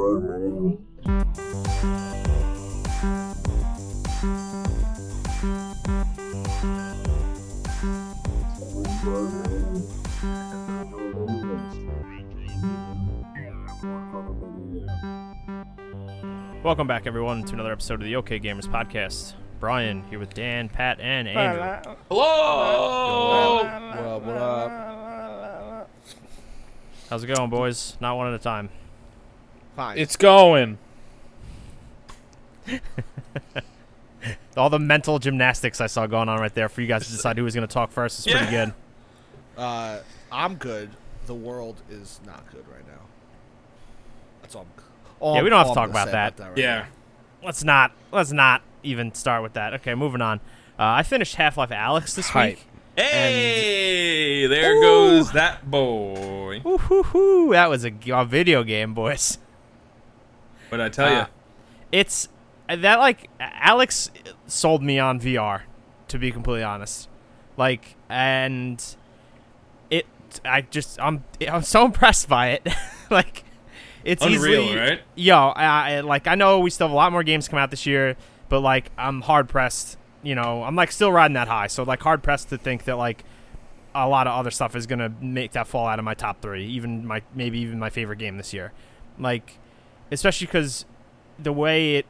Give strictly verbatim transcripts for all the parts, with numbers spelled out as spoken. bro, man. Welcome back, everyone, to another episode of the OK Gamers Podcast. Brian here with Dan, Pat, and Andrew. Hello! Hello. What up? How's it going, boys? Not one at a time. Fine. It's going. All the mental gymnastics I saw going on right there for you guys to decide who was going to talk first is yeah. pretty good. Uh, I'm good. The world is not good right now. That's all I'm good. All, yeah, we don't have to talk about that. About that right yeah. Now. Let's not let's not even start with that. Okay, moving on. Uh, I finished Half-Life: Alyx this Hype. week. Hey, there ooh. goes that boy. Ooh, hoo, hoo. That was a, a video game, boys. What'd I tell uh, you? It's that like Alyx sold me on V R, to be completely honest. Like, and it I just I'm I'm so impressed by it. Like, it's unreal, easily, right? Yo, I, I, like, I know we still have a lot more games come out this year, but, like, I'm hard-pressed, you know. I'm, like, still riding that high, so, like, hard-pressed to think that, like, a lot of other stuff is going to make that fall out of my top three, even my maybe even my favorite game this year. Like, especially because the way it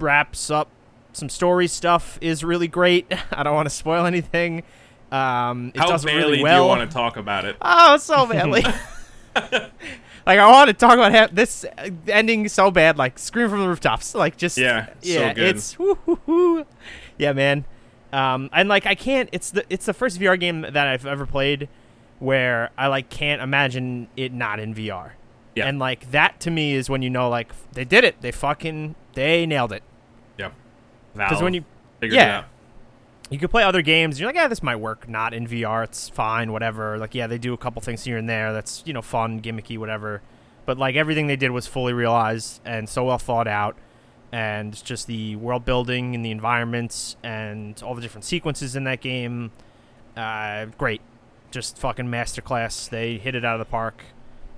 wraps up some story stuff is really great. I don't want to spoil anything. Um, it How does really do well. you want to talk about it? Oh, so badly. Like, I want to talk about ha- this ending so bad, like, scream from the rooftops. Like, just... Yeah, yeah so good. It's... Woo-hoo-hoo. Yeah, man. Um, and, like, I can't... It's the it's the first V R game that I've ever played where I, like, can't imagine it not in V R. Yeah. And, like, that to me is when you know, like, they did it. They fucking... They nailed it. Yeah. Because when you... Figured yeah. it out. You could play other games. And you're like, yeah, this might work. Not in V R. It's fine, whatever. Like, yeah, they do a couple things here and there. That's, you know, fun, gimmicky, whatever. But, like, everything they did was fully realized and so well thought out. And just the world building and the environments and all the different sequences in that game. Uh, great. Just fucking masterclass. They hit it out of the park.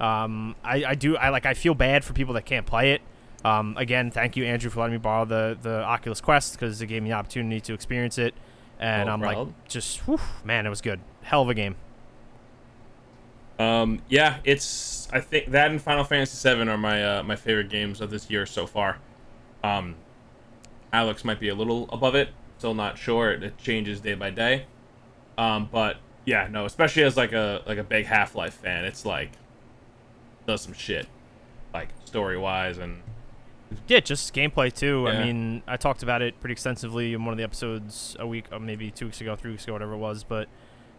Um, I, I do, I like, I feel bad for people that can't play it. Um, again, thank you, Andrew, for letting me borrow the, the Oculus Quest because it gave me the opportunity to experience it. And no I'm problem. like, just, whew, man, it was good. Hell of a game. Um, yeah, it's, I think that and Final Fantasy seven are my uh, my favorite games of this year so far. Um, Alyx might be a little above it. Still not sure. It, it changes day by day. Um, but yeah, no, especially as like a like a big Half-Life fan, it's like does some shit, like story wise and. Yeah, just gameplay, too. Yeah. I mean, I talked about it pretty extensively in one of the episodes a week, or maybe two weeks ago, three weeks ago, whatever it was. But,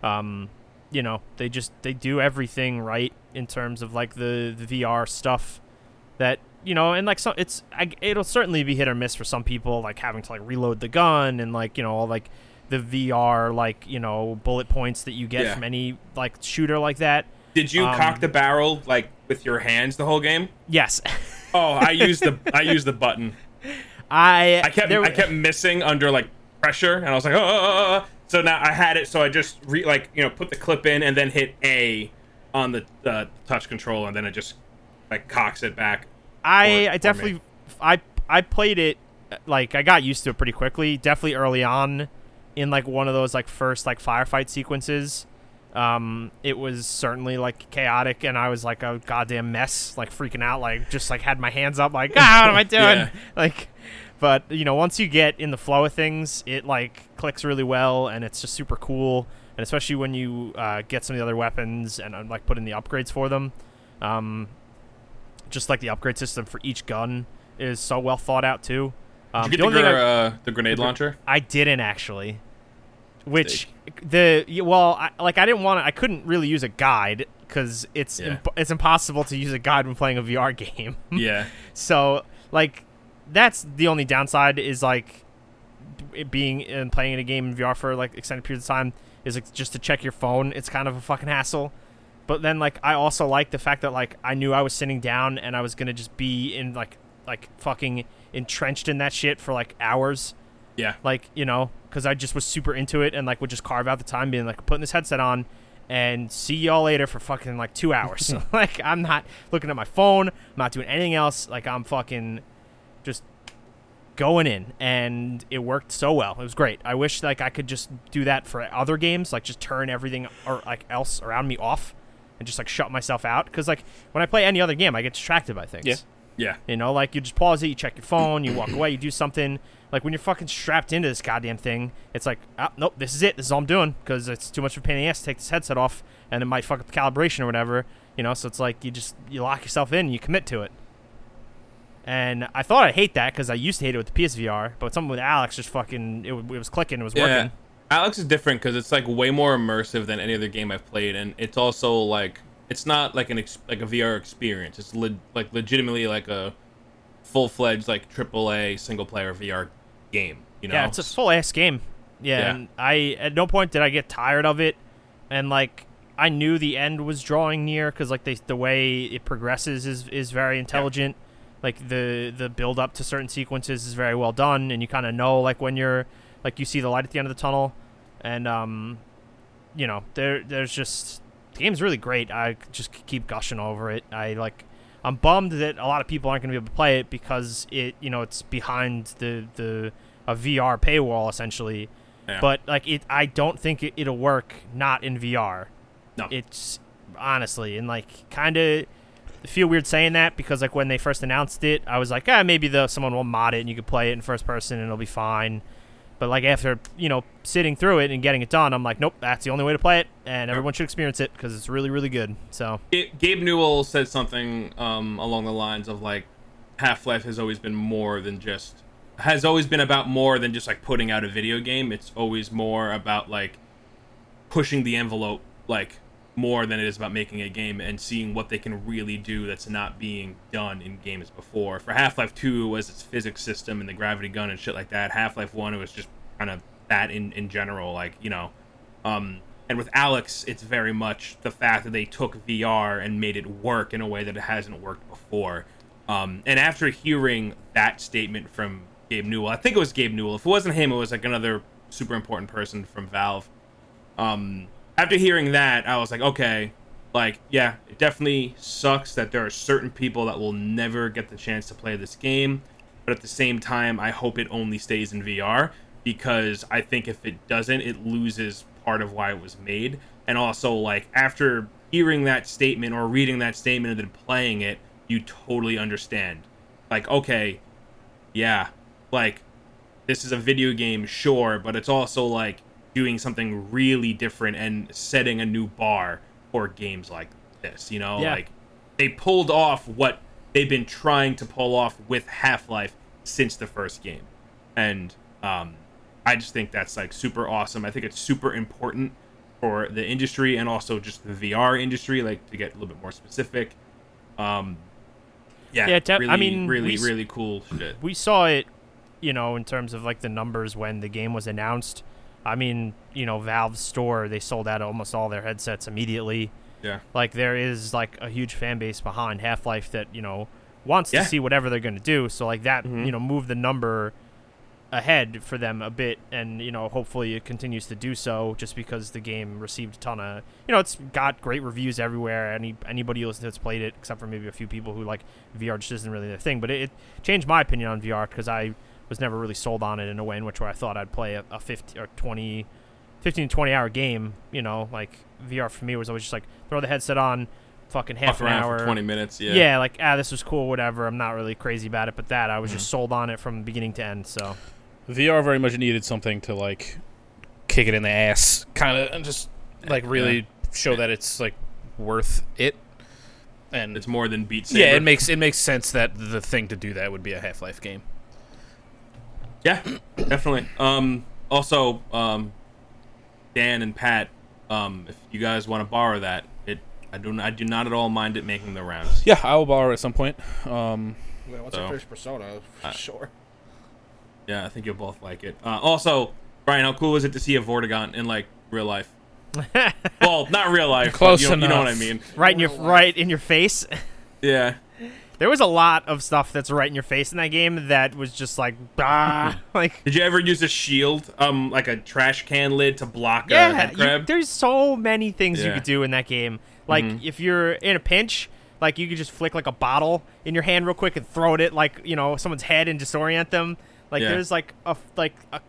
um, you know, they just, they do everything right in terms of, like, the, the V R stuff that, you know, and, like, so it's, I, it'll certainly be hit or miss for some people, like, having to, like, reload the gun and, like, you know, all, like, the V R, like, you know, bullet points that you get yeah. from any, like, shooter like that. Did you um, cock the barrel, like, with your hands the whole game? Yes. Oh, I used the I used the button. I I kept there, I kept missing under like pressure, and I was like, oh, oh, oh. So now I had it. So I just re, like you know put the clip in and then hit A on the uh, touch control, and then it just like cocks it back. I, for, I definitely I I played it like I got used to it pretty quickly. Definitely early on in like one of those like first like firefight sequences. Um, it was certainly like chaotic, and I was like a goddamn mess, like freaking out, like just like had my hands up, like ah, what am I doing? yeah. Like, but you know, once you get in the flow of things, it like clicks really well, and it's just super cool, and especially when you uh, get some of the other weapons and uh, like put in the upgrades for them, um, just like the upgrade system for each gun is so well thought out too. Um, Did you get the, the, gr- I, uh, the grenade the, launcher? I didn't actually. Which the well, I, like I didn't want to. I couldn't really use a guide because it's yeah. imp- it's impossible to use a guide when playing a V R game. Yeah. So like, that's the only downside is like it being and playing a game in V R for like extended periods of time is like just to check your phone. It's kind of a fucking hassle. But then like I also like the fact that like I knew I was sitting down and I was gonna just be in like like fucking entrenched in that shit for like hours. Yeah. Like, you know, because I just was super into it and, like, would just carve out the time being, like, putting this headset on and see y'all later for fucking like two hours. Like, I'm not looking at my phone. I'm not doing anything else. Like, I'm fucking just going in, and it worked so well. It was great. I wish like I could just do that for other games, like just turn everything or like else around me off and just like shut myself out. Because like when I play any other game, I get distracted by things. Yeah. Yeah. You know, like you just pause it, you check your phone, you walk away, you do something. Like when you're fucking strapped into this goddamn thing, it's like, oh, nope, this is it. This is all I'm doing because it's too much of a pain in the ass to take this headset off, and it might fuck up the calibration or whatever. You know, so it's like you just you lock yourself in and you commit to it. And I thought I'd hate that because I used to hate it with the P S V R, but something with Alyx just fucking, it, it was clicking, it was yeah. working. Alyx is different because it's like way more immersive than any other game I've played, and it's also like, it's not like an ex- like a V R experience. It's le- like legitimately like a full-fledged like triple A single player V R game, you know? Yeah, it's a full ass game. Yeah, yeah. And I at no point did I get tired of it, and like I knew the end was drawing near cuz like they, the way it progresses is is very intelligent. Yeah. Like the the build up to certain sequences is very well done, and you kind of know like when you're like you see the light at the end of the tunnel, and um you know, there there's just the game's really great. I just keep gushing over it. I like. I'm bummed that a lot of people aren't going to be able to play it because it, you know, it's behind the the a V R paywall essentially. Yeah. But like it, I don't think it, it'll work not in V R. No. It's honestly, and like kind of feel weird saying that because like when they first announced it, I was like, ah, maybe the someone will mod it and you can play it in first person and it'll be fine. But like after, you know, sitting through it and getting it done, I'm like, nope, that's the only way to play it, and everyone should experience it because it's really, really good. So it, Gabe Newell said something um, along the lines of like, Half-Life has always been more than just has always been about more than just like putting out a video game. It's always more about like pushing the envelope like more than it is about making a game and seeing what they can really do that's not being done in games before. For Half-Life two, it was its physics system and the gravity gun and shit like that. Half-Life one, it was just kind of that in, in general, like, you know. Um, and with Alyx, it's very much the fact that they took V R and made it work in a way that it hasn't worked before. Um, and after hearing that statement from Gabe Newell, I think it was Gabe Newell. If it wasn't him, it was like another super important person from Valve. Um... After hearing that, I was like, okay, like, yeah, it definitely sucks that there are certain people that will never get the chance to play this game. But at the same time, I hope it only stays in V R, because I think if it doesn't, it loses part of why it was made. And also, like, after hearing that statement or reading that statement and then playing it, you totally understand. Like, okay, yeah, like, this is a video game, sure, but it's also, like, doing something really different and setting a new bar for games like this, you know? Yeah. Like, they pulled off what they've been trying to pull off with Half-Life since the first game. And um, I just think that's, like, super awesome. I think it's super important for the industry and also just the V R industry, like, to get a little bit more specific. Um, yeah, yeah def- really, I mean, really, we, really cool shit. We saw it, you know, in terms of, like, the numbers when the game was announced. I mean, you know, Valve's store, they sold out almost all their headsets immediately. Yeah. Like, there is, like, a huge fan base behind Half-Life that, you know, wants yeah. to see whatever they're going to do. So, like, that, mm-hmm. you know, moved the number ahead for them a bit. And, you know, hopefully it continues to do so just because the game received a ton of, you know, it's got great reviews everywhere. Any Anybody who that's played it, except for maybe a few people who, like, V R just isn't really their thing. But it, it changed my opinion on V R because I... was never really sold on it in a way in which where I thought I'd play a, a fifty or twenty, fifteen to twenty hour game. You know, like V R for me was always just like throw the headset on, fucking half an hour, for twenty minutes. Yeah, yeah, like ah, this was cool, whatever. I'm not really crazy about it, but that I was mm-hmm. just sold on it from beginning to end. So V R very much needed something to like kick it in the ass, kind of, and just like really yeah. show that it's like worth it. And it's more than Beat Saber. Yeah, it makes it makes sense that the thing to do that would be a Half-Life game. Yeah, definitely. Um, also, um, Dan and Pat, um, if you guys want to borrow that, it I do I do not at all mind it making the rounds. Yeah, I will borrow it at some point. Um, Wait, once so, I finish Persona, for uh, sure. Yeah, I think you'll both like it. Uh, also, Brian, how cool was it to see a Vortigaunt in like real life? Well, not real life. Close but you, enough. You know what I mean. Right in your right in your face. Yeah. there was a lot of stuff that's right in your face in that game that was just like, bah. Like, did you ever use a shield, um, like a trash can lid to block yeah, a head crab? You, there's so many things yeah. you could do in that game. Like, mm-hmm. if you're in a pinch, like, you could just flick, like, a bottle in your hand real quick and throw it at, like, you know, someone's head and disorient them. Like, yeah. there's, like, a, like a,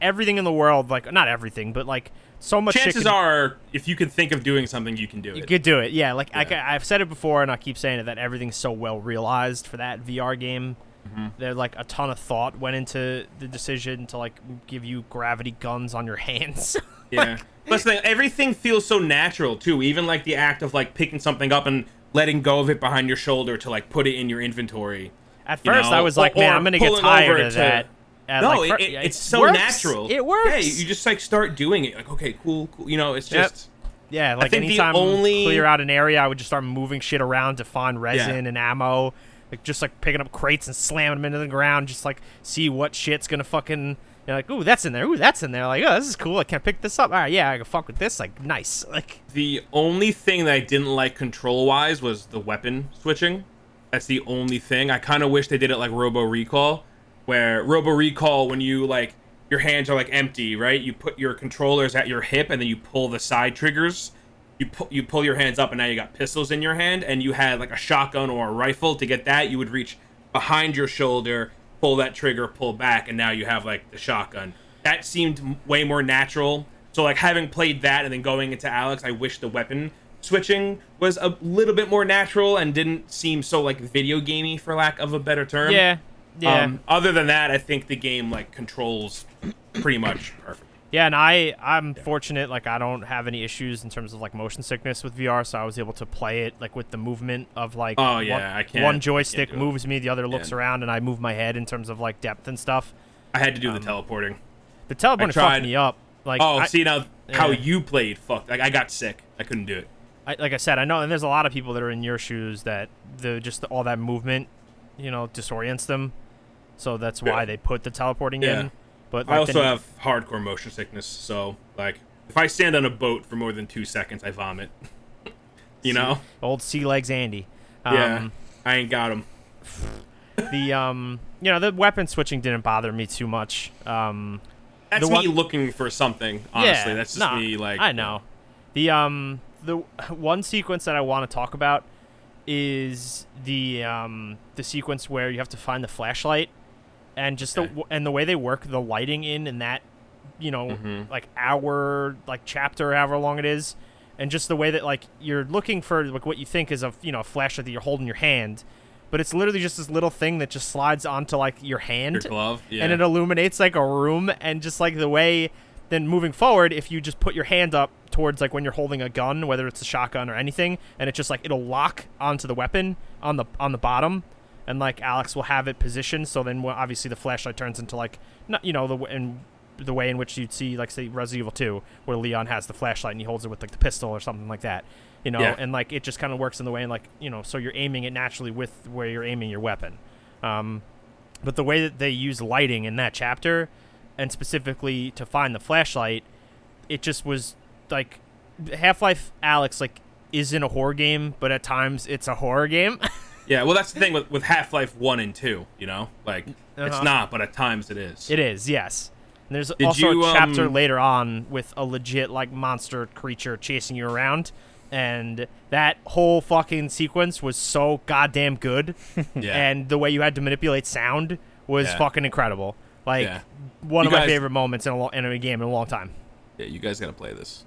everything in the world. Like, not everything, but, like, so much Chances shit can, are, if you can think of doing something, you can do it. You could do it, yeah. Like, yeah. I, I've said it before, and I keep saying it, that everything's so well realized for that V R game. Mm-hmm. There, like, a ton of thought went into the decision to, like, give you gravity guns on your hands. Yeah. Like, plus, like, everything feels so natural, too. Even, like, the act of, like, picking something up and letting go of it behind your shoulder to, like, put it in your inventory. At you first, know? I was like, or, man, I'm going to get tired of that. And no, like, it, it, it's so works. natural. It works. Yeah, you just, like, start doing it. Like, okay, cool, cool. You know, it's just... Yep. Yeah, like, anytime only... clear out an area, I would just start moving shit around to find resin yeah. and ammo. Like, just, like, picking up crates and slamming them into the ground. Just, like, see what shit's going to fucking... You're like, ooh, that's in there. Ooh, that's in there. Like, oh, this is cool. I can pick this up. All right, yeah, I can fuck with this. Like, nice. Like, the only thing that I didn't like control-wise was the weapon switching. That's the only thing. I kind of wish they did it like Robo Recall, where Robo Recall, when you, like, your hands are, like, empty, right? You put your controllers at your hip, and then you pull the side triggers. You, pu- you pull your hands up, and now you got pistols in your hand, and you had, like, a shotgun or a rifle. To get that, you would reach behind your shoulder, pull that trigger, pull back, and now you have, like, the shotgun. That seemed way more natural. So, like, having played that and then going into Alyx, I wish the weapon switching was a little bit more natural and didn't seem so, like, video gamey, for lack of a better term. Yeah, yeah. Um, other than that, I think the game, like, controls pretty much perfect. Yeah, and I, I'm yeah. fortunate, like, I don't have any issues in terms of, like, motion sickness with V R, so I was able to play it, like, with the movement of, like, oh, yeah, one, I can't, one joystick can't moves me, the other looks yeah. around, and I move my head in terms of, like, depth and stuff. I had to do um, the teleporting. The teleporting fucked me up. Like, oh, I, see, now how yeah. you played fucked. Like, I got sick. I couldn't do it. I, like I said, I know, and there's a lot of people that are in your shoes that the just the, all that movement, you know, disorients them, so that's why yeah. they put the teleporting yeah. in. But like I also then, have hardcore motion sickness, so, like, if I stand on a boat for more than two seconds, I vomit. You know? Old sea legs Andy. Um, yeah, I ain't got him. The, um, you know, the weapon switching didn't bother me too much. Um, That's me one... looking for something, honestly. Yeah, That's just nah, me, like... I know. The, um, the one sequence that I want to talk about is the, um, the sequence where you have to find the flashlight. And just the okay. and the way they work the lighting in in that, you know, mm-hmm. like hour, like chapter, however long it is, and just the way that, like, you're looking for, like, what you think is a, you know, a flashlight that you're holding in your hand, but it's literally just this little thing that just slides onto, like, your hand, your glove, yeah. and it illuminates, like, a room, and just, like, the way. Then moving forward, if you just put your hand up towards, like, when you're holding a gun, whether it's a shotgun or anything, and it's just like it'll lock onto the weapon on the on the bottom. And, like, Alyx will have it positioned, so then obviously the flashlight turns into, like, not, you know, the in, the way in which you'd see, like, say, Resident Evil two, where Leon has the flashlight and he holds it with, like, the pistol or something like that, you know, yeah. and, like, it just kind of works in the way, and, like, you know, so you're aiming it naturally with where you're aiming your weapon. Um, but the way that they use lighting in that chapter, and specifically to find the flashlight, it just was, like, Half-Life Alyx, like, isn't a horror game, but at times it's a horror game. Yeah, well, that's the thing with, with Half-Life one and two, you know? Like, uh-huh. it's not, but at times it is. It is, yes. And there's Did also you, a chapter um... later on with a legit, like, monster creature chasing you around, and that whole fucking sequence was so goddamn good, yeah. and the way you had to manipulate sound was yeah. fucking incredible. Like, yeah. one you of guys... my favorite moments in a, lo- in a game in a long time. Yeah, you guys gotta play this.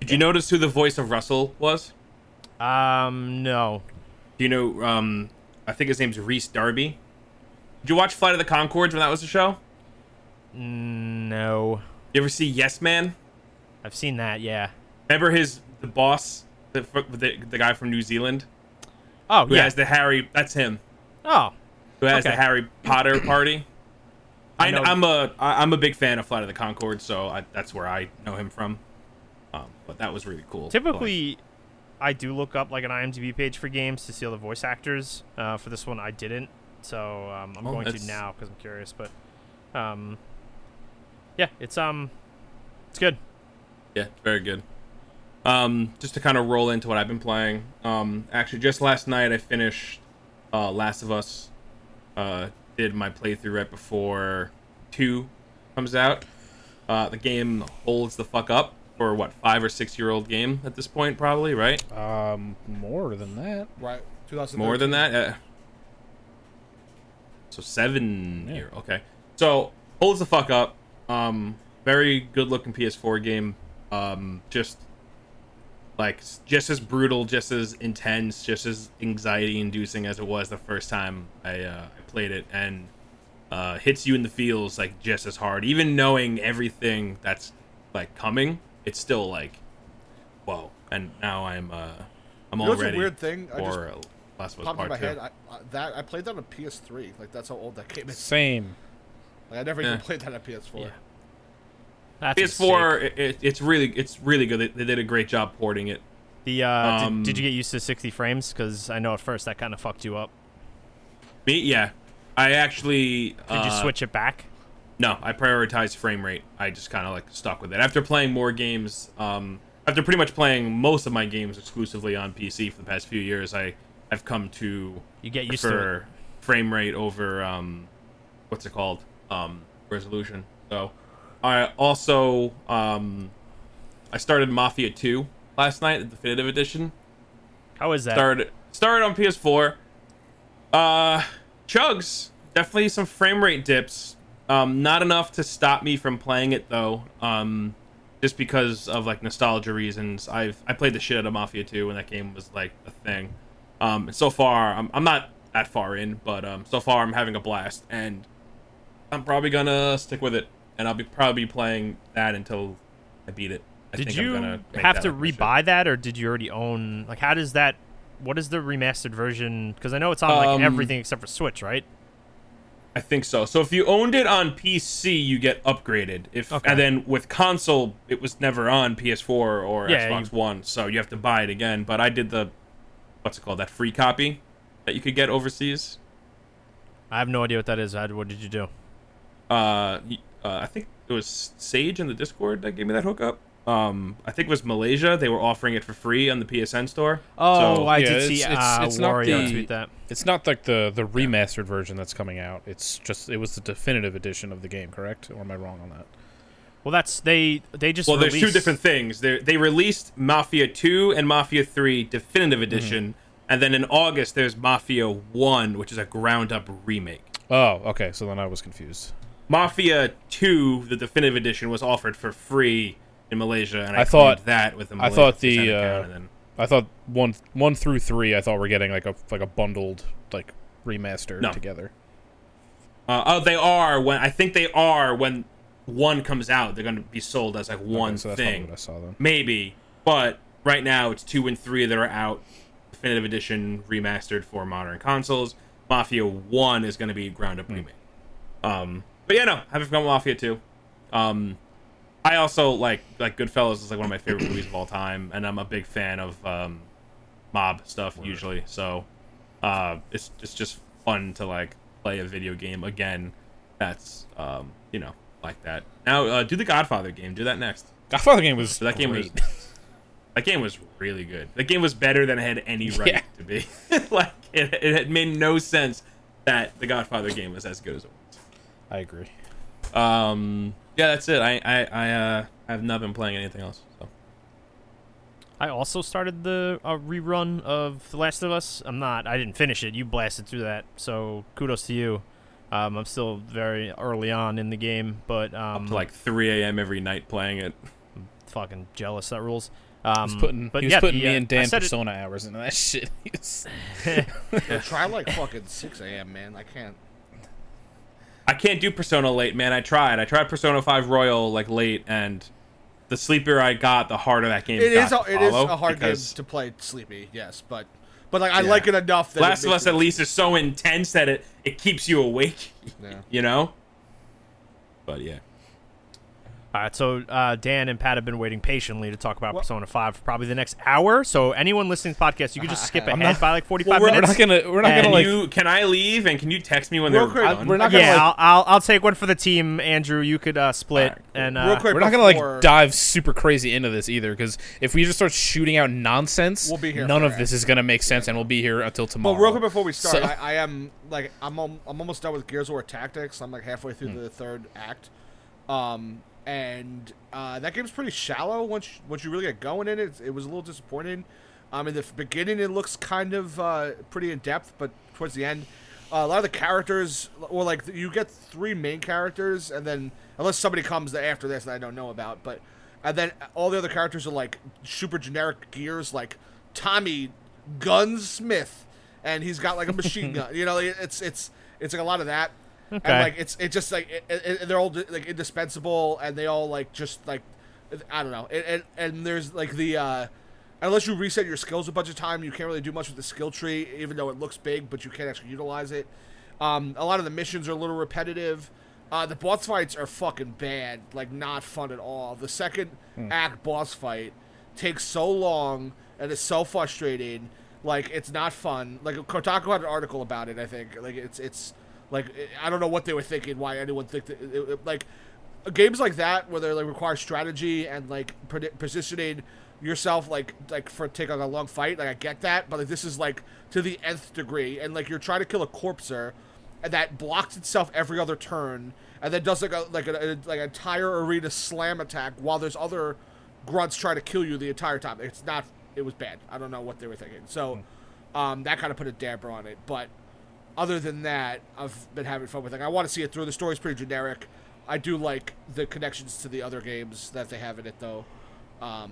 Did yeah. you notice who the voice of Russell was? Um, no. You know, um, I think his name's Reese Darby. Did you watch Flight of the Conchords when that was a show? No. You ever see Yes Man? I've seen that, yeah. Remember his the boss, the the, the guy from New Zealand? Oh, who yeah. Who has the Harry? That's him. Oh. Who has okay. the Harry Potter party? I, I know. I'm a I'm a big fan of Flight of the Conchords, so I, that's where I know him from. Um, but that was really cool. Typically. But, I do look up, like, an IMDb page for games to see all the voice actors. Uh, for this one, I didn't, so um, I'm oh, going that's... to now because I'm curious. But, um, yeah, it's um, it's good. Yeah, very good. Um, just to kind of roll into what I've been playing. Um, actually, just last night I finished uh, Last of Us. Uh, did my playthrough right before two comes out. Uh, the game holds the fuck up for what, five or six year old game at this point, probably, right? Um, more than that, right? More than that. Uh, so seven yeah. year. Okay. So holds the fuck up. Um, very good looking P S four game. Um, just like just as brutal, just as intense, just as anxiety inducing as it was the first time I, uh, I played it, and uh, hits you in the feels like just as hard. Even knowing everything that's like coming, it's still like, whoa. And now I'm uh, I'm you know, all ready. It's a weird thing. I just uh, Last of Us Part Two. I, I, that I played that on P S three. Like that's how old that game is. Same. Like I never even eh. played that on P S four. Yeah. That's P S four, it, it, it's really, it's really good. They, they did a great job porting it. The uh, um, did, did you get used to sixty frames? Because I know at first that kind of fucked you up. Me, yeah. I actually did uh, you switch it back? No, I prioritized frame rate. I just kind of like stuck with it. After playing more games, um, after pretty much playing most of my games exclusively on P C for the past few years, I I've come to you get used to it. Frame rate over um, what's it called um, resolution. So. I also, um, I started Mafia two last night, the definitive edition. How is that? Started, started on P S four. Uh, chugs. Definitely some frame rate dips. Um, not enough to stop me from playing it, though. Um, just because of, like, nostalgia reasons. I've, I played the shit out of Mafia two when that game was, like, a thing. Um, and so far, I'm, I'm not that far in, but, um, so far I'm having a blast. And I'm probably gonna stick with it. And I'll be probably playing that until I beat it. I did think you I'm gonna have to rebuy sure. that, or did you already own? Like, how does that? What is the remastered version? Because I know it's on like um, everything except for Switch, right? I think so. So if you owned it on P C, you get upgraded. If okay. and then with console, it was never on P S four or yeah, Xbox you, One, so you have to buy it again. But I did the what's it called? That free copy that you could get overseas. I have no idea what that is. What did you do? Uh. Uh, I think it was Sage in the Discord that gave me that hookup. Um, I think it was Malaysia. They were offering it for free on the P S N store. Oh, so, I yeah, did it's, see. It's, uh, it's not the, that. It's not like the, the remastered yeah. version that's coming out. It's just it was the definitive edition of the game, correct? Or am I wrong on that? Well, that's they they just well, released... there's two different things. They they released Mafia two and Mafia three definitive edition, mm-hmm. and then in August there's Mafia one, which is a ground up remake. Oh, okay. So then I was confused. Mafia two, the definitive edition, was offered for free in Malaysia, and I, I thought that with the Malaysia I thought the uh, then... I thought one one through three, I thought we're getting like a like a bundled like remaster no. together. Uh, oh, they are when I think they are when one comes out, they're going to be sold as like one okay, so that's thing. What I saw, then. Maybe, but right now it's two and three that are out, definitive edition remastered for modern consoles. Mafia one is going to be ground up mm. remake. Um. But yeah, no, I haven't forgotten Mafia two. Um, I also like like Goodfellas is like one of my favorite movies of all time, and I'm a big fan of um, mob stuff Word. usually. So uh, it's it's just fun to like play a video game again. That's um, you know like that. Now uh, do the Godfather game. Do that next. Godfather game was so that great. game was that game was really good. That game was better than it had any right yeah. to be. Like it, it had made no sense that the Godfather game was as good as it was. I agree. Um, yeah, that's it. I I I uh, have not been playing anything else. So. I also started the uh, rerun of The Last of Us. I'm not. I didn't finish it. You blasted through that, so kudos to you. Um, I'm still very early on in the game, but um, up to like three a.m. every night playing it. I'm fucking jealous. That rules. Um, he's putting, but he was yeah, putting the, me and Dan Persona it, hours into that shit. Was... Yo, try like fucking six a.m. man. I can't. I can't do Persona late, man. I tried. I tried Persona five Royal like late, and the sleepier I got, the harder that game it got is a, to It is a hard game to play sleepy, yes, but but like I yeah. like it enough. That Last of Us at least is so intense that it, it keeps you awake, yeah. you know? But yeah. All right, so uh, Dan and Pat have been waiting patiently to talk about well, Persona five for probably the next hour. So anyone listening to the podcast, you could just skip ahead not, by like forty-five well, we're, minutes. We're not gonna. We're not gonna. Like, you, can I leave? And can you text me when they're quick, done? We're not gonna. Yeah, like, I'll, I'll I'll take one for the team, Andrew. You could uh, split right, cool. and uh, real quick, we're not before, gonna like dive super crazy into this either, because if we just start shooting out nonsense, we'll be here none of this is gonna make sense, yeah. and we'll be here until tomorrow. Well, real quick before we start, so, I, I am like I'm I'm almost done with Gears of War Tactics. I'm like halfway through hmm. the third act. Um. And uh, that game's pretty shallow once you, once you really get going in it. It was a little disappointing. Um, in the beginning, it looks kind of uh, pretty in-depth, but towards the end, uh, a lot of the characters, well, like, you get three main characters, and then, unless somebody comes after this that I don't know about, but, and then all the other characters are, like, super generic gears, like Tommy Gunsmith, and he's got, like, a machine gun. You know, it's, it's, it's like, a lot of that. Okay. And like it's it's just like it, it, they're all like indispensable, and they all like just like I don't know. And and, and there's like the uh, unless you reset your skills a bunch of time, you can't really do much with the skill tree, even though it looks big, but you can't actually utilize it. Um, a lot of the missions are a little repetitive. Uh, the boss fights are fucking bad, like not fun at all. The second hmm. act boss fight takes so long and is so frustrating. Like it's not fun. Like Kotaku had an article about it, I think. Like it's it's. Like, I don't know what they were thinking, why anyone think that, it, it, like, games like that, where they like, require strategy and, like, pre- positioning yourself, like, like for taking like, a long fight, like, I get that, but like, this is, like, to the nth degree, and, like, you're trying to kill a corpser and that blocks itself every other turn, and then does, like, a, like, a, a, like an entire arena slam attack while there's other grunts trying to kill you the entire time. It's not, it was bad. I don't know what they were thinking. So, um, that kind of put a damper on it, but... Other than that, I've been having fun with it. Like, I want to see it through. The story's pretty generic. I do like the connections to the other games that they have in it, though. Um,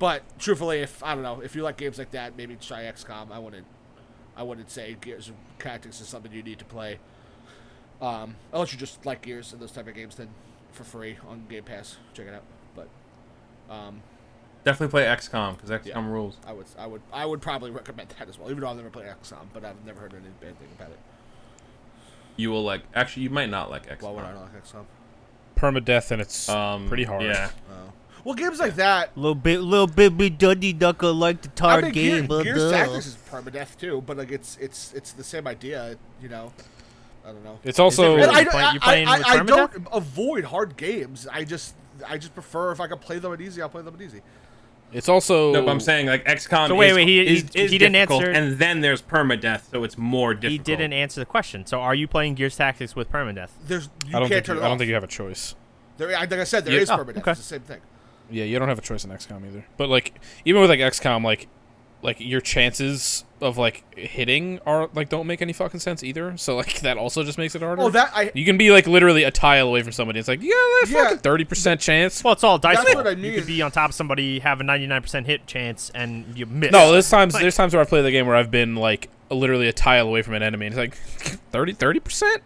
but truthfully, if I don't know, if you like games like that, maybe try X COM. I wouldn't. I wouldn't say Gears of Tactics is something you need to play. Um, unless you just like Gears and those type of games, then for free on Game Pass, check it out. But um, definitely play X COM because X COM yeah, rules. I would, I would, I would probably recommend that as well. Even though I've never played X COM, but I've never heard any bad thing about it. You will like. Actually, you might not like X COM. Why would I not like X COM? Permadeath and it's um, pretty hard. Yeah. Oh. Well, games like that. Little bit, little bit, bit Dundee Ducker like the tar I mean, game. Gear, Gears Tactics is permadeath too, but like it's it's it's the same idea, you know. I don't know. It's also. Really I, I, you playing I, with I don't avoid hard games. I just I just prefer if I can play them at easy, I'll play them at easy. It's also... No, but I'm saying, like, X COM so wait, is, wait, he, is, he, is he didn't answer. And then there's permadeath, so it's more difficult. He didn't answer the question. So are you playing Gears Tactics with permadeath? There's, you I, don't can't turn you, it I don't think you have a choice. There, like I said, there yeah. is oh, permadeath. Okay. It's the same thing. Yeah, you don't have a choice in X COM either. But, like, even with, like, X COM, like, like your chances of, like, hitting are, like, don't make any fucking sense either. So, like, that also just makes it harder. Oh, that... I, you can be, like, literally a tile away from somebody. It's like, yeah, yeah. fucking thirty percent chance. Well, it's all dice. That's what I mean. You could be on top of somebody, have a ninety-nine percent hit chance, and you miss. No, there's times like, there's times where I've played the game where I've been, like, literally a tile away from an enemy, and it's like, thirty percent?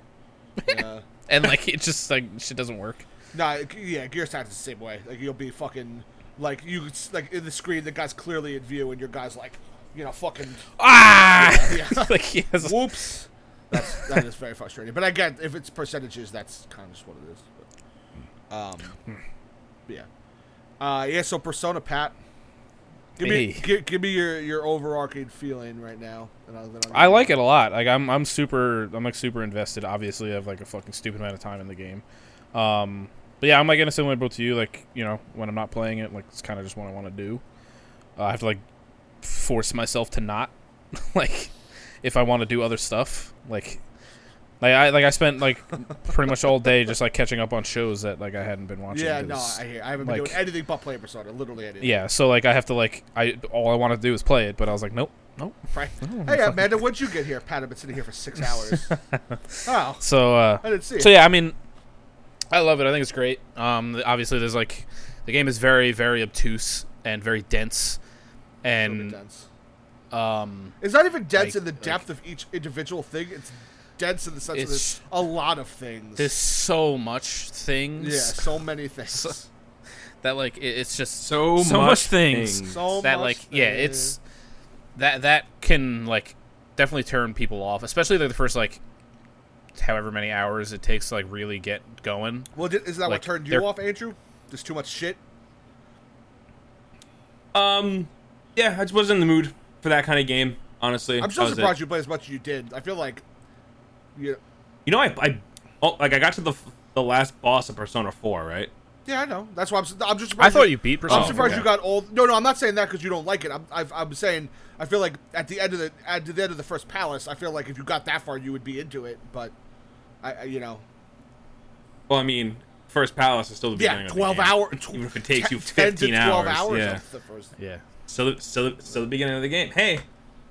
Yeah. And, like, it just, like, shit doesn't work. Nah, yeah, Gears Tactics is the same way. Like, you'll be fucking... Like, you, like, in the screen, the guy's clearly in view, and your guy's like, you know, fucking... Ah! Yeah, yeah. Like he has whoops. That's, that is very frustrating. But again, if it's percentages, that's kind of just what it is. But, um, yeah. Uh, yeah, so Persona, Pat. Give me hey. give, give me your, your overarching feeling right now. And I'll, I'll I like it a lot. Like, I'm I'm super, I'm, like, super invested. Obviously, I have, like, a fucking stupid amount of time in the game. Um... But yeah, I'm like in a similar boat to you. Like, you know, when I'm not playing it, like it's kind of just what I want to do. Uh, I have to like force myself to not like if I want to do other stuff. Like, like I like I spent like pretty much all day just like catching up on shows that like I hadn't been watching. Yeah, no, I hear. I haven't like, been doing anything but play Persona. Literally, anything. Yeah, so like I have to like I all I want to do is play it, but I was like, nope, nope. Right. Oh, hey, Amanda, what'd you get here? Pat, I've been sitting here for six hours. Oh. So uh, I didn't see it. So yeah, I mean. I love it. I think it's great. Um, obviously, there's like the game is very, very obtuse and very dense, and so dense. Um, it's not even dense like, in the depth like, of each individual thing. It's dense in the sense of there's a lot of things. There's so much things. Yeah, so many things. So, that like it, it's just so, so much, much things. things. So that much like things. Yeah, it's that that can like definitely turn people off, especially like the first like. However many hours it takes to like really get going. Well, is that like, what turned you off, Andrew? There's too much shit? Um, yeah, I just wasn't in the mood for that kind of game, honestly. I'm so surprised you played as much as you did. I feel like... You know, you know I... I oh, like, I got to the the last boss of Persona four, right? Yeah, I know. That's why I'm, I'm just surprised. I thought you beat Persona. I'm surprised oh, okay. you got all... No, no, I'm not saying that because you don't like it. I'm I've, I'm saying I feel like at the end of the at the end of the first palace, I feel like if you got that far, you would be into it, but, I, I you know... Well, I mean... First palace is still the beginning. Yeah, twelve hours. Even if it takes you fifteen hours. hours. Yeah, the first yeah. So, so, so the beginning of the game. Hey,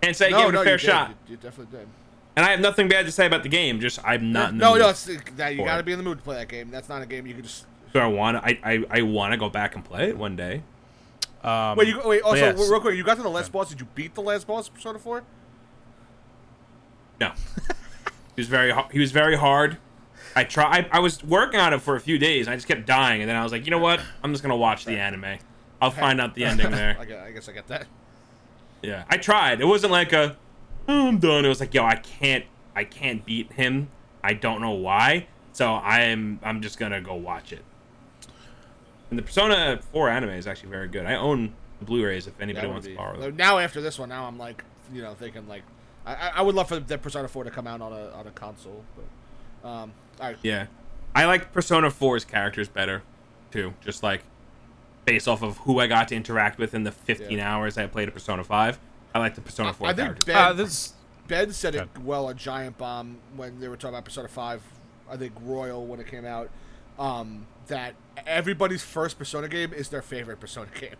and say no, give it no, a fair you shot. You, you definitely did. And I have nothing bad to say about the game. Just I'm not. In the no, mood no, it's, that, you got to be in the mood to play that game. That's not a game you can just. So I want I, I, I want to go back and play it one day. Um, wait, you, wait. Also, yeah, real quick, you got to the last yeah. boss. Did you beat the last boss of Persona four? No. he was very. He was very hard. I try. I, I was working on it for a few days, and I just kept dying, and then I was like, you know what? I'm just going to watch the anime. I'll find out the ending there. I guess I got that. Yeah, I tried. It wasn't like a, oh, I'm done. It was like, yo, I can't I can't beat him. I don't know why, so I'm, I'm just going to go watch it. And the Persona four anime is actually very good. I own the Blu-rays if anybody wants be, to borrow them. Now, after this one, now I'm like, you know, thinking, like, I, I would love for the Persona four to come out on a, on a console, but, um... I, yeah, I like Persona four's characters better, too. Just like based off of who I got to interact with in the fifteen yeah. hours I played at Persona five, I like the Persona four I, I characters. Ben, uh, this... Ben said it well on Giant Bomb when they were talking about Persona five. I think Royal when it came out. Um, that everybody's first Persona game is their favorite Persona game,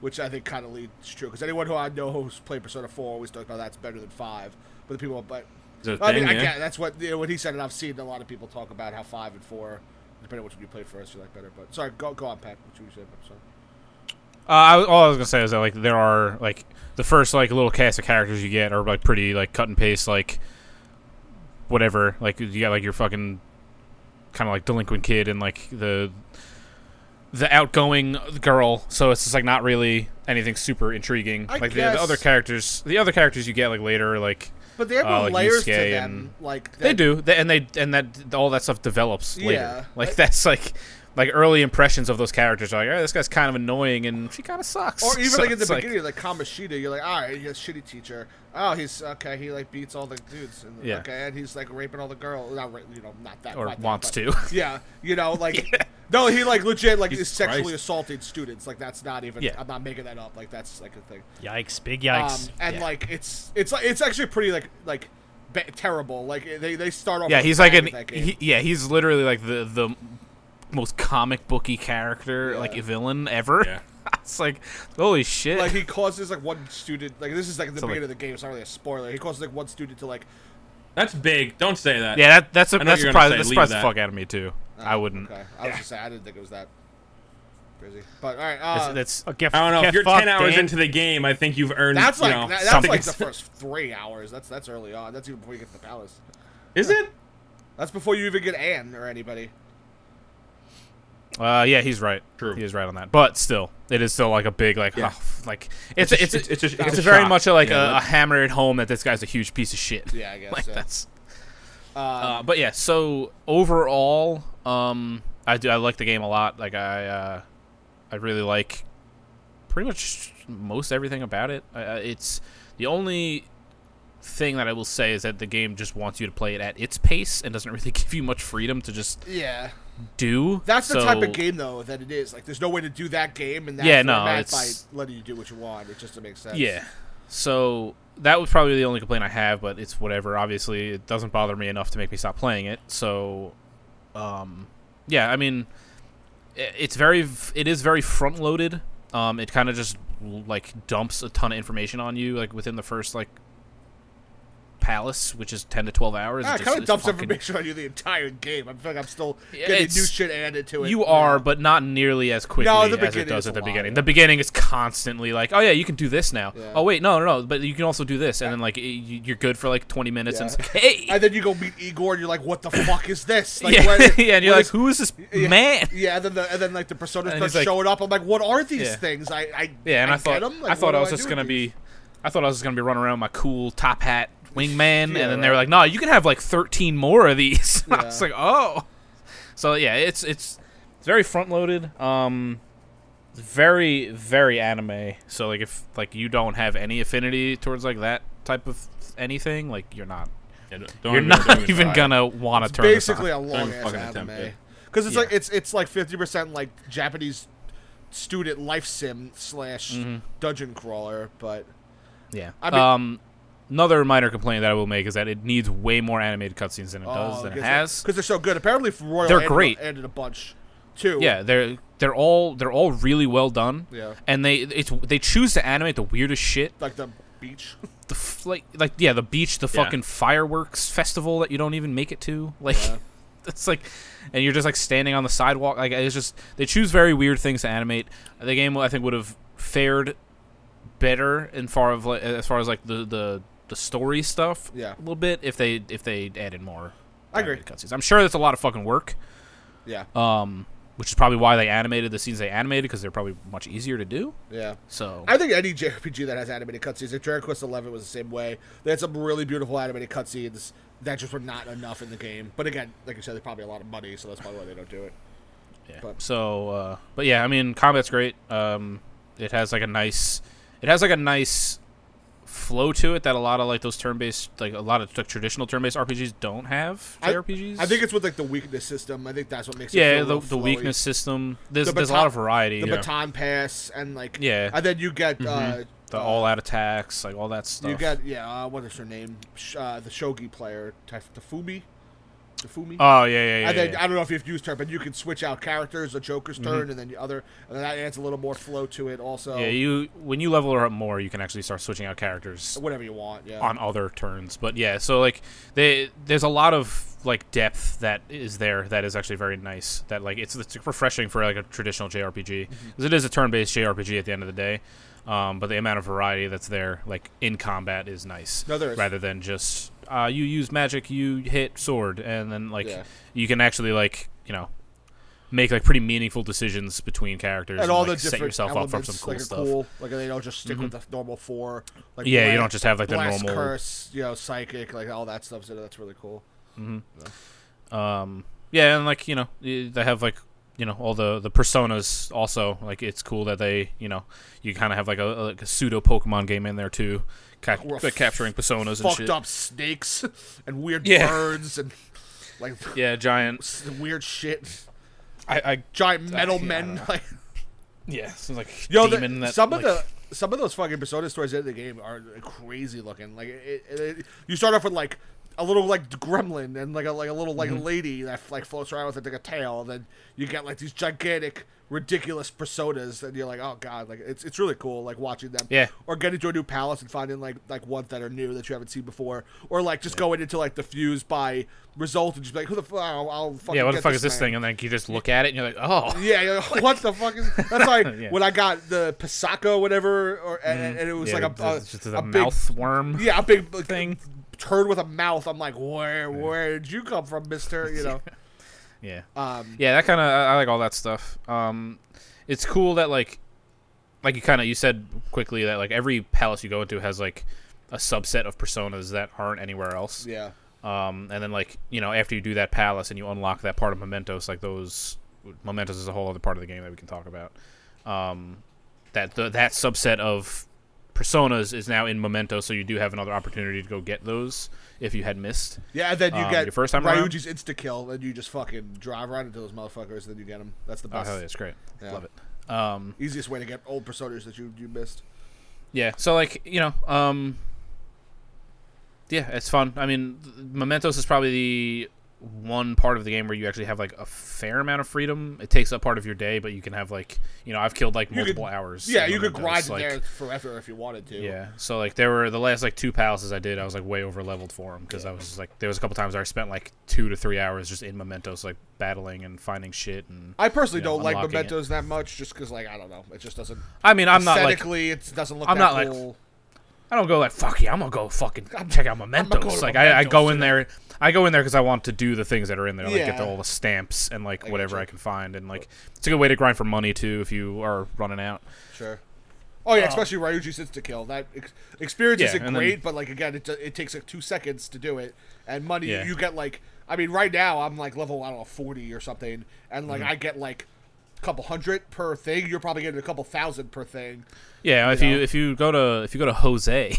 which I think kind of leads true because anyone who I know who's played Persona four always talks about that's better than five. But the people, but. Thing, I mean, yeah. I get, that's what you know, what he said, and I've seen a lot of people talk about how five and four, depending on which one you play first, you like better. But sorry, go go on, Pat. What you said, I'm sorry. Uh, I, all I was gonna say is that like there are like the first like little cast of characters you get are like pretty like cut and paste like whatever. Like you got like your fucking kind of like delinquent kid and like the the outgoing girl. So it's just like not really anything super intriguing. I like guess. The, the other characters, the other characters you get like later like. But they have uh, like layers to them, like that. They do, they, and they and that all that stuff develops yeah. later. Like that's like, like early impressions of those characters are like, oh, this guy's kind of annoying and she kind of sucks. Or even so like in the beginning, like, like Kamoshida, you're like, all right, he's a shitty teacher. Oh, he's okay. He like beats all the dudes. And, yeah. Okay, and he's like raping all the girls. Not you know, not that. Or not wants that, but, to. Yeah, you know, like yeah. no, he like legit like Jesus is sexually Christ. assaulting students. Like that's not even. Yeah. I'm not making that up. Like that's like a thing. Yikes! Big yikes! Um, and yeah. like it's it's like it's actually pretty like like be- terrible. Like they they start off. Yeah, he's like an. He, yeah, he's literally like the the. most comic booky character yeah. like a villain ever yeah. It's like holy shit, like he causes like one student like this is like the so, beginning like, of the game, it's not really a spoiler, he causes like one student to like that's big don't say that yeah that, that's a, that's surprised that surprised the fuck out of me too. oh, I wouldn't okay. I was yeah. just saying I didn't think it was that crazy but alright uh, that's, that's a gift, I don't know if you're ten hours Dan. into the game I think you've earned that's like you know, that, that's something. Like the first three hours, that's that's early on, that's even before you get to the palace. Is it? That's before you even get Anne or anybody. Uh yeah, he's right. True, he is right on that. But still, it is still like a big like yeah. oh, like it's it's a, it's a, it's, a, it's, a, it's a very much a, like yeah, a, a hammer at home that this guy's a huge piece of shit. Yeah, I guess like so. that's. Um, uh, but yeah, so overall, um, I do I like the game a lot. Like I uh, I really like pretty much most everything about it. Uh, it's the only thing that I will say is that the game just wants you to play it at its pace and doesn't really give you much freedom to just yeah. do that's the so, type of game though that it is like there's no way to do that game and that yeah no it's by letting you do what you want, it just makes sense. Yeah, so that was probably the only complaint I have, but it's whatever. Obviously it doesn't bother me enough to make me stop playing it, so um yeah I mean it's very it is very front loaded. Um it kind of just like dumps a ton of information on you like within the first like palace, which is ten to twelve hours. Yeah, it kind of dumps fucking... information on you the entire game. I feel like I'm still getting it's, new shit added to it. You are, but not nearly as quickly no, as it does at the beginning. Lot, yeah. The beginning is constantly like, oh yeah, you can do this now. Yeah. Oh wait, no, no, no, but you can also do this. And yeah. then like you're good for like twenty minutes yeah. and it's like, hey. And then you go meet Igor and you're like, what the fuck is this? Like, yeah. What, yeah, and you're like, is, who is this yeah. man? Yeah, and then, the, and then like the persona starts like, showing up. I'm like, what are these yeah. things? I, I Yeah, and I, I thought like, I thought I was just going to be, I thought I was just going to be running around with my cool top hat wingman, yeah, and then they were like, "No, you can have like thirteen more of these." Yeah. I was like, "Oh," so yeah, it's it's It's very front-loaded. Um, it's very, very anime. So, like, if like you don't have any affinity towards like that type of anything, like you're not, yeah, don't, don't you're even, not don't even, even gonna want to turn. Basically, this on. a long ass anime. Because it's yeah. like it's it's like fifty percent like Japanese student life sim slash mm-hmm. dungeon crawler, but yeah. I mean, um, another minor complaint that I will make is that it needs way more animated cutscenes than it does uh, than it has because they're so good. Apparently, Royal they're Animal great. Added a bunch too. Yeah, they're they're all they're all really well done. Yeah, and they it's they choose to animate the weirdest shit, like the beach. The f- like, like yeah, the beach, the yeah. fucking fireworks festival that you don't even make it to. Like, yeah. it's like, and you're just like standing on the sidewalk. Like, it's just they choose very weird things to animate. The game, I think, would have fared better in far of like, as far as like the, the, the story stuff. Yeah. a little bit if they if they added more. I agree. Cutscenes. I'm sure that's a lot of fucking work. Yeah. Um, which is probably why they animated the scenes they animated, because they're probably much easier to do. Yeah. So I think any J R P G that has animated cutscenes, like Dragon Quest eleven was the same way. They had some really beautiful animated cutscenes that just were not enough in the game. But again, like you said, they're probably a lot of money, so that's probably why they don't do it. Yeah. But. So, uh, but yeah, I mean, combat's great. Um, it has like a nice, it has like a nice flow to it that a lot of like those turn-based, like a lot of like, traditional turn-based R P Gs don't have. J R P Gs. I, I think it's with like the weakness system. I think that's what makes it yeah the, the weakness system. There's the baton, there's a lot of variety. The yeah. baton pass and like yeah, and then you get mm-hmm. uh, the uh, all-out attacks, like all that stuff. You got yeah, uh, what is her name? Uh, the shogi player, Tafumi. Tafumi. Oh yeah, yeah, yeah. And then yeah, yeah. I don't know if you've used her, but you can switch out characters. The Joker's mm-hmm. turn, and then the other, and then that adds a little more flow to it. Also, yeah, you when you level her up more, you can actually start switching out characters, whatever you want, yeah, on other turns. But yeah, so like they, there's a lot of like depth that is there that is actually very nice. That like it's, it's refreshing for like a traditional J R P G because mm-hmm. it is a turn-based J R P G at the end of the day. Um, but the amount of variety that's there, like in combat, is nice. No, there is. Rather than just. Uh, you use magic, you hit sword, and then, like, yeah. you can actually, like, you know, make, like, pretty meaningful decisions between characters and, and all like, the set yourself up for some cool like stuff. Cool, like, they don't just stick mm-hmm. with the normal four. Like, yeah, blast, you don't just have, like, the normal... curse, you know, psychic, like, all that stuff. So that's really cool. Mm-hmm. Yeah. Um, yeah, and, like, you know, they have, like, you know, all the, the personas also. Like, it's cool that they, you know, you kind of have, like, a, like a pseudo-Pokemon game in there, too. Cap- like capturing personas and shit. Fucked up snakes and weird yeah. birds and like yeah, giant weird shit. I, I giant metal I, yeah, men. Like yeah, some like yo, demon the, that, some like, of the some of those fucking persona stories in the game are crazy looking. Like it, it, it, you start off with like a little like gremlin and like a like a little like mm-hmm. lady that like floats around with like a tail. And then you get like these gigantic. Ridiculous personas, and you're like, oh god, like it's it's really cool, like watching them, yeah. Or getting to a new palace and finding like like ones that are new that you haven't seen before, or like just yeah. going into like the fuse by result and just be like, who the fuck? I'll, I'll fucking yeah, what the fuck this is this thing? And then like, you just look at it and you're like, oh yeah, you're like, what the fuck is? That's like yeah. when I got the Pisako, whatever, or and, and it was yeah, like a, a, just a, a mouth big, worm, yeah, a big like, thing, turd with a mouth. I'm like, where where did you come from, mister? You know. Yeah, um, yeah, that kind of I like all that stuff. Um, it's cool that like, like you kind of you said quickly that like every palace you go into has like a subset of personas that aren't anywhere else. Yeah. Um, and then like you know after you do that palace and you unlock that part of Mementos, like those Mementos is a whole other part of the game that we can talk about. Um, that the, that subset of personas is now in Mementos, so you do have another opportunity to go get those. If you had missed. Yeah, and then you um, get your first time Ryuji's around. Insta-kill, and you just fucking drive right into those motherfuckers, and then you get them. That's the best. Oh, hell yeah, it's great. Yeah. Love it. Um, Easiest way to get old personas that you, you missed. Yeah, so, like, you know, um, yeah, it's fun. I mean, Mementos is probably the one part of the game where you actually have, like, a fair amount of freedom. It takes up part of your day, but you can have, like, you know, I've killed, like, multiple could, hours. Yeah, you could grind like, there forever if you wanted to. Yeah, so, like, there were the last, like, two palaces I did, I was, like, way over-leveled for them because yeah. I was, like, there was a couple times where I spent, like, two to three hours just in Mementos, like, battling and finding shit. And I personally you know, don't like Mementos it. that much just because, like, I don't know. It just doesn't... I mean, I'm not, like... Aesthetically, it doesn't look I'm that not, cool. Like, I don't go, like, fuck yeah, I'm gonna go fucking check out Mementos. Go like, Mementos, I, I go in there... I go in there because I want to do the things that are in there, like yeah. get the, all the stamps and like I whatever I can find, and like it's a good way to grind for money too if you are running out. Sure. Oh yeah, uh, especially Ryuji's Insta-Kill. That ex- experience yeah, isn't great, then, but like again, it it takes like two seconds to do it, and money yeah. you get like I mean, right now I'm like level I don't know forty or something, and like mm-hmm. I get like couple hundred per thing, you're probably getting a couple thousand per thing. Yeah, you if know? you if you go to if you go to Jose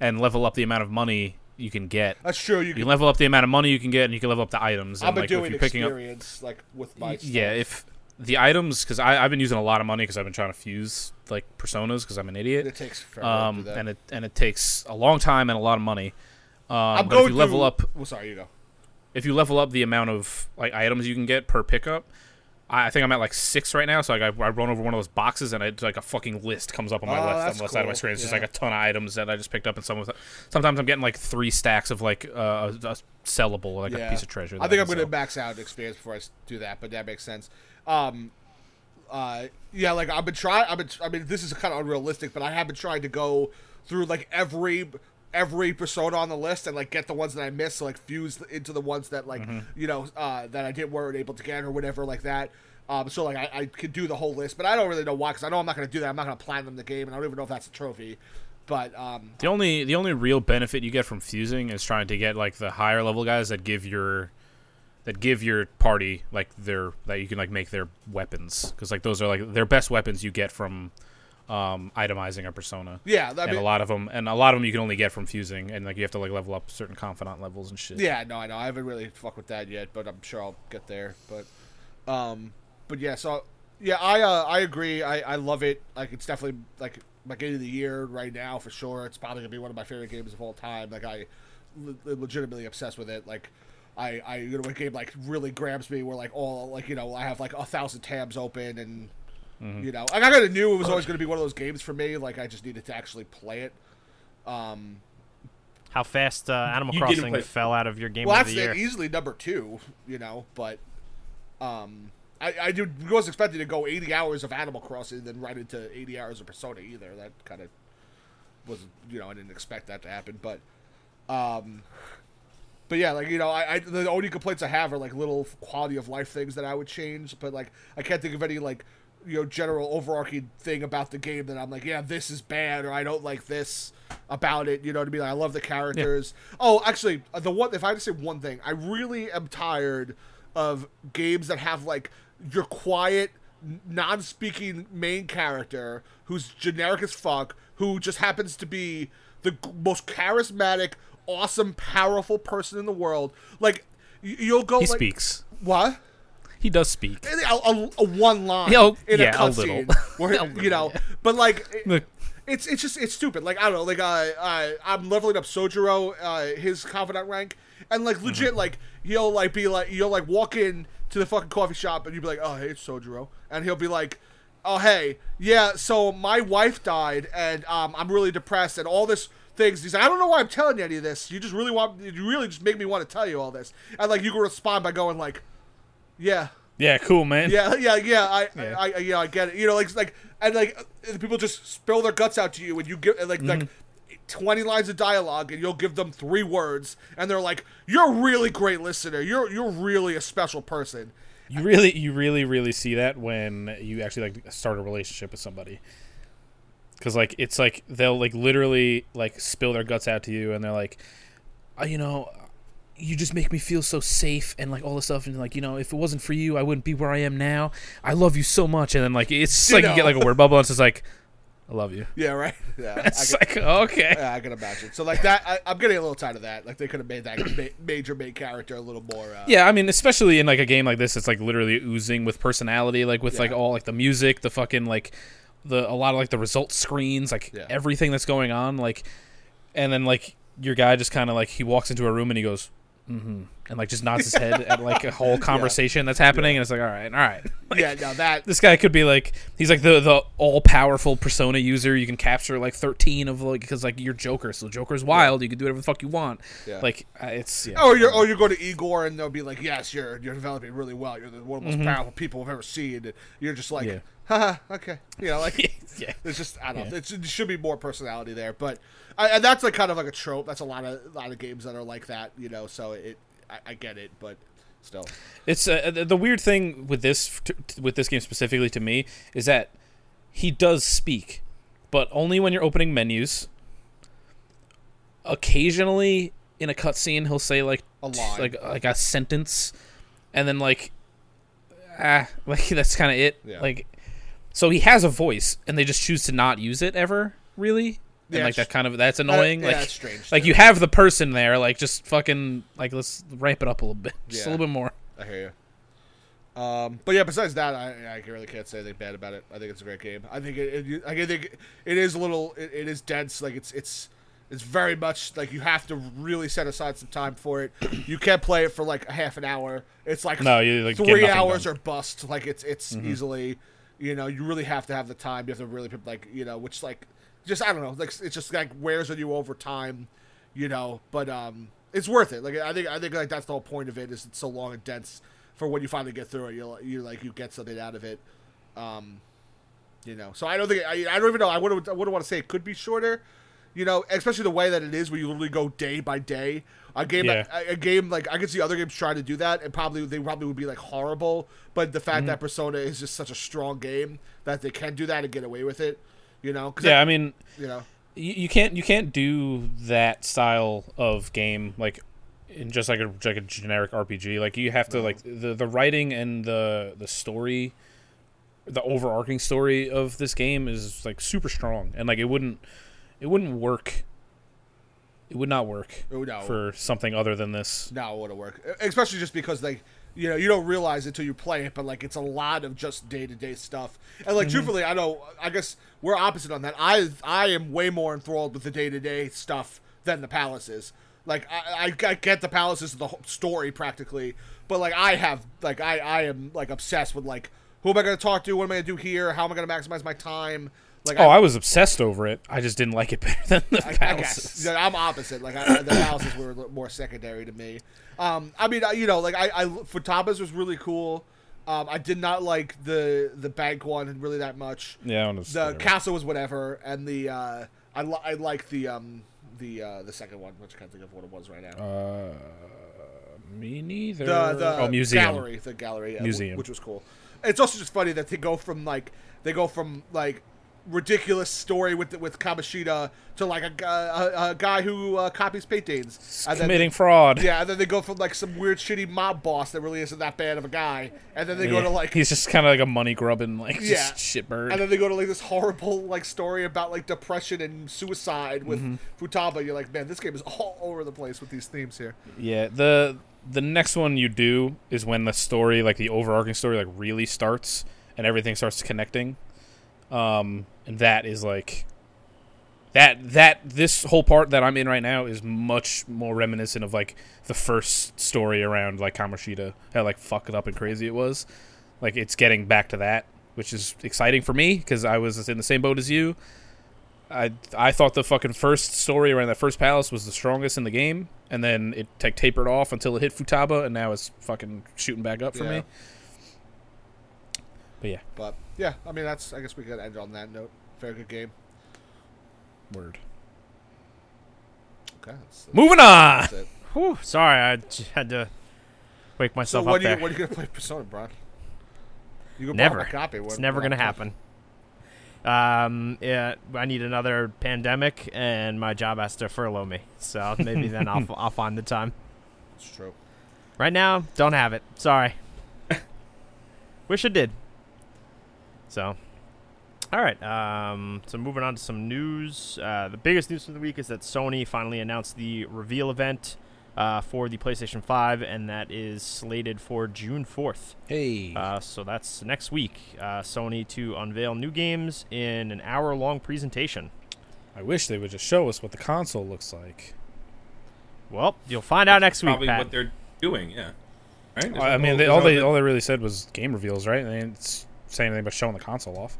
and level up the amount of money you can get. That's true. You, you can level up the amount of money you can get, and you can level up the items. I've been like, doing experience up, like with my stuff. Yeah, if the items, because I've been using a lot of money because I've been trying to fuse like personas because I'm an idiot. And it takes forever um, to do that. and it and it takes a long time and a lot of money. Um, I'm but going if you through, level up. Well, sorry, you know. If you level up the amount of like items you can get per pickup, I think I'm at like six right now. So like I, I run over one of those boxes and I, like a fucking list comes up on my oh, left, on the left cool. side of my screen. It's yeah. just like a ton of items that I just picked up. And some of the, sometimes I'm getting like three stacks of like uh, a sellable, like yeah. a piece of treasure. I think I I'm going to max out experience before I do that, but that makes sense. Um, uh, yeah, like I've been trying. I've been. I mean, this is kind of unrealistic, but I have been trying to go through like every. every persona on the list and like get the ones that I missed, so, like fuse into the ones that like mm-hmm. you know uh that I didn't weren't able to get or whatever like that. Um so like I, I could do the whole list, but I don't really know why, because I know I'm not going to do that. I'm not going to platinum the game, and I don't even know if that's a trophy. But um the only the only real benefit you get from fusing is trying to get like the higher level guys that give your that give your party like their that you can like make their weapons, because like those are like their best weapons you get from Um, itemizing a persona. Yeah, I mean, and a lot of them, and a lot of them you can only get from fusing, and like you have to like level up certain confidant levels and shit. Yeah, no, I know. I haven't really fucked with that yet, but I'm sure I'll get there. But, um, but yeah, so yeah, I uh, I agree. I, I love it. Like it's definitely like my game of the year right now for sure. It's probably gonna be one of my favorite games of all time. Like I, le- legitimately obsessed with it. Like. I, I you know, a game like really grabs me where like all like you know I have like a thousand tabs open and. Mm-hmm. You know, I kind of knew it was always going to be one of those games for me. Like, I just needed to actually play it. Um, How fast uh, Animal Crossing fell out of your game well, of the year? Well, that's easily number two, you know, but um, I, I do, was expecting to go eighty hours of Animal Crossing and then right into eighty hours of Persona either. That kind of was, you know, I didn't expect that to happen, but... Um, But yeah, like, you know, I, I the only complaints I have are, like, little quality of life things that I would change, but, like, I can't think of any, like, you know, general overarching thing about the game that I'm like, yeah, this is bad, or I don't like this about it, you know what I mean? Like, I love the characters. Yeah. Oh, actually, the one, if I had to say one thing, I really am tired of games that have, like, your quiet, non-speaking main character who's generic as fuck, who just happens to be the most charismatic, awesome, powerful person in the world. Like, you'll go, he like... He speaks. What? He does speak. A, a, a one line He'll, in yeah, a cutscene. Where, you know, yeah. But, like, it, it's it's just, it's stupid. Like, I don't know, like, uh, uh, I'm leveling up Sojiro, uh, his confidant rank, and, like, legit, mm-hmm. like, he'll, like, be like, you'll, like, walk in to the fucking coffee shop, and you'll be like, oh, hey, it's Sojiro. And he'll be like, oh, hey, yeah, so my wife died, and um, I'm really depressed, and all this... things. He's like, I don't know why I'm telling you any of this. You just really want, you really just make me want to tell you all this. And like, you can respond by going like, yeah, yeah, cool, man. Yeah, yeah, yeah. I, yeah, I, I, yeah, I get it. You know, like, like, and like, people just spill their guts out to you, and you give like, mm-hmm. like, twenty lines of dialogue, and you'll give them three words, and they're like, "You're a really great listener. You're, you're really a special person." You really, you really, really see that when you actually like start a relationship with somebody. Because, like, it's, like, they'll, like, literally, like, spill their guts out to you, and they're, like, oh, you know, you just make me feel so safe, and, like, all this stuff, and, like, you know, if it wasn't for you, I wouldn't be where I am now. I love you so much. And then, like, it's just, like, you, you get, like, a word bubble, and it's just, like, I love you. Yeah, right? Yeah. It's I can, like, okay. Yeah, I can imagine. So, like, that, I, I'm getting a little tired of that. Like, they could have made that ma- major main character a little more. Uh, yeah, I mean, especially in, like, a game like this, it's, like, literally oozing with personality, like, with, yeah. like, all, like, the music, the fucking, like... The a lot of like the result screens, like yeah. everything that's going on, like, and then like your guy just kind of like he walks into a room and he goes, mm-hmm, and like just nods his head at like a whole conversation yeah. that's happening, yeah. and it's like all right, all right, like, yeah. Now that this guy could be like he's like the the all powerful persona user. You can capture like thirteen of like because like you're Joker, so Joker's wild. Yeah. You can do whatever the fuck you want. Yeah. Like uh, it's yeah. oh you oh you go to Igor and they'll be like yes you're you're developing really well. You're the one of the most mm-hmm. powerful people I've ever seen. And you're just like. Yeah. Haha, okay. You know, like, yeah. it's just, I don't know. Yeah. It should be more personality there. But, I, and that's like kind of like a trope. That's a lot of a lot of games that are like that, you know, so it, I, I get it, but still. It's, uh, the weird thing with this, with this game specifically to me, is that he does speak, but only when you're opening menus. Occasionally, in a cutscene, he'll say, like, a line. T- like, like a sentence, and then, like, ah, like that's kind of it. Yeah. Like, so he has a voice, and they just choose to not use it ever, really. And yeah, like that kind of that's annoying. Uh, yeah, like that's strange. Like too. You have the person there, like just fucking like let's ramp it up a little bit, just yeah. a little bit more. I hear you. Um, but yeah, besides that, I, I really can't say anything bad about it. I think it's a great game. I think it. it I think it is a little. It, it is dense. Like it's it's it's very much like you have to really set aside some time for it. You can't play it for like a half an hour. It's like no, you like three hours done. Or bust. Like it's it's mm-hmm. easily, you know, you really have to have the time. You have to really like you know, which like. Just I don't know, like it's just like wears on you over time, you know. But um, it's worth it. Like I think I think like that's the whole point of it is it's so long and dense. For when you finally get through it, you you like you get something out of it, um, you know. So I don't think I I don't even know. I wouldn't I wouldn't want to say it could be shorter, you know. Especially the way that it is, where you literally go day by day. A game yeah. a, a game like I could see other games trying to do that, and probably they probably would be like horrible. But the fact mm-hmm. that Persona is just such a strong game that they can do that and get away with it. You know, cause yeah, I, I mean, you know, you, you can't you can't do that style of game like in just like a like a generic R P G. Like you have to no. like the, the writing and the the story, the overarching story of this game is like super strong, and like it wouldn't it wouldn't work. It would not work oh, no. for something other than this. No, it wouldn't work, especially just because like. You know, you don't realize it until you play it, but, like, it's a lot of just day-to-day stuff. And, like, mm-hmm. truthfully, I know, I guess we're opposite on that. I I am way more enthralled with the day-to-day stuff than the palace is. Like, I, I, I get the palace is the whole story, practically, but, like, I have, like, I, I am, like, obsessed with, like, who am I going to talk to? What am I going to do here? How am I going to maximize my time? Like, oh, I, I was obsessed over it. I just didn't like it better than the I, palaces. I guess. I'm opposite. Like I, the palaces were more secondary to me. Um, I mean, you know, like I, I Futaba's was really cool. Um, I did not like the the bank one really that much. Yeah, I understand. The castle was whatever, and the uh, I li- I like the um the uh, the second one, which I can't think of what it was right now. Uh, me neither. The, the oh, museum gallery, the gallery yeah, museum, which was cool. It's also just funny that they go from like they go from like. ridiculous story with with Kamoshida to like a, a, a guy who uh, copies paintings, and committing they, fraud. Yeah, and then they go from like some weird shitty mob boss that really isn't that bad of a guy, and then they yeah. go to like he's just kind of like a money grubbing like yeah. just shitbird. And then they go to like this horrible like story about like depression and suicide with mm-hmm. Futaba. You're like, man, this game is all over the place with these themes here. Yeah, the the next one you do is when the story like the overarching story like really starts and everything starts connecting. Um, and that is like that that this whole part that I'm in right now is much more reminiscent of like the first story around like Kamoshida, how like fucked up and crazy it was. Like it's getting back to that, which is exciting for me because I was in the same boat as you. I I thought the fucking first story around that first palace was the strongest in the game, and then it t- tapered off until it hit Futaba, and now it's fucking shooting back up for yeah. me. But yeah. But yeah, I mean that's I guess we could end on that note. Very good game. Word. Okay. That's, that's, Moving on. That's it. Whew, sorry, I had to wake myself so up. So what, what are you gonna play Persona, Brian? You can never. Borrow a copy. What, it's never gonna happen. Um, yeah, I need another pandemic, and my job has to furlough me. So maybe then I'll I'll find the time. It's true. Right now, don't have it. Sorry. Wish I did. So, all right. Um, so moving on to some news. Uh, the biggest news of the week is that Sony finally announced the reveal event uh, for the PlayStation five, and that is slated for June fourth. Hey. Uh, so that's next week. Uh, Sony to unveil new games in an hour-long presentation. I wish they would just show us what the console looks like. Well, you'll find that's out next probably week, probably what they're doing, yeah. Right? Well, I mean, they, all they all they really said was game reveals, right? They didn't say anything about showing the console off.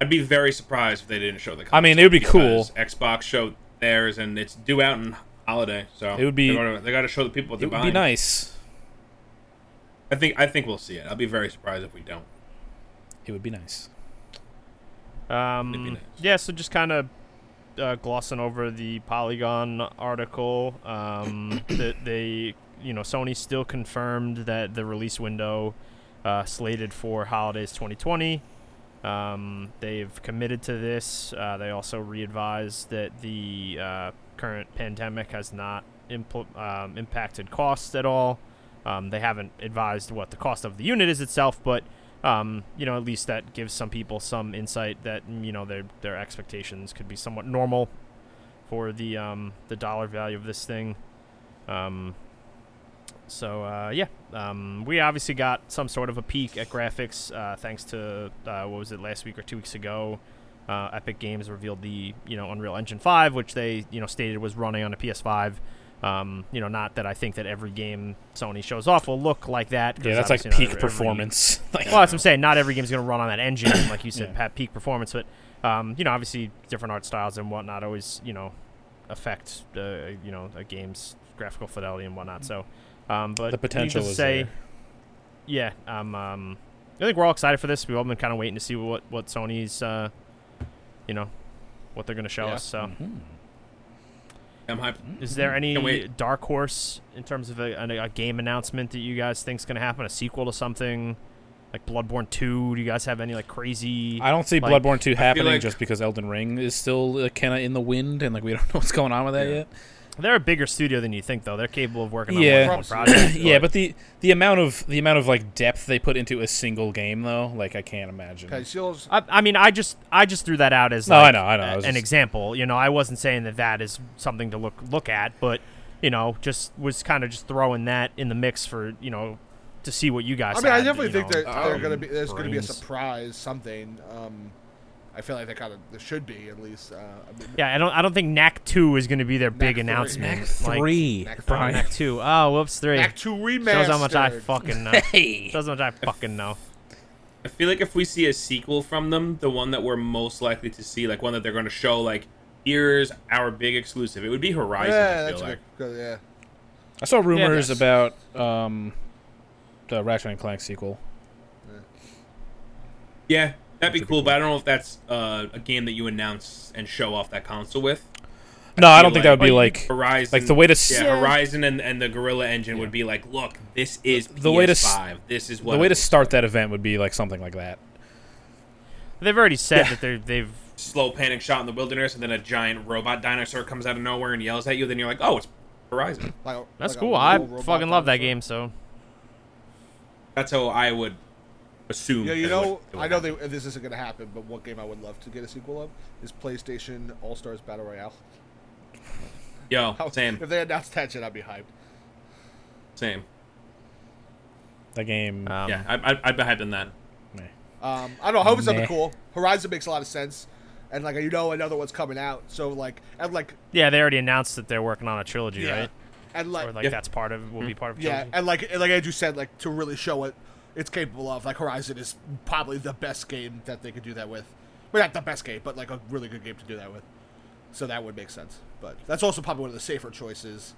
I'd be very surprised if they didn't show the console. I mean, it would be cool. Xbox showed theirs, and it's due out in holiday, so it would be. They got to show the people what they're buying. It would be nice. I think I think we'll see it. I'll be very surprised if we don't. It would be nice. Um, It'd be nice. Yeah, so just kind of uh, glossing over the Polygon article um, that they. You know, Sony still confirmed that the release window uh, slated for holidays twenty twenty. Um, they've committed to this. Uh, they also re-advised that the uh, current pandemic has not impl- um, impacted costs at all. Um, they haven't advised what the cost of the unit is itself, but um, you know, at least that gives some people some insight that, you know, their their expectations could be somewhat normal for the um, the dollar value of this thing. Um, so uh, yeah, um, we obviously got some sort of a peek at graphics uh, thanks to uh, what was it last week or two weeks ago. Uh, Epic Games revealed the, you know, Unreal Engine five, which they, you know, stated was running on a P S five. Um, you know, not that I think that every game Sony shows off will look like that. Yeah, that's like peak every, performance. Every, well, that's what I'm saying. Not every game's going to run on that engine, like you said, yeah. have peak performance. But, um, you know, obviously different art styles and whatnot always, you know, affect, uh, you know, a game's graphical fidelity and whatnot. So, um, but the potential is say, there. Yeah, um, um, I think we're all excited for this. We've all been kind of waiting to see what, what Sony's... Uh, you know, what they're going to show yeah. us. So, mm-hmm. I'm hyped. Is there any dark horse in terms of a, a, a game announcement that you guys think is going to happen? A sequel to something like Bloodborne two? Do you guys have any like crazy? I don't see like, Bloodborne two happening like... just because Elden Ring is still uh, kind of in the wind and like we don't know what's going on with that yeah. yet. They're a bigger studio than you think, though. They're capable of working on yeah. more projects. yeah, but the, the amount of the amount of like depth they put into a single game, though, like I can't imagine. I, I mean, I just I just threw that out as no, like, I know, I know. I an just... example. You know, I wasn't saying that that is something to look look at, but you know, just was kind of just throwing that in the mix for you know to see what you guys. I mean, had, I definitely think know, that um, they're gonna be there's brains. gonna be a surprise something. Um, I feel like they kind of there should be at least. Uh, I mean, yeah, I don't. I don't think Knack two is going to be their Knack big three. announcement. Knack three, like, Knack, three. Knack two. Oh, whoops, three. Knack two remastered. Shows how much I fucking know. Hey. Shows how much I fucking know. I feel like if we see a sequel from them, the one that we're most likely to see, like one that they're going to show, like here's our big exclusive. It would be Horizon. Yeah, I feel that's like. Yeah. I saw rumors yeah, about um, the Ratchet and Clank sequel. Yeah. yeah. That'd be cool, but I don't know if that's uh, a game that you announce and show off that console with. No, I don't think that would be like Horizon. Like the way to yeah, Horizon and, and the Guerrilla Engine would be like, look, this is P S five. This is what the way to start that event would be like something like that. They've already said that they're, they've slow panic shot in the wilderness, and then a giant robot dinosaur comes out of nowhere and yells at you. Then you're like, oh, it's Horizon. That's cool. I fucking love that game. So that's how I would. Assume yeah, you know, I know they, this isn't going to happen, but what game I would love to get a sequel of is PlayStation All-Stars Battle Royale. Yo, same. If they announced that shit, I'd be hyped. Same. The game... Um, yeah, I, I, I'd be hyped in that. Meh. Um, I don't know, I hope it's something cool. Horizon makes a lot of sense. And, like, you know another one's coming out, so, like... and like yeah, they already announced that they're working on a trilogy, yeah. right? And like, or, like, yeah. that's part of... will mm-hmm. be part of a trilogy. Yeah, and like, and like Andrew said, like, to really show it... it's capable of, like, Horizon is probably the best game that they could do that with. Well, not the best game, but, like, a really good game to do that with. So that would make sense. But that's also probably one of the safer choices,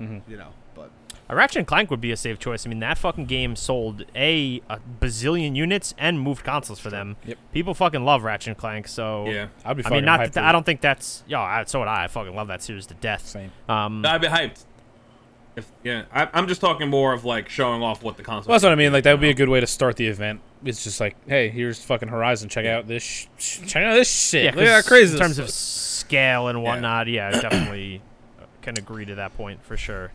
mm-hmm. you know, but... A Ratchet and Clank would be a safe choice. I mean, that fucking game sold, A, a bazillion units and moved consoles for them. Yep. People fucking love Ratchet and Clank, so... Yeah, I'd be fucking I mean, not hyped. That, I don't think that's... Yo, I, so would I. I fucking love that series to death. Same. Um, I'd be hyped. If, yeah, I, I'm just talking more of like showing off what the console. Well, that's what I mean. Like that would be a good way to start the event. It's just like, hey, here's fucking Horizon. Check yeah. out this. Sh- sh- check out this shit. Yeah, look at how crazy. In terms of scale and whatnot, yeah, yeah I definitely can agree to that point for sure.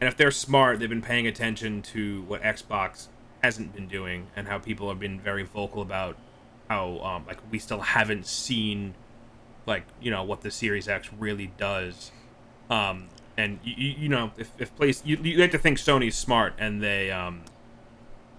And if they're smart, they've been paying attention to what Xbox hasn't been doing and how people have been very vocal about how um, like we still haven't seen like you know what the Series X really does. Um, And you, you know, if if place you, you have to think Sony's smart, and they um,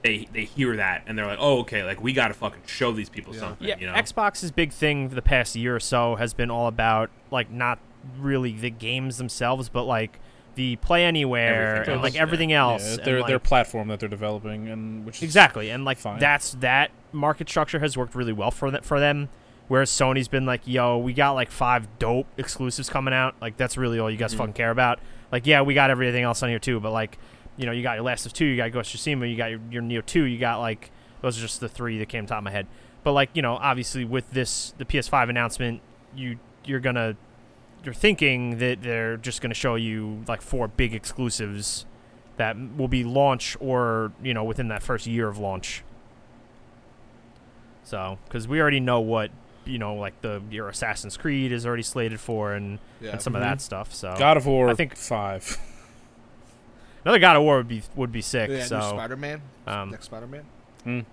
they they hear that, and they're like, oh, okay, like we gotta fucking show these people yeah. something. Yeah, you know? Xbox's big thing for the past year or so has been all about like not really the games themselves, but like the play anywhere everything and else. like everything yeah. else. Yeah, and, their like, their platform that they're developing, and which exactly, and like fine. that's that market structure has worked really well for that for them. Whereas Sony's been like, yo, we got, like, five dope exclusives coming out. Like, that's really all you guys mm-hmm. fucking care about. Like, yeah, we got everything else on here, too. But, like, you know, you got your Last of Us two, you got Ghost of Tsushima, you got your, your Neo two, you got, like, those are just the three that came top of my head. But, like, you know, obviously with this, the P S five announcement, you, you're going to, you're thinking that they're just going to show you, like, four big exclusives that will be launch or, you know, within that first year of launch. So, because we already know what... you know, like the your Assassin's Creed is already slated for, and, yeah. and some mm-hmm. of that stuff. So God of War, I think five. Another God of War would be would be sick. Yeah, so Spider-Man. Um, Next Spider-Man. Mm.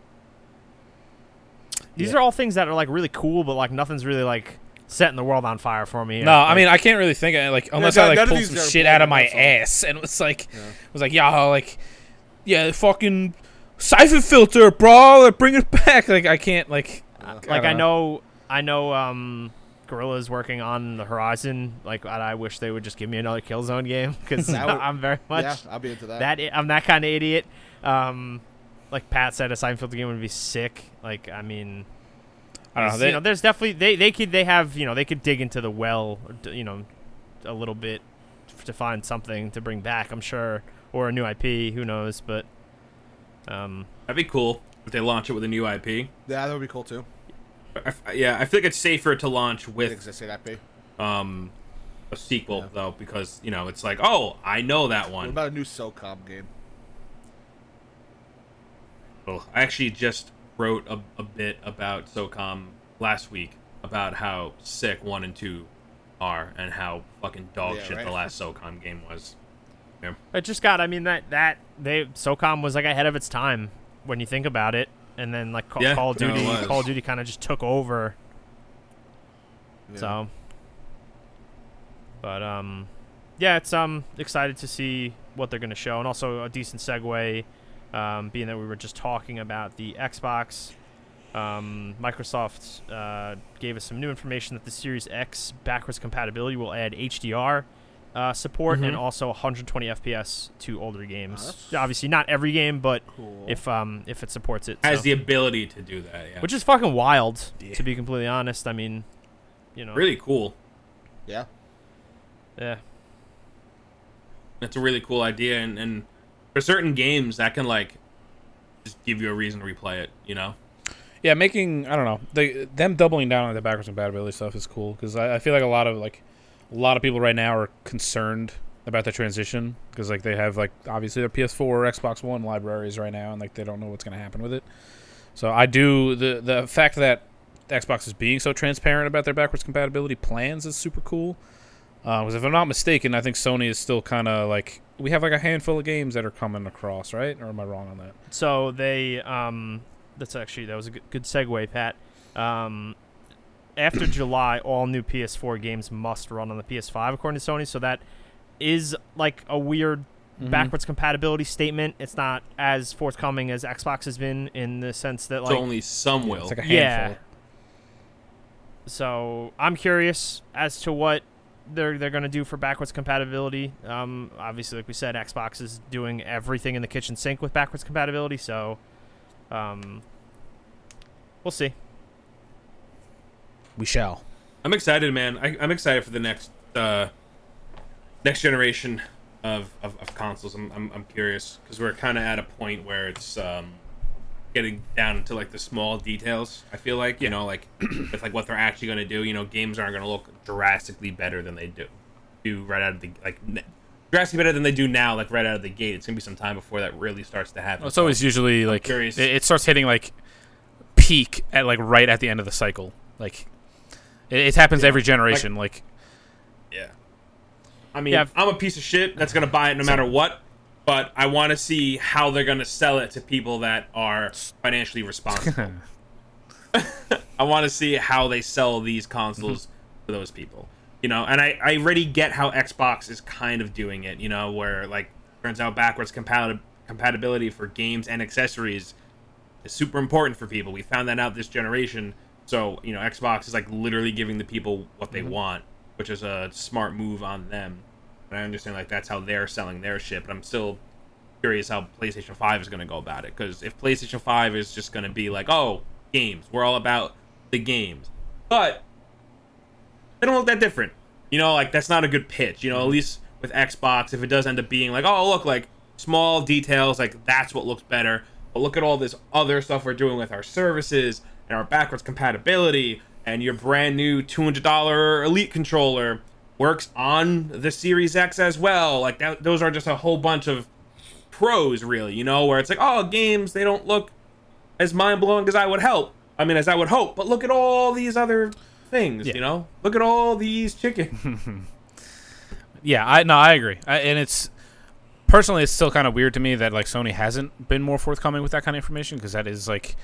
These yeah. are all things that are like really cool, but like nothing's really like setting the world on fire for me. Here. No, like, I mean I can't really think of it, like unless no, I like pulled some shit out of my ass and was like, yeah. was like, yeah, like, yeah, fucking Siphon Filter, bro, bring it back. Like I can't like, yeah. I like I know, know, I know, um, Guerrilla's working on the Horizon. Like I wish they would just give me another Killzone game because I'm very much, yeah, I'll be into that. That I'm that kind of idiot. Um, like Pat said, a Siphon Filter game would be sick. Like I mean. I don't know. They, you know, there's definitely they, they could they have you know they could dig into the well you know a little bit to find something to bring back, I'm sure, or a new I P, who knows, but um that'd be cool if they launch it with a new I P. Yeah, that would be cool too. I, yeah, I feel like it's safer to launch with existing I P. Um, a sequel yeah. though, because you know it's like oh I know that one. What about a new SOCOM game? Oh, I actually just. wrote a, a bit about SOCOM last week about how sick one and two are and how fucking dog yeah, shit right? the last SOCOM game was. Yeah. It just got, I mean, that, that they SOCOM was like ahead of its time when you think about it. And then like Call, yeah, Call of Duty, Call of Duty kind of just took over. Yeah. So, but, um, yeah, it's, um, excited to see what they're going to show. And also a decent segue. Um, being that we were just talking about the Xbox, um, Microsoft uh, gave us some new information that the Series X backwards compatibility will add H D R uh, support mm-hmm. and also one hundred twenty F P S to older games. Oh, obviously, not every game, but cool. if um, if it supports it. Has so. the ability to do that, yeah. Which is fucking wild, yeah. to be completely honest. I mean, you know. Really cool. Yeah. Yeah. That's a really cool idea, and... and for certain games, that can, like, just give you a reason to replay it, you know? Yeah, making, I don't know, they, them doubling down on the backwards compatibility stuff is cool, because I, I feel like a lot of, like, a lot of people right now are concerned about the transition, because, like, they have, like, obviously their P S four or Xbox One libraries right now, and, like, they don't know what's going to happen with it. So I do, the, the fact that Xbox is being so transparent about their backwards compatibility plans is super cool. Because uh, if I'm not mistaken, I think Sony is still kind of like we have like a handful of games that are coming across, right? Or am I wrong on that? So they, um, that's actually that was a good, good segue, Pat. Um, after July, all new P S four games must run on the P S five, according to Sony. So that is like a weird mm-hmm. backwards compatibility statement. It's not as forthcoming as Xbox has been in the sense that like so only some will. It's like a handful. Yeah. So I'm curious as to what. They're they're gonna do for backwards compatibility. Um, obviously, like we said, Xbox is doing everything in the kitchen sink with backwards compatibility. So, um, we'll see. We shall. I'm excited, man. I, I'm excited for the next uh, next generation of, of, of consoles. I'm I'm, I'm curious because we're kind of at a point where it's um, getting down to like the small details. I feel like you yeah. know, like with like what they're actually gonna do. You know, games aren't gonna look. drastically better than they do do right out of the like drastically better than they do now like right out of the gate. It's gonna be some time before that really starts to happen. Well, it's always so, usually I'm like curious. It, it starts hitting like peak at like right at the end of the cycle. Like it, it happens yeah. every generation. Like, like yeah, I mean yeah, I'm a piece of shit that's gonna buy it no so, matter what. But I want to see how they're gonna sell it to people that are financially responsible. I want to see how they sell these consoles. Mm-hmm. For those people, you know, and I, I already get how Xbox is kind of doing it, you know, where like turns out backwards compati- compatibility for games and accessories is super important for people. We found that out this generation, so you know, Xbox is like literally giving the people what they mm-hmm. want, which is a smart move on them. And I understand like that's how they're selling their shit, but I'm still curious how PlayStation five is going to go about it, because if PlayStation five is just going to be like, oh, games, we're all about the games, but they don't look that different, you know, like that's not a good pitch, you know. At least with Xbox, if it does end up being like, oh look, like small details, like that's what looks better, but look at all this other stuff we're doing with our services and our backwards compatibility, and your brand new two hundred dollars Elite controller works on the Series X as well. Like that, those are just a whole bunch of pros, really, you know, where it's like, oh, games, they don't look as mind-blowing as I would help I mean as I would hope, but look at all these other things, yeah. you know, look at all these chicken. yeah I no I agree I, and it's personally, it's still kind of weird to me that like Sony hasn't been more forthcoming with that kind of information, because that is like,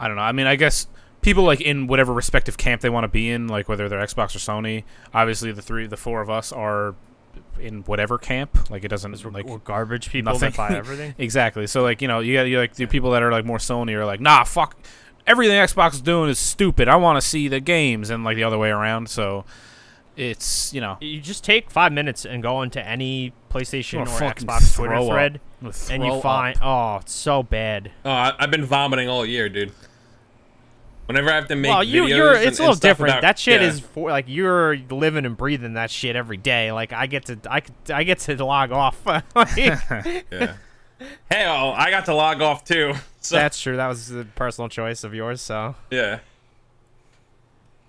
I don't know. I mean, I guess people like in whatever respective camp they want to be in, like whether they're Xbox or Sony. Obviously, the three, the four of us are in whatever camp. Like it doesn't like we're garbage people nothing. That buy everything. Exactly. So like you know you got you like the people that are like more Sony are like nah fuck everything Xbox is doing is stupid. I want to see the games, and like the other way around. So. It's, you know... You just take five minutes and go into any PlayStation or Xbox Twitter thread, and you find... Oh, it's so bad. Oh, I, I've been vomiting all year, dude. Whenever I have to make well, you, videos... You're, it's and, a little different. About, that shit yeah. is... For, like, you're living and breathing that shit every day. Like, I get to... I, I get to log off. yeah. Hell, I got to log off, too. So. That's true. That was a personal choice of yours, so... Yeah.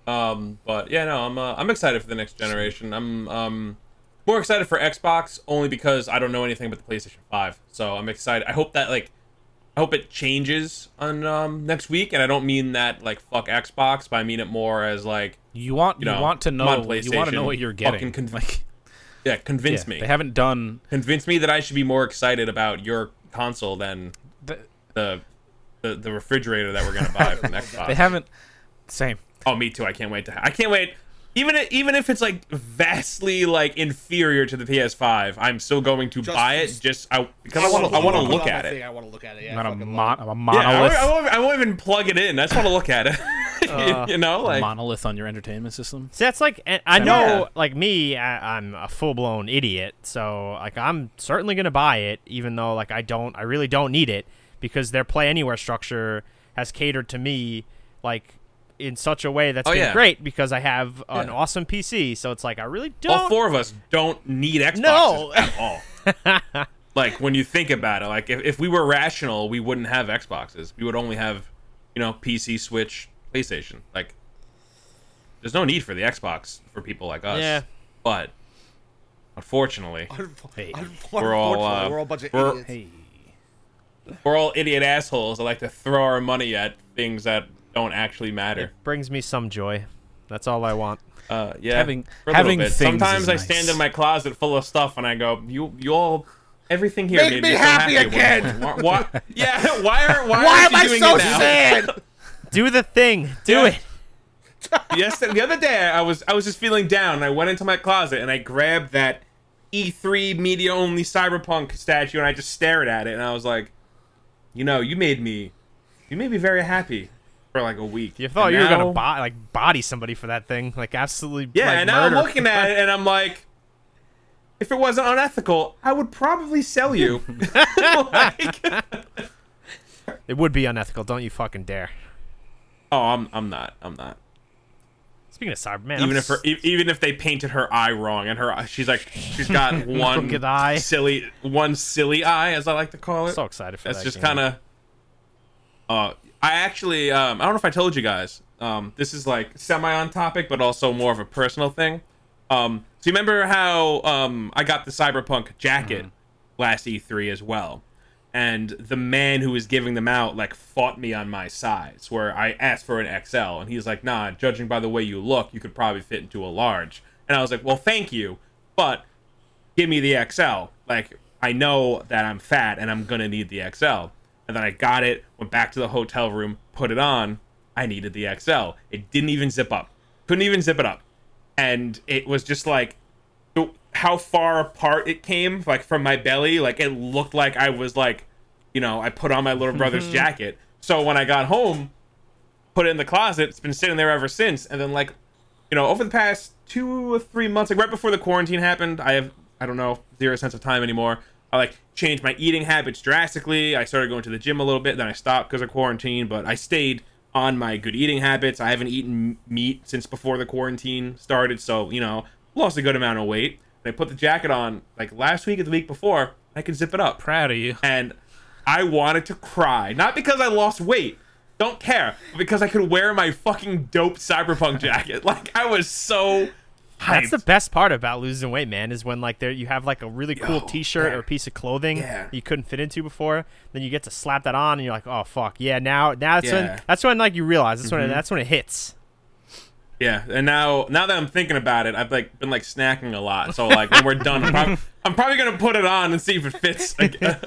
Um, but yeah, no, I'm, uh, I'm excited for the next generation. I'm, um, more excited for Xbox only because I don't know anything about the PlayStation five. So I'm excited. I hope that, like, I hope it changes on, um, next week. And I don't mean that, like, fuck Xbox, but I mean it more as, like, you want, you, know, you want to know, you want to know what you're getting. Con- like, yeah, convince yeah, me. They haven't done. Convince me that I should be more excited about your console than the, the, the, the refrigerator that we're going to buy from Xbox. They haven't. Same. Oh, me too. I can't wait to. Ha- I can't wait. Even if, even if it's like vastly like inferior to the P S five, I'm still going to just, buy it. Just I because I want to. I want to look, look at it. I want to look at it. Yeah, not I a, mon- a monolith. Yeah, I, won't, I won't even plug it in. I just want to look at it. uh, you know, like a monolith on your entertainment system. So that's like. And I know, yeah. like me, I, I'm a full blown idiot. So like, I'm certainly gonna buy it, even though like I don't. I really don't need it because their Play Anywhere structure has catered to me. Like. In such a way that's oh, been yeah. great because I have an yeah. awesome P C, so it's like I really don't. All four of us don't need Xboxes no. at all. Like when you think about it, like if, if we were rational, we wouldn't have Xboxes. We would only have, you know, P C, Switch, PlayStation. Like, there's no need for the Xbox for people like us. Yeah. But unfortunately, hey. we're all uh, we're all a bunch of we're, idiots. We're all idiot assholes that like to throw our money at things that. Don't actually matter. It brings me some joy. That's all I want. Uh, yeah, having having things. Sometimes I nice. stand in my closet full of stuff and I go, "You, you all, everything here made me so happy again." Why, why, yeah, why are why, why am I so sad? Do the thing. Do yeah. it. Yes, the other day I was I was just feeling down. And I went into my closet and I grabbed that E three media only Cyberpunk statue and I just stared at it and I was like, "You know, you made me, you made me very happy." For like a week. You thought and you now, were gonna bo- like body somebody for that thing, like absolutely. Yeah, like, and now murder. I'm looking at it, and I'm like, if it wasn't unethical, I would probably sell you. Like, it would be unethical. Don't you fucking dare. Oh, I'm I'm not. I'm not. Speaking of Cyberman, even I'm if her, s- even if they painted her eye wrong, and her she's like she's got one eye. silly one silly eye, as I like to call it. So excited for That's that. That's just kind of. Uh, I actually, um, I don't know if I told you guys, um, this is like semi on topic, but also more of a personal thing. Um, so you remember how um, I got the Cyberpunk jacket mm-hmm. last E three as well. And the man who was giving them out, like, fought me on my size, where I asked for an X L. And he's like, nah, judging by the way you look, you could probably fit into a large. And I was like, well, thank you, but give me the X L. Like, I know that I'm fat and I'm going to need the X L. And then I got it, went back to the hotel room, put it on. I needed the X L. It didn't even zip up. Couldn't even zip it up. And it was just like how far apart it came, like from my belly. Like it looked like I was like, you know, I put on my little brother's mm-hmm. jacket. So when I got home, put it in the closet. It's been sitting there ever since. And then like, you know, over the past two or three months, like right before the quarantine happened, I have, I don't know, zero sense of time anymore. I, like, changed my eating habits drastically. I started going to the gym a little bit. Then I stopped because of quarantine. But I stayed on my good eating habits. I haven't eaten meat since before the quarantine started. So, you know, lost a good amount of weight. And I put the jacket on, like, last week or the week before. I could zip it up. Proud of you. And I wanted to cry. Not because I lost weight. Don't care. But because I could wear my fucking dope Cyberpunk jacket. Like, I was so... That's the best part about losing weight, man, is when like there you have like a really cool Yo, t-shirt yeah. or piece of clothing yeah. you couldn't fit into before, then you get to slap that on and you're like, oh fuck, yeah, now now that's yeah. when that's when like you realize that's mm-hmm. when it, that's when it hits. Yeah, and now now that I'm thinking about it, I've like been like snacking a lot. So like when we're done, I'm, I'm probably gonna put it on and see if it fits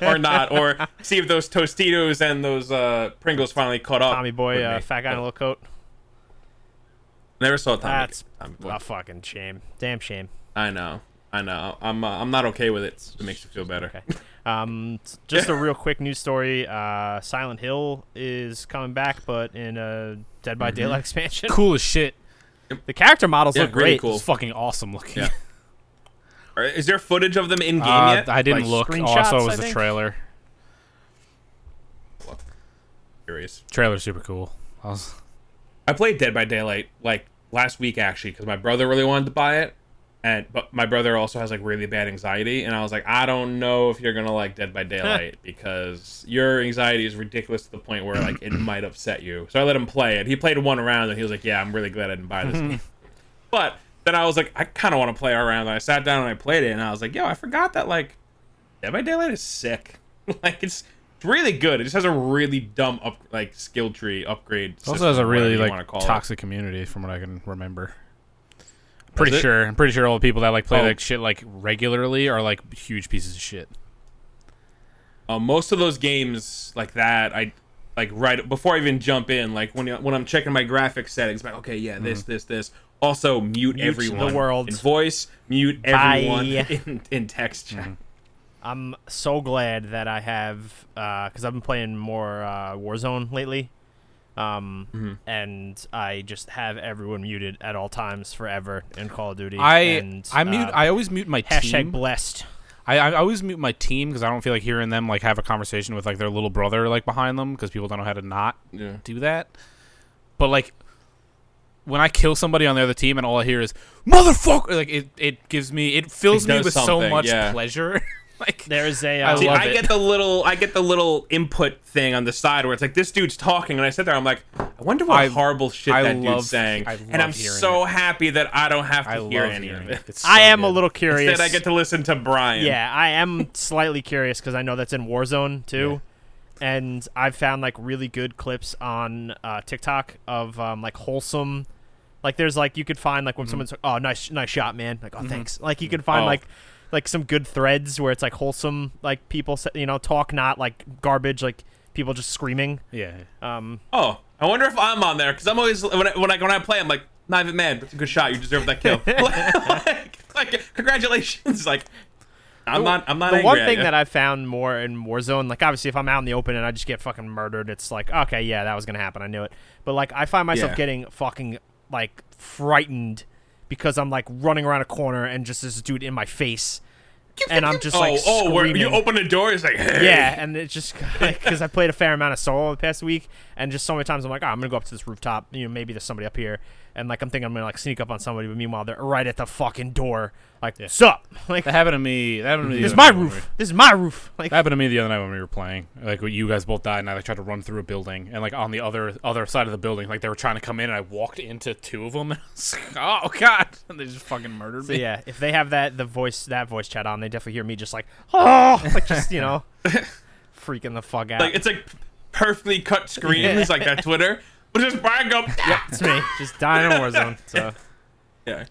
or not, or see if those Tostitos and those uh, Pringles finally caught up. Tommy Boy, uh, fat guy in a little coat. Never saw Tommy. That's Tommy Boy. A fucking shame. Damn shame. I know. I know. I'm uh, I'm not okay with it. It makes me feel better. Okay. Um, just a real quick news story. Uh, Silent Hill is coming back, but in a Dead by Daylight mm-hmm. expansion. Cool as shit. The character models yeah, look really great. Cool. It's fucking awesome looking. Yeah. Is there footage of them in game uh, yet? I didn't like, look. Also, it was the trailer. Look. Curious. Trailer's super cool. I, was... I played Dead by Daylight like last week actually because my brother really wanted to buy it, and but my brother also has like really bad anxiety, and I was like, I don't know if you're gonna like Dead by Daylight because your anxiety is ridiculous to the point where like it might upset you. So I let him play it. He played one round and he was like, yeah, I'm really glad I didn't buy this, but. Then I was like, I kind of want to play around. And I sat down and I played it, and I was like, yo, I forgot that like Dead by Daylight is sick. Like it's really good. It just has a really dumb up like skill tree upgrade. It also has a really like toxic it. community, from what I can remember. I'm pretty That's sure. It? I'm pretty sure all the people that like play oh. like shit like regularly are like huge pieces of shit. Uh, most of those games like that, I. Like right before I even jump in, like when when I'm checking my graphic settings, I'm like okay, yeah, this, mm-hmm. this, this. Also, mute, mute everyone. The world. In voice, mute Bye. everyone in, in text chat. Mm-hmm. I'm so glad that I have, because uh, I've been playing more uh, Warzone lately, um, mm-hmm. and I just have everyone muted at all times forever in Call of Duty. I and, I mute. Uh, I always mute my hashtag team. blessed. I, I always mute my team because I don't feel like hearing them like have a conversation with like their little brother like behind them because people don't know how to not yeah. do that. But like when I kill somebody on the other team and all I hear is motherfucker, like it, it gives me it fills it me with so much yeah. pleasure. Like there is a uh, I, see, love I it. get the little I get the little input thing on the side where it's like this dude's talking and I sit there I'm like I wonder what I, horrible shit I that love, dude's saying and I'm so it. happy that I don't have to I hear any of it. it. So I am good. a little curious. Instead I get to listen to Brian. Yeah, I am slightly curious because I know that's in Warzone too, yeah. and I've found like really good clips on uh, TikTok of um, like wholesome. Like there's like you could find like when mm-hmm. someone's like, oh nice nice shot man like oh mm-hmm. thanks like you could find oh. like. Like some good threads where it's like wholesome, like people, you know, talk, not like garbage, like people just screaming. Yeah. Um. Oh, I wonder if I'm on there because I'm always when I, when I when I play, I'm like, not even mad, but it's a good shot. You deserve that kill. like, like, congratulations. Like, I'm not. I'm not. The angry one thing at you. that I found more in Warzone, like obviously, if I'm out in the open and I just get fucking murdered, it's like, okay, yeah, that was gonna happen. I knew it. But like, I find myself yeah. getting fucking like frightened. Because I'm like running around a corner and just this dude in my face, and I'm just like, oh, oh, where you open the door, it's like, hey. Yeah, and it's just because like, I played a fair amount of solo the past week, and just so many times I'm like, oh, I'm gonna go up to this rooftop, you know, maybe there's somebody up here, and like I'm thinking I'm gonna like sneak up on somebody, but meanwhile they're right at the fucking door, like, yeah. sup? Like that happened to me. That happened to me. This is my roof. We were, this is my roof. Like that happened to me the other night when we were playing. Like you guys both died, and I like, tried to run through a building, and like on the other other side of the building, like they were trying to come in, and I walked into two of them, and I was like, oh god, and they just fucking murdered so, me. Yeah, if they have that the voice that voice chat on, they definitely hear me just like, oh, like just you know, freaking the fuck out. Like it's like perfectly cut screens, yeah. like that Twitter. But just bang up. Yep, it's me. Just dying in Warzone. So, yeah.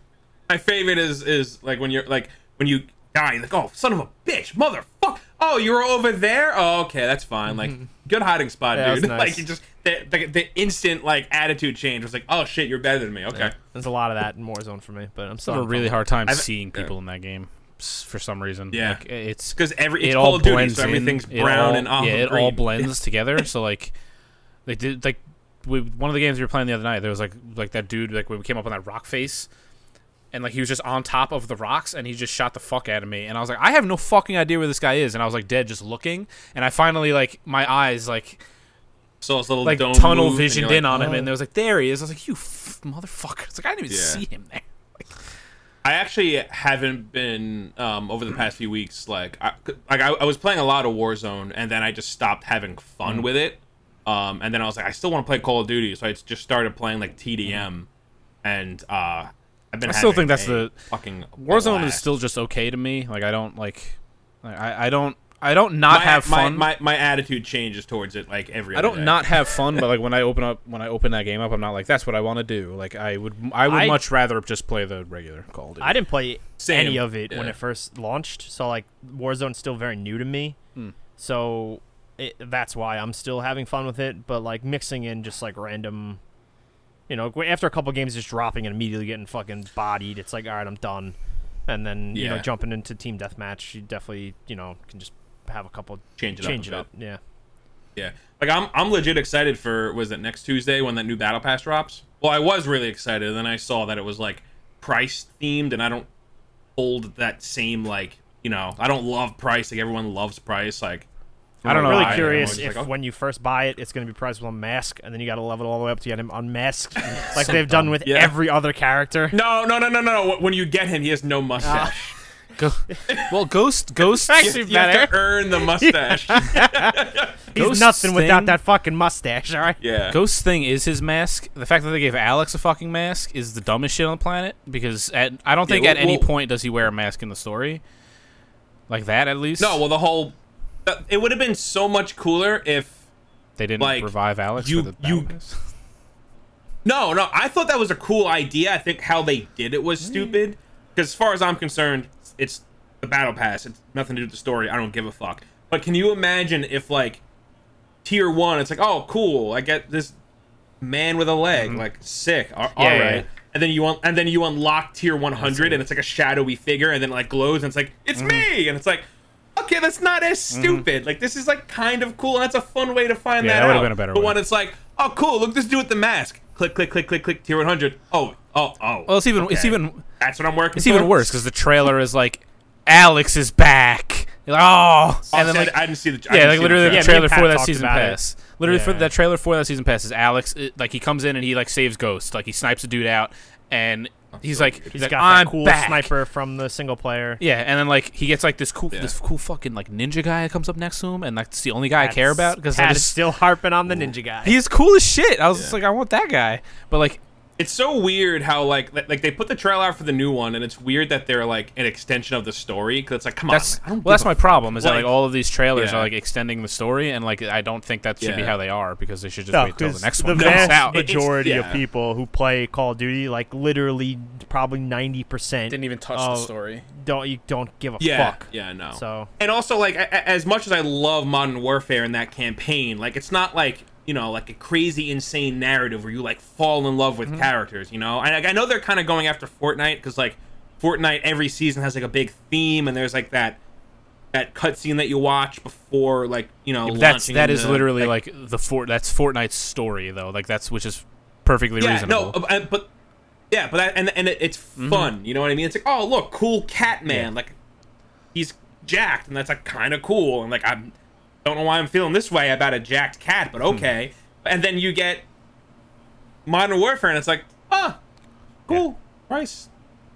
My favorite is is like when you're like when you die, you're like oh son of a bitch, motherfucker. Oh, you were over there. Oh, okay, that's fine. Like mm-hmm. good hiding spot, yeah, dude. Nice. Like you just the, the the instant like attitude change was like oh shit, you're better than me. Okay. Yeah. There's a lot of that in Warzone for me, but I'm still I have a really hard time I've, seeing people yeah. in that game for some reason. Yeah. Like, it's because every it's it all Call of Duty, blends so everything's in, brown all, and olive yeah, it green. all blends together. So like, like did like. We, one of the games we were playing the other night, there was like like that dude like when we came up on that rock face, and like he was just on top of the rocks and he just shot the fuck out of me, and I was like I have no fucking idea where this guy is, and I was like dead just looking, and I finally like my eyes like so it's little like dome tunnel visioned like, in on oh. him, and there was like there he is. I was like you f- motherfucker. It's like I didn't even yeah. see him there. Like, I actually haven't been um, over the past few weeks like I, like I, I was playing a lot of Warzone, and then I just stopped having fun mm-hmm. with it. Um, and then I was like, I still want to play Call of Duty, so I just started playing like T D M, and uh, I've been. I still think that's the fucking Warzone blast. Is still just okay to me. Like I don't like, I I don't I don't not my, have fun. My, my my attitude changes towards it like every other I don't day. Not have fun, but like when I open up when I open that game up, I'm not like that's what I want to do. Like I would I would I, much rather just play the regular Call of Duty. I didn't play Same. any of it yeah. when it first launched, so like Warzone's still very new to me. Hmm. So it, that's why I'm still having fun with it, but like mixing in just like random, you know, after a couple of games just dropping and immediately getting fucking bodied, it's like, all right, I'm done. And then, yeah. you know, jumping into team deathmatch, you definitely, you know, can just have a couple change it change up. Change it up. Yeah. Yeah. Like I'm I'm legit excited for, was it next Tuesday when that new Battle Pass drops? Well, I was really excited, and then I saw that it was like price themed, and I don't hold that same like, you know, I don't love price, like everyone loves price, like I don't I'm know. really curious know. if like, oh. when you first buy it, it's going to be priced with a mask, and then you got to level it all the way up to get him unmasked, like so they've dumb. done with yeah. every other character. No, no, no, no, no. When you get him, he has no mustache. Uh, go, well, Ghost, Ghost, actually you better. have to earn the mustache. He's nothing thing? without that fucking mustache. All right. Yeah. Ghost thing is his mask. The fact that they gave Alyx a fucking mask is the dumbest shit on the planet, because at, I don't think yeah, well, at any well, point does he wear a mask in the story. Like that, at least. No. Well, the whole. It would have been so much cooler if they didn't like, revive Alyx. You, the you, no, no. I thought that was a cool idea. I think how they did it was stupid. Because as far as I'm concerned, it's the battle pass. It's nothing to do with the story. I don't give a fuck. But can you imagine if like tier one? It's like, oh, cool. I get this man with a leg. Mm-hmm. Like sick. All, yeah, all right. Yeah. And then you un- and then you unlock tier one hundred, and it's like a shadowy figure, and then it, like glows, and it's like it's mm-hmm. me, and it's like. Okay, that's not as stupid. Mm-hmm. Like, this is, like, kind of cool, and that's a fun way to find yeah, that, that out. Yeah, that would have been a better but way. But when it's like, oh, cool, look at this dude with the mask. Click, click, click, click, click, tier one hundred. Oh, oh, oh. Well, it's even... Okay. It's even. That's what I'm working It's for. Even worse, because the trailer is like, Alyx is back. You're like, oh. oh and then, like, I didn't see the... I yeah, like, literally the, the trailer yeah, for that season pass. It. Literally, yeah. for that trailer for that season pass is Alyx, it, like, he comes in and he, like, saves Ghost. Like, he snipes a dude out, and... He's so like, he's, he's like, got that I'm cool back. sniper from the single player. Yeah, and then like he gets like this cool, yeah. this cool fucking like ninja guy that comes up next to him, and like it's the only guy Pat's, I care about because I'm still harping on the ninja guy. He's cool as shit. I was yeah. just like, I want that guy. But like, it's so weird how like like they put the trailer out for the new one, and it's weird that they're like an extension of the story because it's like, come that's, on. I don't well, that's my problem is like, that like all of these trailers yeah. are like extending the story, and like I don't think that should yeah. be how they are because they should just no, wait till the next the one comes out. The vast majority yeah. of people who play Call of Duty, like literally probably ninety percent, didn't even touch uh, the story. Don't you don't give a yeah. fuck. Yeah, no. So and also like as much as I love Modern Warfare and that campaign, like it's not like. You know, like a crazy, insane narrative where you like fall in love with mm-hmm. characters. You know, and I, I know they're kind of going after Fortnite because like Fortnite every season has like a big theme, and there's like that that cutscene that you watch before, like you know, yeah, that's that is the, literally like, like the Fort that's Fortnite's story though. Like that's which is perfectly yeah, reasonable. Yeah, no, uh, but yeah, but that, and and it, it's fun. Mm-hmm. You know what I mean? It's like, oh look, cool Cat Man. Yeah. Like he's jacked, and that's like kind of cool. And like I'm. Don't know why I'm feeling this way about a jacked cat, but okay. Hmm. And then you get Modern Warfare, and it's like, ah, cool, yeah. Price,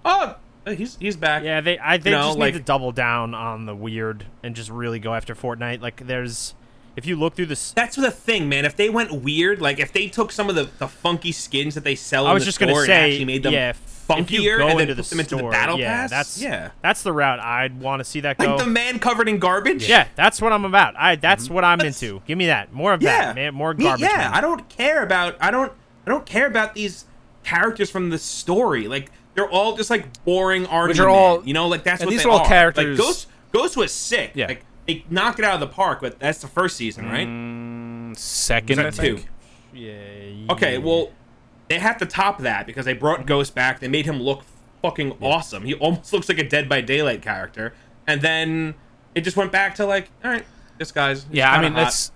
oh, he's he's back. Yeah, they I they you know, just like, need to double down on the weird and just really go after Fortnite. Like, there's if you look through this, that's the thing, man. If they went weird, like if they took some of the, the funky skins that they sell, in I was the just gonna say, actually made them yeah, funkier and then into put the them into store, the battle yeah, pass. That's, yeah, that's the route I'd want to see that go. Like the man covered in garbage. Yeah, yeah that's what I'm about. I that's mm-hmm. what I'm that's, into. Give me that. More of yeah, that, man. More garbage. Me, yeah, man. I don't care about. I don't. I don't care about these characters from the story. Like they're all just like boring army. All you know, like that's what these they are all characters. Like, Ghost, Ghost was sick. Yeah, like, they knocked it out of the park. But that's the first season, right? Mm, second, I think. Two. Yeah, yeah. Okay. Well. They have to top that because they brought Ghost back. They made him look fucking yeah. awesome. He almost looks like a Dead by Daylight character. And then it just went back to like, all right, this guy's yeah. I mean, hot. that's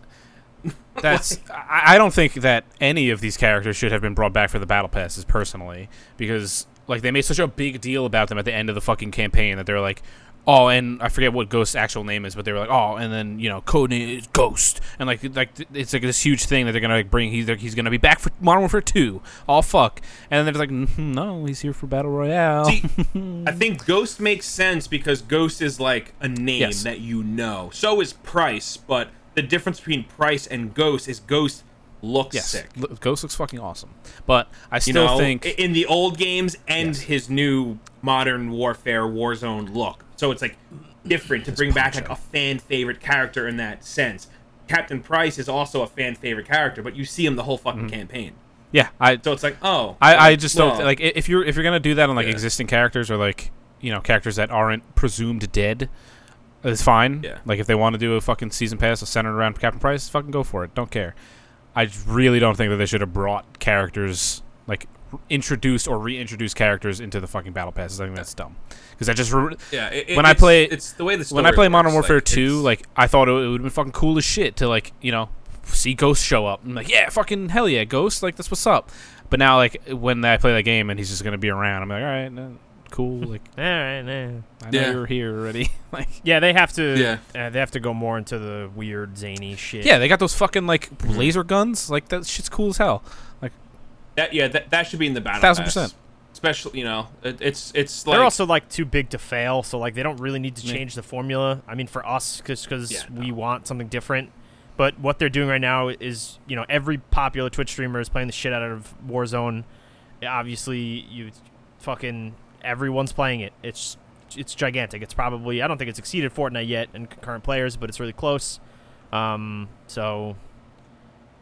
that's. like, I don't think that any of these characters should have been brought back for the battle passes personally, because like they made such a big deal about them at the end of the fucking campaign that they're like. Oh, and I forget what Ghost's actual name is, but they were like, oh, and then you know, code name is Ghost, and like, like it's like this huge thing that they're gonna like bring. He's he's gonna be back for Modern Warfare two. Oh fuck! And then they're like, no, he's here for Battle Royale. See, I think Ghost makes sense because Ghost is like a name yes. that you know. So is Price, but the difference between Price and Ghost is Ghost looks yes. sick. L- Ghost looks fucking awesome, but I still you know, think in the old games and yes. his new Modern Warfare Warzone look. So it's like different to bring back like a fan favorite character in that sense. Captain Price is also a fan favorite character, but you see him the whole fucking mm-hmm. campaign. Yeah, I, so it's like oh, I, I just well, don't like if you're if you're gonna do that on like yeah. existing characters or like you know characters that aren't presumed dead, it's fine. Yeah. Like if they want to do a fucking season pass centered around Captain Price, fucking go for it. Don't care. I really don't think that they should have brought characters like introduced or reintroduced characters into the fucking battle passes. I think that's dumb because I just re- yeah. It, when it, I play it's, it's the way the story when I play works. Modern Warfare like, two, like I thought it would have been fucking cool as shit to like you know. See Ghost show up. I'm like, yeah, fucking hell yeah, Ghost. Like, that's what's up. But now, like, when I play that game and he's just going to be around, I'm like, all right, nah, cool. Like, all right, nah. I know yeah. you're here already. Like, yeah, they have to yeah. uh, they have to go more into the weird, zany shit. Yeah, they got those fucking, like, laser guns. Like, that shit's cool as hell. Like, that, yeah, that, that should be in the battle pass. one thousand percent Especially, you know, it, it's it's like... They're also, like, too big to fail, so, like, they don't really need to change yeah. the formula. I mean, for us, because yeah, we no. want something different. But what they're doing right now is, you know, every popular Twitch streamer is playing the shit out of Warzone. Obviously, you fucking everyone's playing it. It's it's gigantic. It's probably I don't think it's exceeded Fortnite yet in concurrent players, but it's really close. Um, so,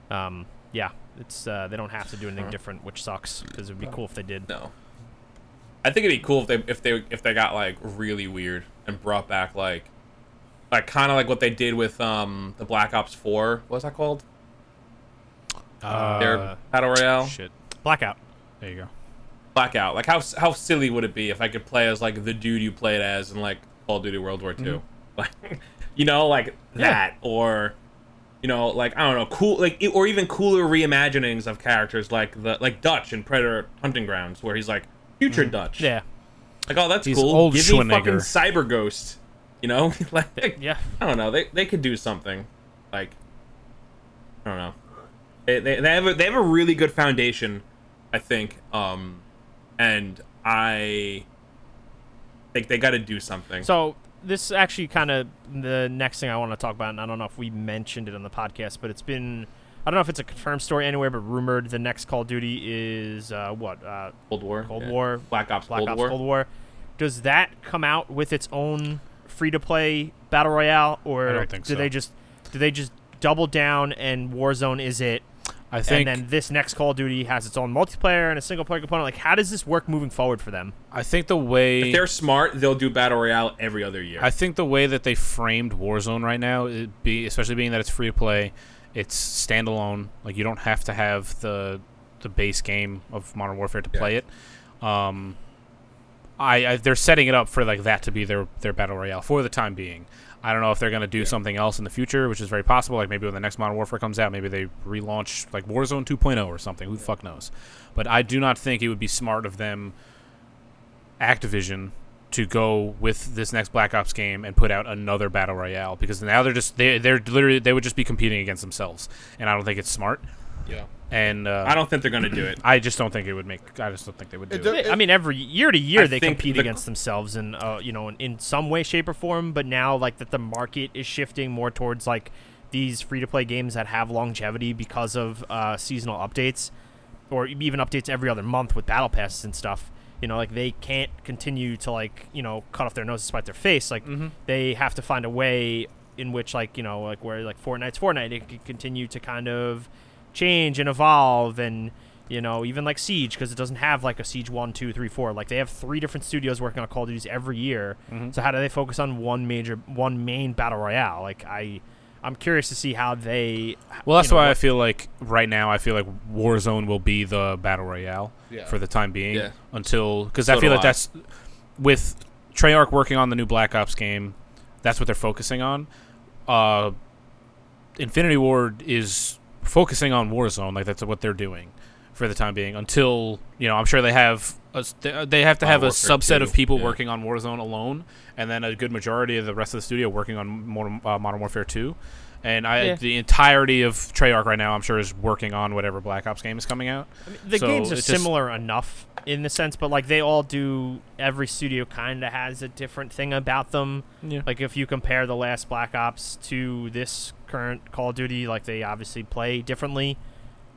um, yeah, it's uh, they don't have to do anything different, which sucks because it would be cool if they did. No, I think it'd be cool if they if they if they got like really weird and brought back like. Like kind of like what they did with um the Black Ops four, what's that called? Uh, Their battle royale. Shit, Blackout. There you go. Blackout. Like how how silly would it be if I could play as like the dude you played as in like Call of Duty World War Two, mm-hmm. like you know like that yeah. or you know like I don't know cool like or even cooler reimaginings of characters like the like Dutch in Predator Hunting Grounds where he's like future mm-hmm. Dutch. Yeah. Like oh that's he's cool. Old Give me fucking Cyber Ghost. You know, like yeah, I don't know. They they could do something, like I don't know. They they, they have a, they have a really good foundation, I think. Um, and I think they got to do something. So this actually kind of the next thing I want to talk about, and I don't know if we mentioned it on the podcast, but it's been I don't know if it's a confirmed story anywhere, but rumored the next Call of Duty is uh, what uh, Cold War, Cold yeah. War, Black Ops, Black Cold Ops, War. Cold War. Does that come out with its own? Free-to-play battle royale, or I don't think do so. they just do they just double down and Warzone is it? I think, and then this next Call of Duty has its own multiplayer and a single-player component. Like, how does this work moving forward for them? I think the way if they're smart, they'll do battle royale every other year. I think the way that they framed Warzone right now, it'd be especially being that it's free-to-play, it's standalone. Like, you don't have to have the the base game of Modern Warfare to yeah. play it. Um, I, I they're setting it up for like that to be their, their battle royale for the time being. I don't know if they're going to do yeah. something else in the future, which is very possible. Like maybe when the next Modern Warfare comes out, maybe they relaunch like Warzone two point oh or something. Who the fuck knows? But I do not think it would be smart of them, Activision, to go with this next Black Ops game and put out another battle royale because now they're just they they're literally they would just be competing against themselves, and I don't think it's smart. Yeah. And uh, I don't think they're going to do it. I just don't think it would make. I just don't think they would do it. it. it I mean, every year to year I they compete the, against themselves, in uh, you know, in, in some way, shape, or form. But now, like that, the market is shifting more towards like these free-to-play games that have longevity because of uh, seasonal updates, or even updates every other month with battle passes and stuff. You know, like they can't continue to like you know cut off their nose to spite their face. Like mm-hmm. they have to find a way in which like you know like where like Fortnite's Fortnite, it can continue to kind of. Change and evolve and you know even like Siege because it doesn't have like a Siege one, two, three, four like they have three different studios working on Call of Duties every year mm-hmm. so how do they focus on one major one main battle royale like I I'm curious to see how they well that's you know, why I feel like right now I feel like Warzone will be the battle royale yeah. for the time being yeah. until because so I feel like I. that's with Treyarch working on the new Black Ops game that's what they're focusing on uh Infinity Ward is focusing on Warzone, like that's what they're doing for the time being until you know I'm sure they have a, they have to have a subset of people yeah. working on Warzone alone and then a good majority of the rest of the studio working on more, uh, Modern Warfare two and I yeah. the entirety of Treyarch right now I'm sure is working on whatever Black Ops game is coming out. I mean, the so games are similar just, enough in the sense but like they all do every studio kind of has a different thing about them yeah. like if you compare the last Black Ops to this current Call of Duty like they obviously play differently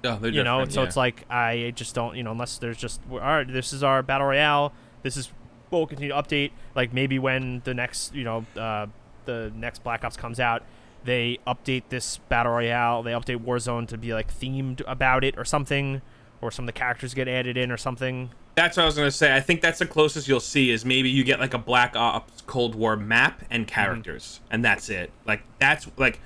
yeah, they're you know different, so yeah. it's like I just don't you know unless there's just all right this is our battle royale this is we'll continue to update. Like maybe when the next, you know, uh, the next Black Ops comes out, they update this Battle Royale, they update Warzone to be like themed about it or something, or some of the characters get added in or something. That's what I was going to say. I think that's the closest you'll see is maybe you get like a Black Ops Cold War map and characters, mm-hmm. and that's it. Like that's like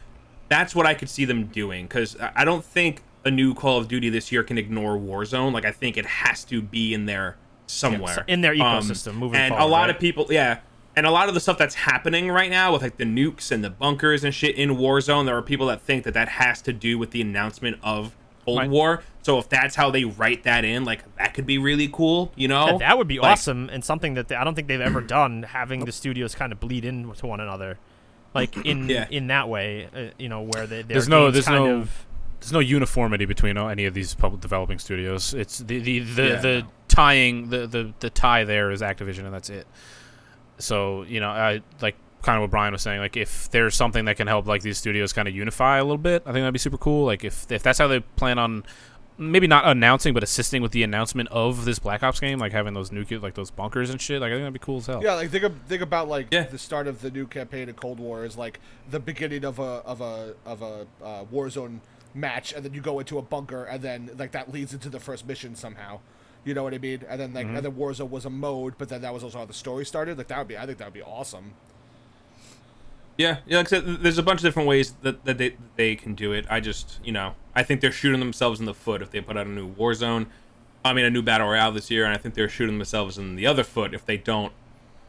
that's what I could see them doing, because I don't think a new Call of Duty this year can ignore Warzone. Like I think it has to be in there somewhere, yeah, in their ecosystem. Um, moving and forward, a lot right? of people, yeah, and a lot of the stuff that's happening right now with like the nukes and the bunkers and shit in Warzone, there are people that think that that has to do with the announcement of Cold right. War. So if that's how they write that in, like that could be really cool, you know? Yeah, that would be like, awesome, and something that they, I don't think they've ever done, having the studios kind of bleed into one another, like in yeah. in that way, uh, you know, where they there's no there's kind no of, there's no uniformity between any of these public developing studios. It's the the the, yeah. the tying the, the the tie there is Activision, and that's it. So you know, I like kind of what Brian was saying, like if there's something that can help like these studios kind of unify a little bit, I think that'd be super cool. Like if if that's how they plan on. Maybe not announcing, but assisting with the announcement of this Black Ops game, like having those new like those bunkers and shit. Like I think that'd be cool as hell. Yeah, like think of, think about like yeah. the start of the new campaign of Cold War is like the beginning of a of a of a uh, Warzone match, and then you go into a bunker, and then like that leads into the first mission somehow. You know what I mean? And then like mm-hmm. and then Warzone was a mode, but then that was also how the story started. Like that would be, I think that would be awesome. Yeah, yeah. Like I said, there's a bunch of different ways that, that they they can do it. I just, you know, I think they're shooting themselves in the foot if they put out a new Warzone, I mean a new Battle Royale this year, and I think they're shooting themselves in the other foot if they don't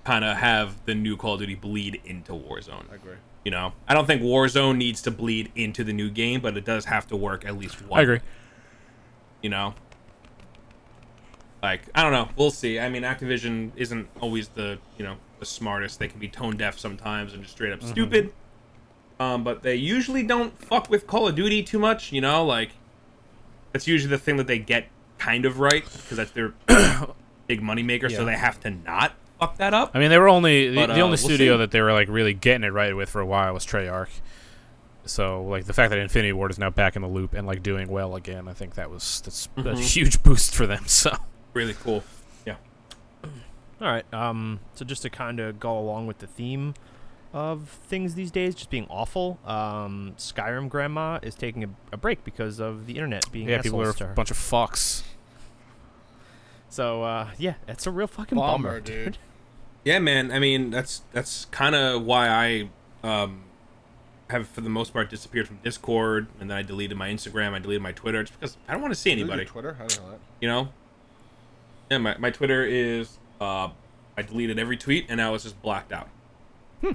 kind of have the new Call of Duty bleed into Warzone. I agree. You know, I don't think Warzone needs to bleed into the new game, but it does have to work at least one. I agree. You know, like I don't know, we'll see. I mean, Activision isn't always the you know. The smartest. They can be tone deaf sometimes and just straight up mm-hmm. stupid, um but they usually don't fuck with Call of Duty too much, you know, like that's usually the thing that they get kind of right, because that's their big money maker, yeah. so they have to not fuck that up. I mean, they were only but, the, the uh, only we'll studio see. That they were like really getting it right with for a while was Treyarch, so like the fact that Infinity Ward is now back in the loop and like doing well again, I think that was that's mm-hmm. a huge boost for them, so really cool. All right, um, so just to kind of go along with the theme of things these days, just being awful, um, Skyrim Grandma is taking a, a break because of the internet being yeah, people are a bunch of fucks. So, uh, yeah, that's a real fucking bummer, bummer dude. dude. Yeah, man, I mean, that's that's kind of why I um, have, for the most part, disappeared from Discord, and then I deleted my Instagram, I deleted my Twitter, just because I don't want to see anybody. Twitter? How do you know that? You know? Yeah, my, my Twitter is... Uh, I deleted every tweet, and I was just blocked out. Hmm.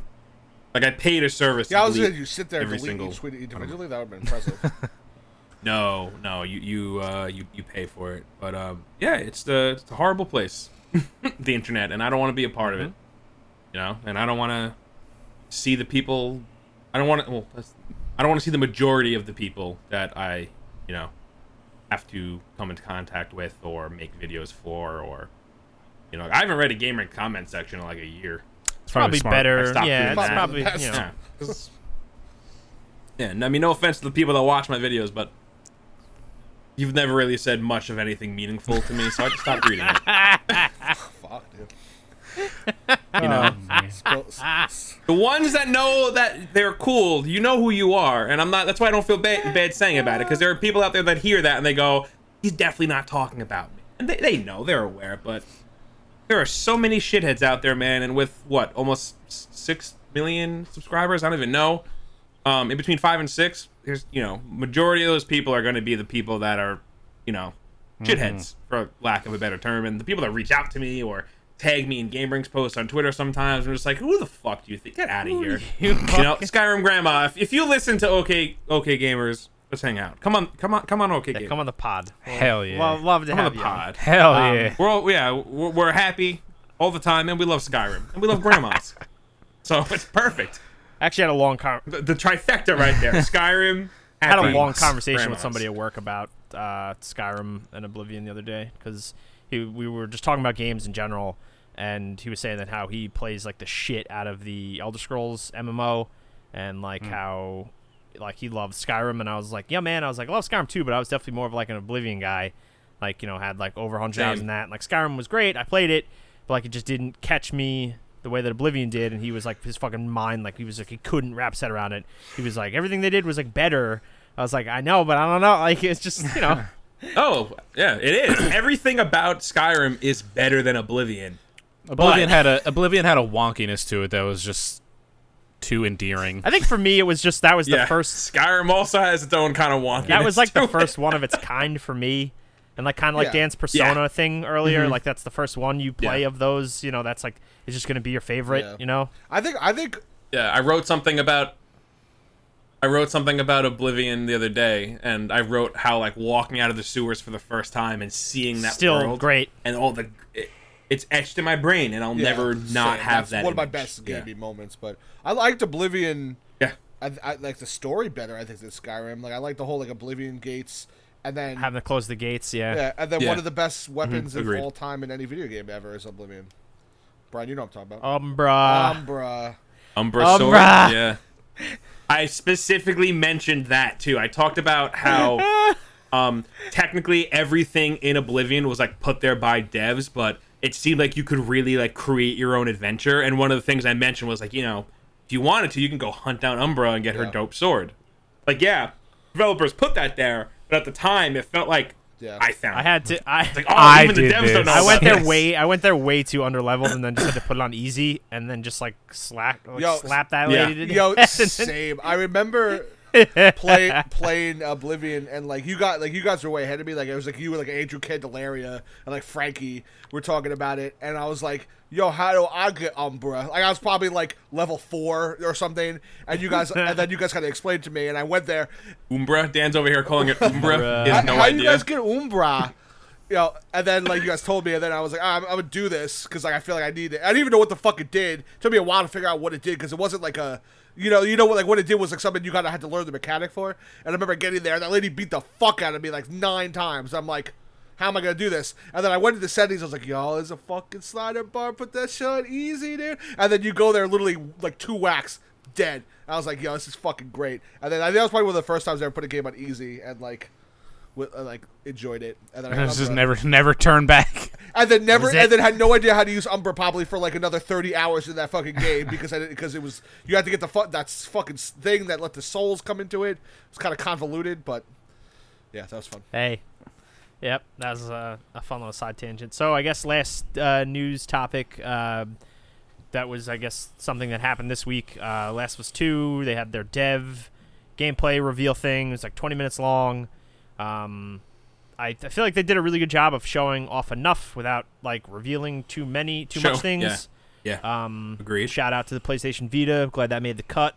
Like, I paid a service. Yeah, to I was going to sit there and delete single, each tweet individually. That would have been impressive. no, no, you you, uh, you you pay for it. But, um, yeah, it's the, it's the horrible place, the internet, and I don't want to be a part mm-hmm. of it. You know? And I don't want to see the people... I don't want to... Well, that's, I don't want to see the majority of the people that I, you know, have to come into contact with or make videos for or... You know, I haven't read a gamer comment section in like a year. It's probably, probably better. Yeah, it's probably, you know. Yeah, I mean, no offense to the people that watch my videos, but you've never really said much of anything meaningful to me, so I just stopped reading it. Fuck, dude. You know, oh, the ones that know that they're cool, you know who you are, and I'm not. That's why I don't feel ba- bad saying about it, because there are people out there that hear that and they go, "He's definitely not talking about me," and they they know, they're aware, but. There are so many shitheads out there, man, and with, what, almost six million subscribers? I don't even know. Um, in between five and six, there's, you know, majority of those people are going to be the people that are, you know, shitheads, mm-hmm. for lack of a better term. And the people that reach out to me or tag me in GameRings posts on Twitter sometimes, I'm just like, who the fuck do you think? Get out of here. You, you know, Skyrim Grandma, if, if you listen to OK OK Gamers... Let's hang out. Come on, come on, come on, okay, yeah, come on the pod. Hell yeah, well, love to come have on the you. Pod. Hell um, yeah, we're all, yeah, we're, we're happy all the time, and we love Skyrim, and we love grandmas, so it's perfect. I actually had a long con- the, the trifecta right there. Skyrim. I had a long conversation grandmas. With somebody at work about uh, Skyrim and Oblivion the other day, because we were just talking about games in general, and he was saying that how he plays like the shit out of the Elder Scrolls M M O, and like mm. how. Like he loved Skyrim, and I was like, yeah, man. I was like, I love Skyrim too, but I was definitely more of like an Oblivion guy. Like, you know, had like over one hundred hours in that. And, like Skyrim was great. I played it, but like it just didn't catch me the way that Oblivion did. And he was like, his fucking mind, like he was like, he couldn't wrap his head around it. He was like, everything they did was like better. I was like, I know, but I don't know. Like, it's just, you know. Oh, yeah, it is. Everything about Skyrim is better than Oblivion. Oblivion but, had a Oblivion had a wonkiness to it that was just too endearing. I think for me, it was just that was the yeah. first. Skyrim also has its own kind of wonkiness. That was like the it. first one of its kind for me, and like kind of like yeah. Dan's Persona yeah. thing earlier. Mm-hmm. Like that's the first one you play yeah. of those. You know, that's like it's just gonna be your favorite. Yeah. You know, I think I think yeah. I wrote something about. I wrote something about Oblivion the other day, and I wrote how like walking out of the sewers for the first time and seeing that still world, great, and all the. It, It's etched in my brain, and I'll yeah, never not same. have That's that. That's one image. of my best gamey yeah. moments, but I liked Oblivion. Yeah, I, I like the story better. I think than Skyrim. Like I like the whole like Oblivion gates, and then having to close the gates. Yeah, yeah, and then yeah. one of the best weapons mm-hmm. of all time in any video game ever is Oblivion. Brian, you know what I'm talking about. Umbra. Umbra. Umbra. Umbra. Sword. Yeah. I specifically mentioned that too. I talked about how um, technically everything in Oblivion was like put there by devs, but it seemed like you could really like create your own adventure. And one of the things I mentioned was like, you know, if you wanted to, you can go hunt down Umbra and get yeah. her dope sword. Like, yeah, developers put that there, but at the time it felt like yeah. I found. I had to. I it's like, oh, I even did the devs this. Don't know. I went there way. I went there way too underleveled, and then just had to put it on easy, and then just like slack, like, Yo, slap that yeah. lady. To Yo, same. I remember. Play, playing Oblivion, and like you got like you guys were way ahead of me. Like it was like you were like Andrew Candelaria and like Frankie were talking about it, and I was like, "Yo, how do I get Umbra?" Like I was probably like level four or something, and you guys, and then you guys kind of explained to me, and I went there. Umbra, Dan's over here calling it Umbra. He has no how idea. How do you guys get Umbra? You know, and then like you guys told me, and then I was like, ah, I'm, I'm gonna do this because like I feel like I need it. I didn't even know what the fuck it did. It took me a while to figure out what it did because it wasn't like a, you know, you know what like what it did was like something you kind of had to learn the mechanic for. And I remember getting there, and that lady beat the fuck out of me like nine times. I'm like, how am I gonna do this? And then I went to the settings. I was like, y'all, there's a fucking slider bar. Put that shit on easy, dude. And then you go there, literally like two whacks, dead. And I was like, yo, this is fucking great. And then I think that was probably one of the first times I ever put a game on easy, and like. With, uh, like enjoyed it, and then I just Umbra. never, never turned back, and then never, and then had no idea how to use Umbra probably for like another thirty hours in that fucking game because I because it was you had to get the fu- that fucking thing that let the souls come into it. It's kind of convoluted, but yeah, that was fun. Hey, yep, that was a, a fun little side tangent. So I guess last uh, news topic uh, that was I guess something that happened this week. Uh, Last of Us two, they had their dev gameplay reveal thing. It was like twenty minutes long. Um, I, I feel like they did a really good job of showing off enough without like revealing too many, too Show. much things. Yeah. yeah. Um, Agreed. Shout out to the PlayStation Vita. Glad that made the cut.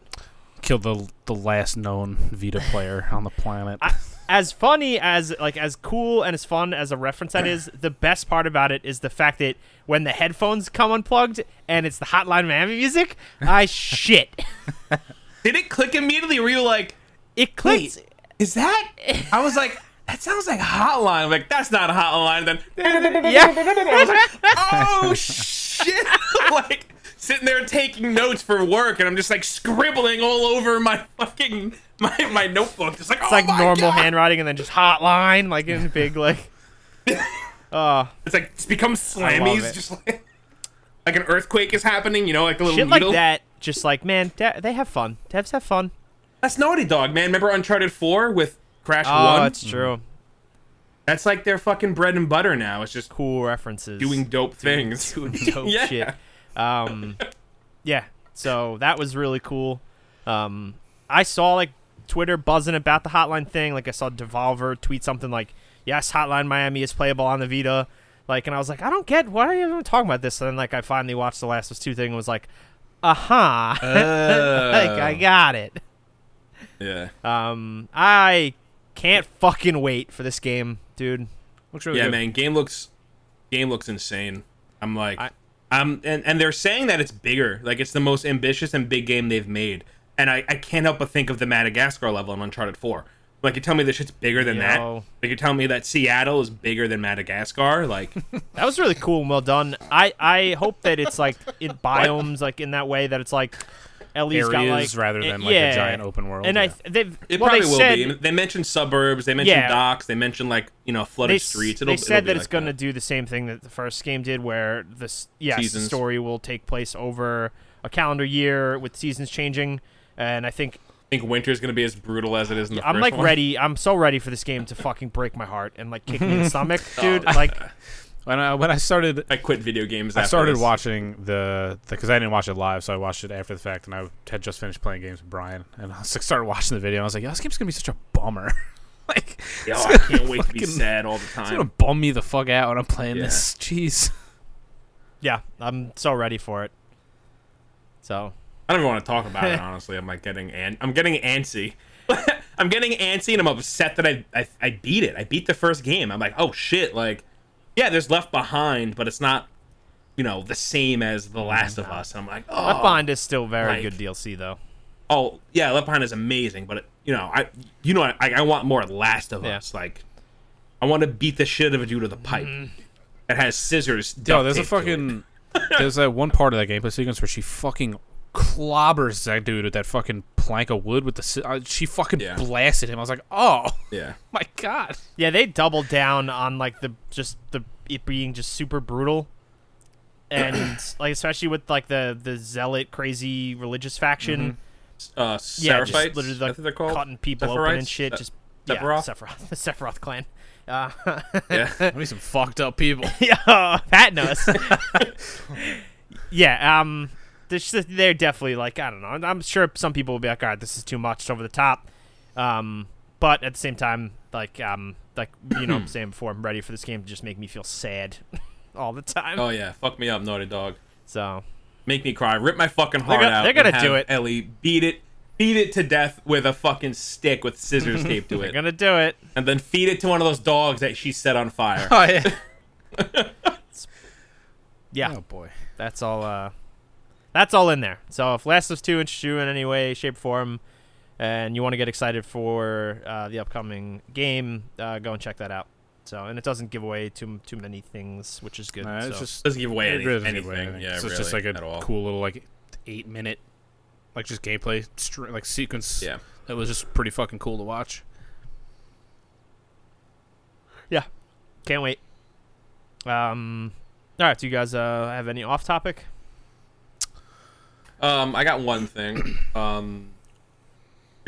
Killed the the last known Vita player on the planet. I, as funny as like as cool and as fun as a reference that is, the best part about it is the fact that when the headphones come unplugged and it's the Hotline Miami music, I shit. Did it click immediately? Were you like, it clicked? Wait. Is that? I was like, that sounds like Hotline. I'm like, that's not a Hotline. Then, yeah. I was like, oh shit! Like sitting there taking notes for work, and I'm just like scribbling all over my fucking my, my notebook. Just like, it's oh like my normal God. handwriting, and then just Hotline, like in big like. Uh, it's like it's become slammies, it. just like like an earthquake is happening. You know, like a little shit needle. like that. Just like man, de- they have fun. Devs have fun. That's Naughty Dog, man. Remember Uncharted four with Crash oh, one? Oh, that's true. That's like their fucking bread and butter now. It's just cool references. Doing dope doing, things. Doing dope yeah. shit. Um, yeah, so that was really cool. Um, I saw like Twitter buzzing about the Hotline thing. Like I saw Devolver tweet something like, yes, Hotline Miami is playable on the Vita. Like, and I was like, I don't get, why are you even talking about this? And then like I finally watched the Last of Us two thing and was like, aha. Uh-huh. Oh. Like I got it. Yeah. Um, I can't fucking wait for this game, dude. Looks really yeah, good. man. Game looks, game looks insane. I'm like, I, I'm, and, and they're saying that it's bigger. Like it's the most ambitious and big game they've made. And I, I can't help but think of the Madagascar level in Uncharted four. Like you tell me this shit's bigger than yo. that. Like you tell me that Seattle is bigger than Madagascar. Like that was really cool and well done. I, I hope that it's like in biomes, like in that way that it's like. Ellie's areas got, like, rather than it, like yeah. a giant open world. And yeah. I th- they've, it well, probably they will said, be. They mentioned suburbs. They mentioned yeah. docks. They mentioned like you know flooded they, streets. It'll, they said it'll be that like it's going to do the same thing that the first game did, where this yes seasons. story will take place over a calendar year with seasons changing. And I think I think winter is going to be as brutal as it is in the I'm first I'm like one. ready. I'm so ready for this game to fucking break my heart and like kick me in the stomach, dude. Oh. Like. When I, when I started... I quit video games after I started this. watching the... Because I didn't watch it live, so I watched it after the fact, and I had just finished playing games with Brian, and I was, like, started watching the video, and I was like, yo, this game's going to be such a bummer. like, Yo, I can't fucking, wait to be sad all the time. It's going to bum me the fuck out when I'm playing yeah. this. Jeez. Yeah, I'm so ready for it. So... I don't even want to talk about it, honestly. I'm, like, getting... An- I'm getting antsy. I'm getting antsy, and I'm upset that I, I I beat it. I beat the first game. I'm like, oh, shit, like... Yeah, there's Left Behind, but it's not, you know, the same as The Last of Us. And I'm like, oh. Left Behind is still very like, good D L C, though. Oh, yeah, Left Behind is amazing, but, it, you know, I you know, I, I want more Last of yeah. Us. Like, I want to beat the shit out of a dude with a pipe mm. that has scissors. No, there's a fucking, there's that one part of that gameplay sequence where she fucking clobbers that dude with that fucking plank of wood with the uh, she fucking yeah. blasted him. I was like, oh yeah, my god. Yeah, they doubled down on like the just the it being just super brutal, and like especially with like the the zealot crazy religious faction. Mm-hmm. Uh, yeah, just literally like they're called cutting people Sephiroths? Open and shit. Uh, just Sephiroth, yeah, Sephiroth, the Sephiroth clan. Uh, yeah, I mean some fucked up people. Yeah, Pat knows. yeah, um. They're definitely like, I don't know. I'm sure some people will be like, God, this is too much, it's over the top. Um, but at the same time, like, um, like you know what I'm saying before, I'm ready for this game to just make me feel sad all the time. Oh, yeah. Fuck me up, Naughty Dog. So. Make me cry. Rip my fucking heart they're gonna, out. They're going to do it. Ellie, beat it. Beat it to death with a fucking stick with scissors taped to it. They're going to do it. And then feed it to one of those dogs that she set on fire. Oh, yeah. yeah. Oh, boy. That's all, uh. That's all in there. So if Last of Us two interests you in any way, shape, form, and you want to get excited for uh, the upcoming game, uh, go and check that out. So and it doesn't give away too too many things, which is good. Nah, it so. just doesn't give away any, really anything. Give away anything. Yeah, so really, it's just like a cool little like eight minute, like just gameplay str- like sequence. Yeah, that was just pretty fucking cool to watch. Yeah, can't wait. Um, all right, do you guys uh, have any off topic? Um, I got one thing. Um,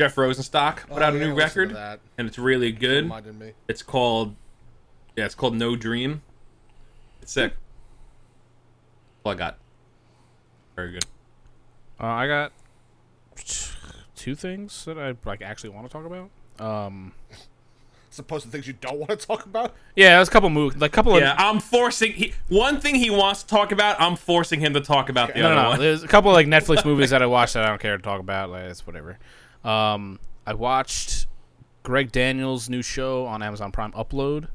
Jeff Rosenstock put oh, out a new record, and it's really good. Me. It's called, yeah, it's called No Dream. It's sick. All I got. Very good. Uh, I got two things that I like actually want to talk about. Um, as opposed to things you don't want to talk about. Yeah, there's a couple moves. Like couple. Yeah, of... I'm forcing he, one thing he wants to talk about. I'm forcing him to talk about okay. the no, other no, no. one. There's a couple of, like Netflix movies that I watched that I don't care to talk about. Like it's whatever. Um, I watched Greg Daniels' new show on Amazon Prime, Upload.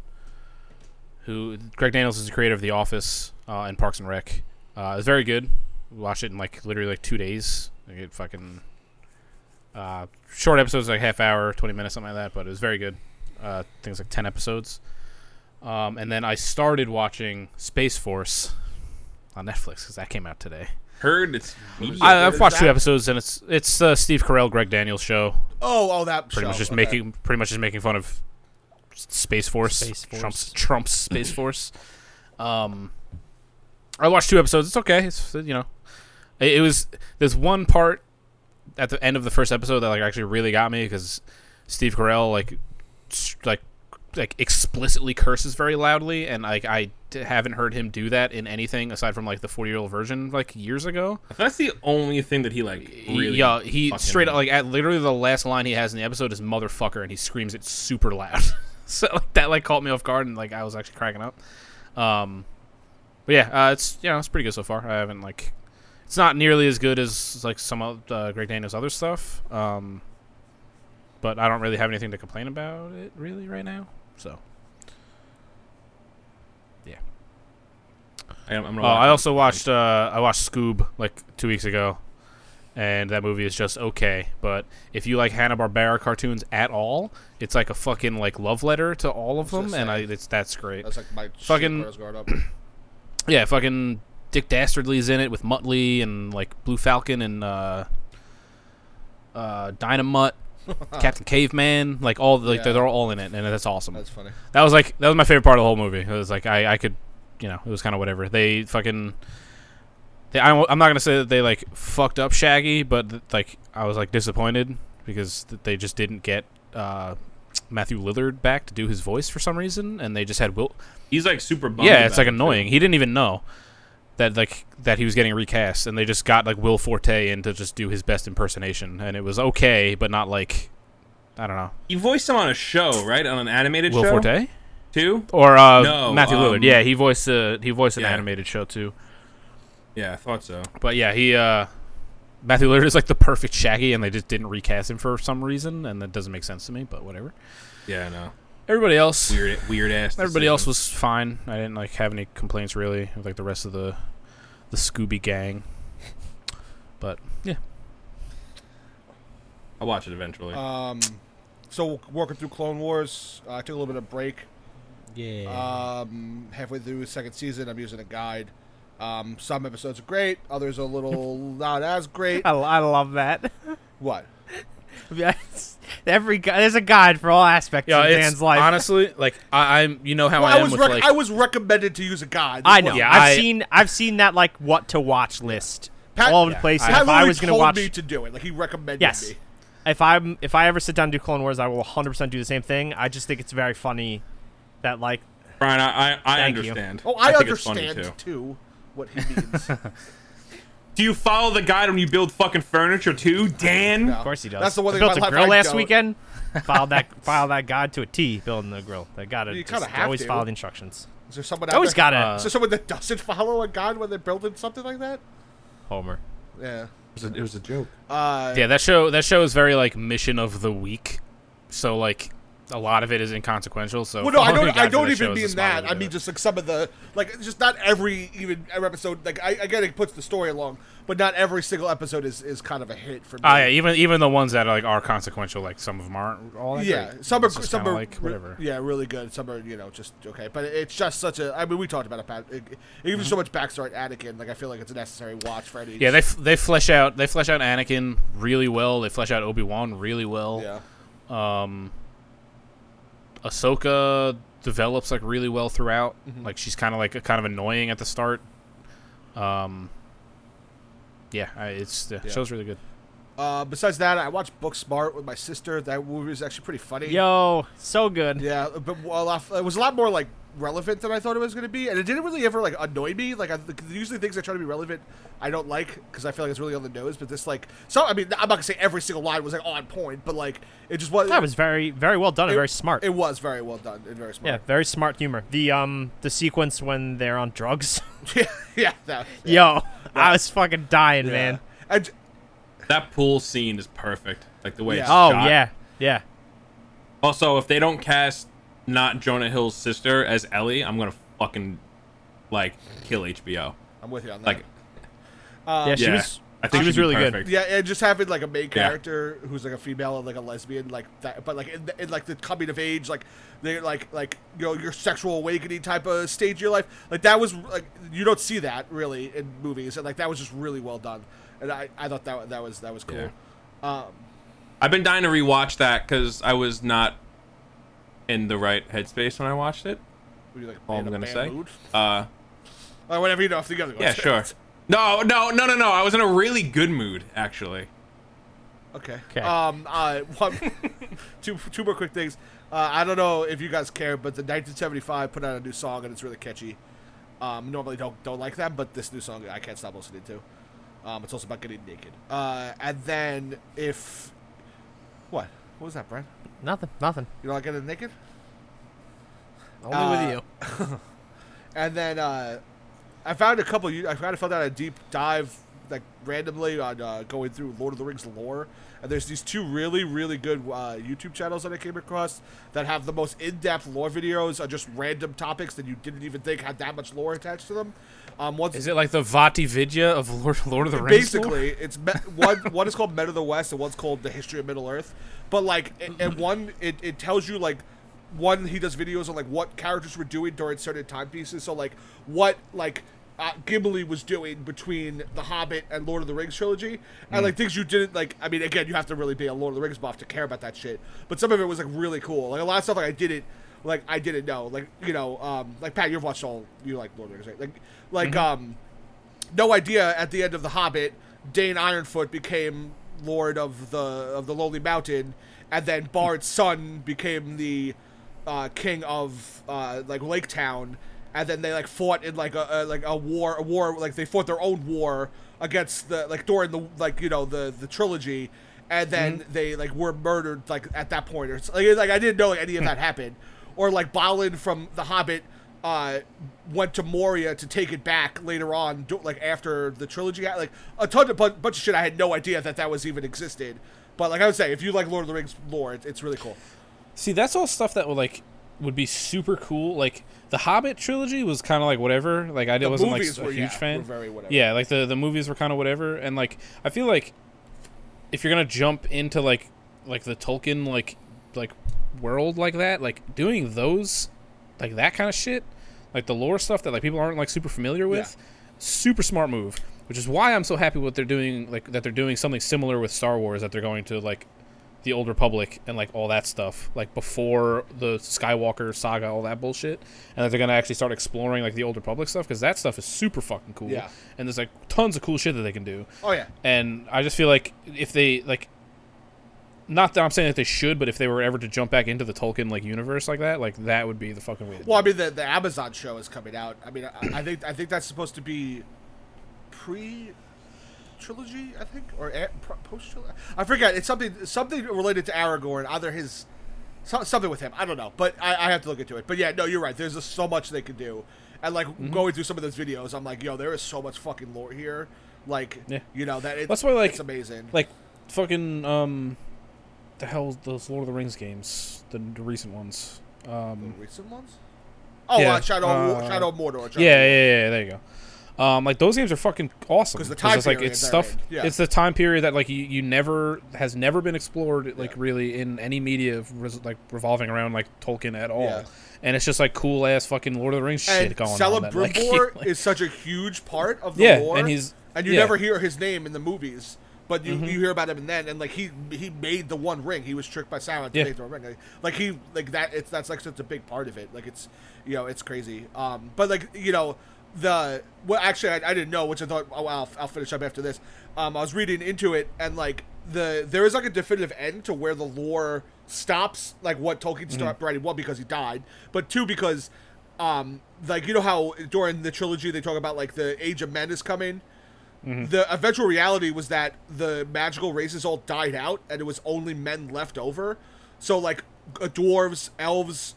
Who Greg Daniels is the creator of The Office uh, and Parks and Rec. Uh, it's very good. We watched it in like literally like two days. I get fucking uh, short episodes, like half hour, twenty minutes, something like that. But it was very good. Uh, things like ten episodes, um, and then I started watching Space Force on Netflix because that came out today. Heard it's. I, I've watched two episodes, and it's it's uh, Steve Carell, Greg Daniels show. Oh, oh, that pretty show. much just okay. making pretty much just making fun of Space Force, Space Force. Trump's Trump's Space Force. Um, I watched two episodes. It's okay. It's you know, it, it was there's one part at the end of the first episode that like actually really got me because Steve Carell like. like like explicitly curses very loudly and like I d- haven't heard him do that in anything aside from like the forty year old version like years ago. That's the only thing that he like really yeah he straight up like at literally the last line he has in the episode is motherfucker and he screams it super loud so like that like caught me off guard and like I was actually cracking up um but yeah uh, it's you know it's pretty good so far. I haven't like it's not nearly as good as like some of uh, Greg Daniels other stuff um but I don't really have anything to complain about it really right now. So, yeah. I, I'm uh, I also watched uh, I watched Scoob like two weeks ago, and that movie is just okay. But if you like Hanna-Barbera cartoons at all, it's like a fucking like love letter to all of them, and I, it's that's great. That's like my fucking up. yeah, fucking Dick Dastardly's in it with Muttley and like Blue Falcon and. Uh, uh, Dynamut, Captain Caveman, like all the, like yeah. they're all in it, and that's awesome. That's funny. That was like that was my favorite part of the whole movie. It was like I, I could, you know, it was kind of whatever. They fucking, they, I, I'm not gonna say that they like fucked up Shaggy, but like I was like disappointed because they just didn't get uh, Matthew Lillard back to do his voice for some reason, and they just had Will. He's like super bummed. Yeah, it's like annoying. Too. He didn't even know that like that he was getting recast, and they just got like Will Forte in to just do his best impersonation, and it was okay, but not like I don't know. You voiced him on a show, right? On an animated Will show. Will Forte too, or uh, no, Matthew um, Lillard? Yeah, he voiced uh, he voiced an yeah. animated show too. Yeah, I thought so. But yeah, he uh, Matthew Lillard is like the perfect Shaggy, and they just didn't recast him for some reason, and that doesn't make sense to me. But whatever. Yeah, I know. Everybody else, weird, weird ass. Everybody decisions. else was fine. I didn't like have any complaints really with like the rest of the, the Scooby gang. But yeah, I'll watch it eventually. Um, so working through Clone Wars, I uh, took a little bit of break. Yeah. Um, halfway through the second season, I'm using a guide. Um, some episodes are great, others are a little not as great. I, I love that. What? Every guy, there's a guide for all aspects yeah, of Dan's life. Honestly, like I, I'm, you know how well, I, I am. With rec- like, I was recommended to use a guide. I know. Yeah, I've I, seen. I've seen that like what to watch list Pat, all over yeah. the place. Pat if I was going to watch, me to do it. Like he recommended yes. me. If I'm, if I ever sit down and do Clone Wars, I will one hundred percent do the same thing. I just think it's very funny that like. Brian, I, I, I understand. You. Oh, I, I understand too. too what he means. Do you follow the guide when you build fucking furniture too, Dan? No. Of course he does. That's the one thing about life I built a grill last don't. weekend. Followed that, followed that guide to a T. Building the grill. They gotta you just, have always to. follow the instructions. Is there someone out always there? Gotta. Uh, is there someone that doesn't follow a guide when they're building something like that? Homer. Yeah. It was a, it was a joke. Uh, yeah, that show. That show is very like mission of the week. So like. A lot of it is inconsequential. So well, no, I don't. I don't even mean that. I mean just like some of the like, just not every even every episode. Like I, I get it puts the story along, but not every single episode is, is kind of a hit for me. Oh yeah, even even the ones that are like are consequential, like some of them aren't. All that yeah, great. some are some are like whatever. Yeah, really good. Some are you know just okay, but it's just such a. I mean, we talked about it, Pat. It, it gives mm-hmm. so much backstory on Anakin. Like I feel like it's a necessary watch for any. Yeah, they f- they flesh out they flesh out Anakin really well. They flesh out Obi-Wan really well. Yeah. Um. Ahsoka develops like really well throughout. Mm-hmm. Like she's kind of like kind of annoying at the start. Um, yeah, I, it's the yeah. show's really good. Uh, besides that, I watched Booksmart with my sister. That movie was actually pretty funny. Yo, so good. Yeah, but a lot, it was a lot more like relevant than I thought it was going to be, and it didn't really ever like annoy me. Like I, usually things I try to be relevant, I don't like because I feel like it's really on the nose. But this like, so I mean, I'm not gonna say every single line was like on point, but like it just was. That was very, very well done it, and very smart. It was very well done and very smart. Yeah, very smart humor. The um, the sequence when they're on drugs. yeah, yeah, that, yeah. Yo, yeah. I was fucking dying, yeah. man. I j- That pool scene is perfect, like the way yeah. it's oh, shot. Oh, yeah, yeah. Also, if they don't cast not Jonah Hill's sister as Ellie, I'm going to fucking, like, kill H B O. I'm with you on that. Like, um, yeah, she yeah. was, I think she was really perfect. good. Yeah, and just having, like, a main character yeah. who's, like, a female and, like, a lesbian, like, that, but, like, in, the, in, like, the coming of age, like, they like, like, you know, your sexual awakening type of stage of your life, like, that was, like, you don't see that, really, in movies, and, like, that was just really well done. And I, I thought that that was that was cool. Yeah. Um, I've been dying to rewatch that because I was not in the right headspace when I watched it. Were you like all I'm gonna say? Uh, or whatever you know. If the other yeah, sure. No, no, no, no, no. I was in a really good mood actually. Okay. Okay. Um. Uh. One, two. Two more quick things. Uh. I don't know if you guys care, but the nineteen seventy-five put out a new song and it's really catchy. Um. Normally don't don't like that, but this new song I can't stop listening to. Um, it's also about getting naked. Uh, and then if... What? What was that, Brian? Nothing. Nothing. You don't like getting naked? Only uh, with you. And then uh, I found a couple... I kind of found out a deep dive like randomly on uh, going through Lord of the Rings lore. And there's these two really, really good uh, YouTube channels that I came across that have the most in-depth lore videos on just random topics that you didn't even think had that much lore attached to them. Um, is it like the Vati Vidya of Lord, Lord of the Rings? Basically, it's me- one. One is called Men of the West, and one's called The History of Middle Earth. But like, it, and one it, it tells you like, one he does videos on like what characters were doing during certain timepieces. So like, what like uh, Ghibli was doing between The Hobbit and Lord of the Rings trilogy, mm. and like things you didn't like. I mean, again, you have to really be a Lord of the Rings buff to care about that shit. But some of it was like really cool. Like a lot of stuff, like I didn't, like I didn't know. Like you know, um, like Pat, you've watched all you like Lord of the Rings, right? Like, like mm-hmm. um, no idea at the end of The Hobbit, Dane Ironfoot became Lord of the of the Lonely Mountain, and then Bard's son became the uh, king of uh, like Lake Town, and then they like fought in like a, a like a war a war like they fought their own war against the like during the like you know the the trilogy, and then mm-hmm. they like were murdered like at that point or like, like I didn't know like, any of that happened, or like Balin from The Hobbit uh, went to Moria to take it back later on do, like after the trilogy like a ton of bunch of shit I had no idea that that was even existed. But like I would say, if you like Lord of the Rings lore, it, it's really cool. See, that's all stuff that would like would be super cool. Like the Hobbit trilogy was kind of like whatever. Like I the wasn't like a were, huge yeah, fan. Were very whatever. Yeah, like the, the movies were kind of whatever. And like I feel like if you're gonna jump into like like the Tolkien like like world like that, like doing those like that kind of shit, like the lore stuff that like people aren't like super familiar with, yeah. super smart move. Which is why I'm so happy what they're doing, like that they're doing something similar with Star Wars, that they're going to like the Old Republic and like all that stuff, like before the Skywalker saga, all that bullshit, and that they're gonna actually start exploring like the Old Republic stuff, because that stuff is super fucking cool. Yeah. And there's like tons of cool shit that they can do. Oh yeah. And I just feel like if they like, not that I'm saying that they should, but if they were ever to jump back into the Tolkien like universe like that, like that would be the fucking way. Well, I mean, the the Amazon show is coming out. I mean, I, I think I think that's supposed to be pre-trilogy, I think, or a- post-trilogy. I forget. It's something something related to Aragorn, either his so, something with him. I don't know, but I, I have to look into it. But yeah, no, you're right. There's just so much they can do, and like mm-hmm. going through some of those videos, I'm like, yo, there is so much fucking lore here. Like, yeah. you know that. It, That's why, like, it's amazing. Like, fucking um, the hell those Lord of the Rings games, the, the recent ones. Um, the recent ones. Oh, yeah. uh, Shadow uh, Shadow Mordor. Shadow yeah, Mordor. yeah, yeah. There you go. Um, like those games are fucking awesome because the time it's like, period it's stuff. Yeah. It's the time period that like you, you never has never been explored like yeah. really in any media res- like revolving around like Tolkien at all. Yeah. And it's just like cool ass fucking Lord of the Rings and shit going Celebrimbor on. Celebrimbor like, is such a huge part of the yeah, lore, and he's and you yeah. never hear his name in the movies, but you, mm-hmm. you hear about him and then and like he he made the One Ring. He was tricked by Sauron to yeah. make the One Ring. Like, like he like that. It's that's like such a big part of it. Like it's you know it's crazy. Um, but like you know. The well, actually, I, I didn't know, which I thought, oh, I'll, I'll finish up after this. Um, I was reading into it, and like the there is like a definitive end to where the lore stops, like what Tolkien mm-hmm. stopped writing. One, because he died, but two, because, um, like you know how during the trilogy they talk about like the Age of Men is coming. Mm-hmm. The eventual reality was that the magical races all died out, and it was only men left over. So like dwarves, elves.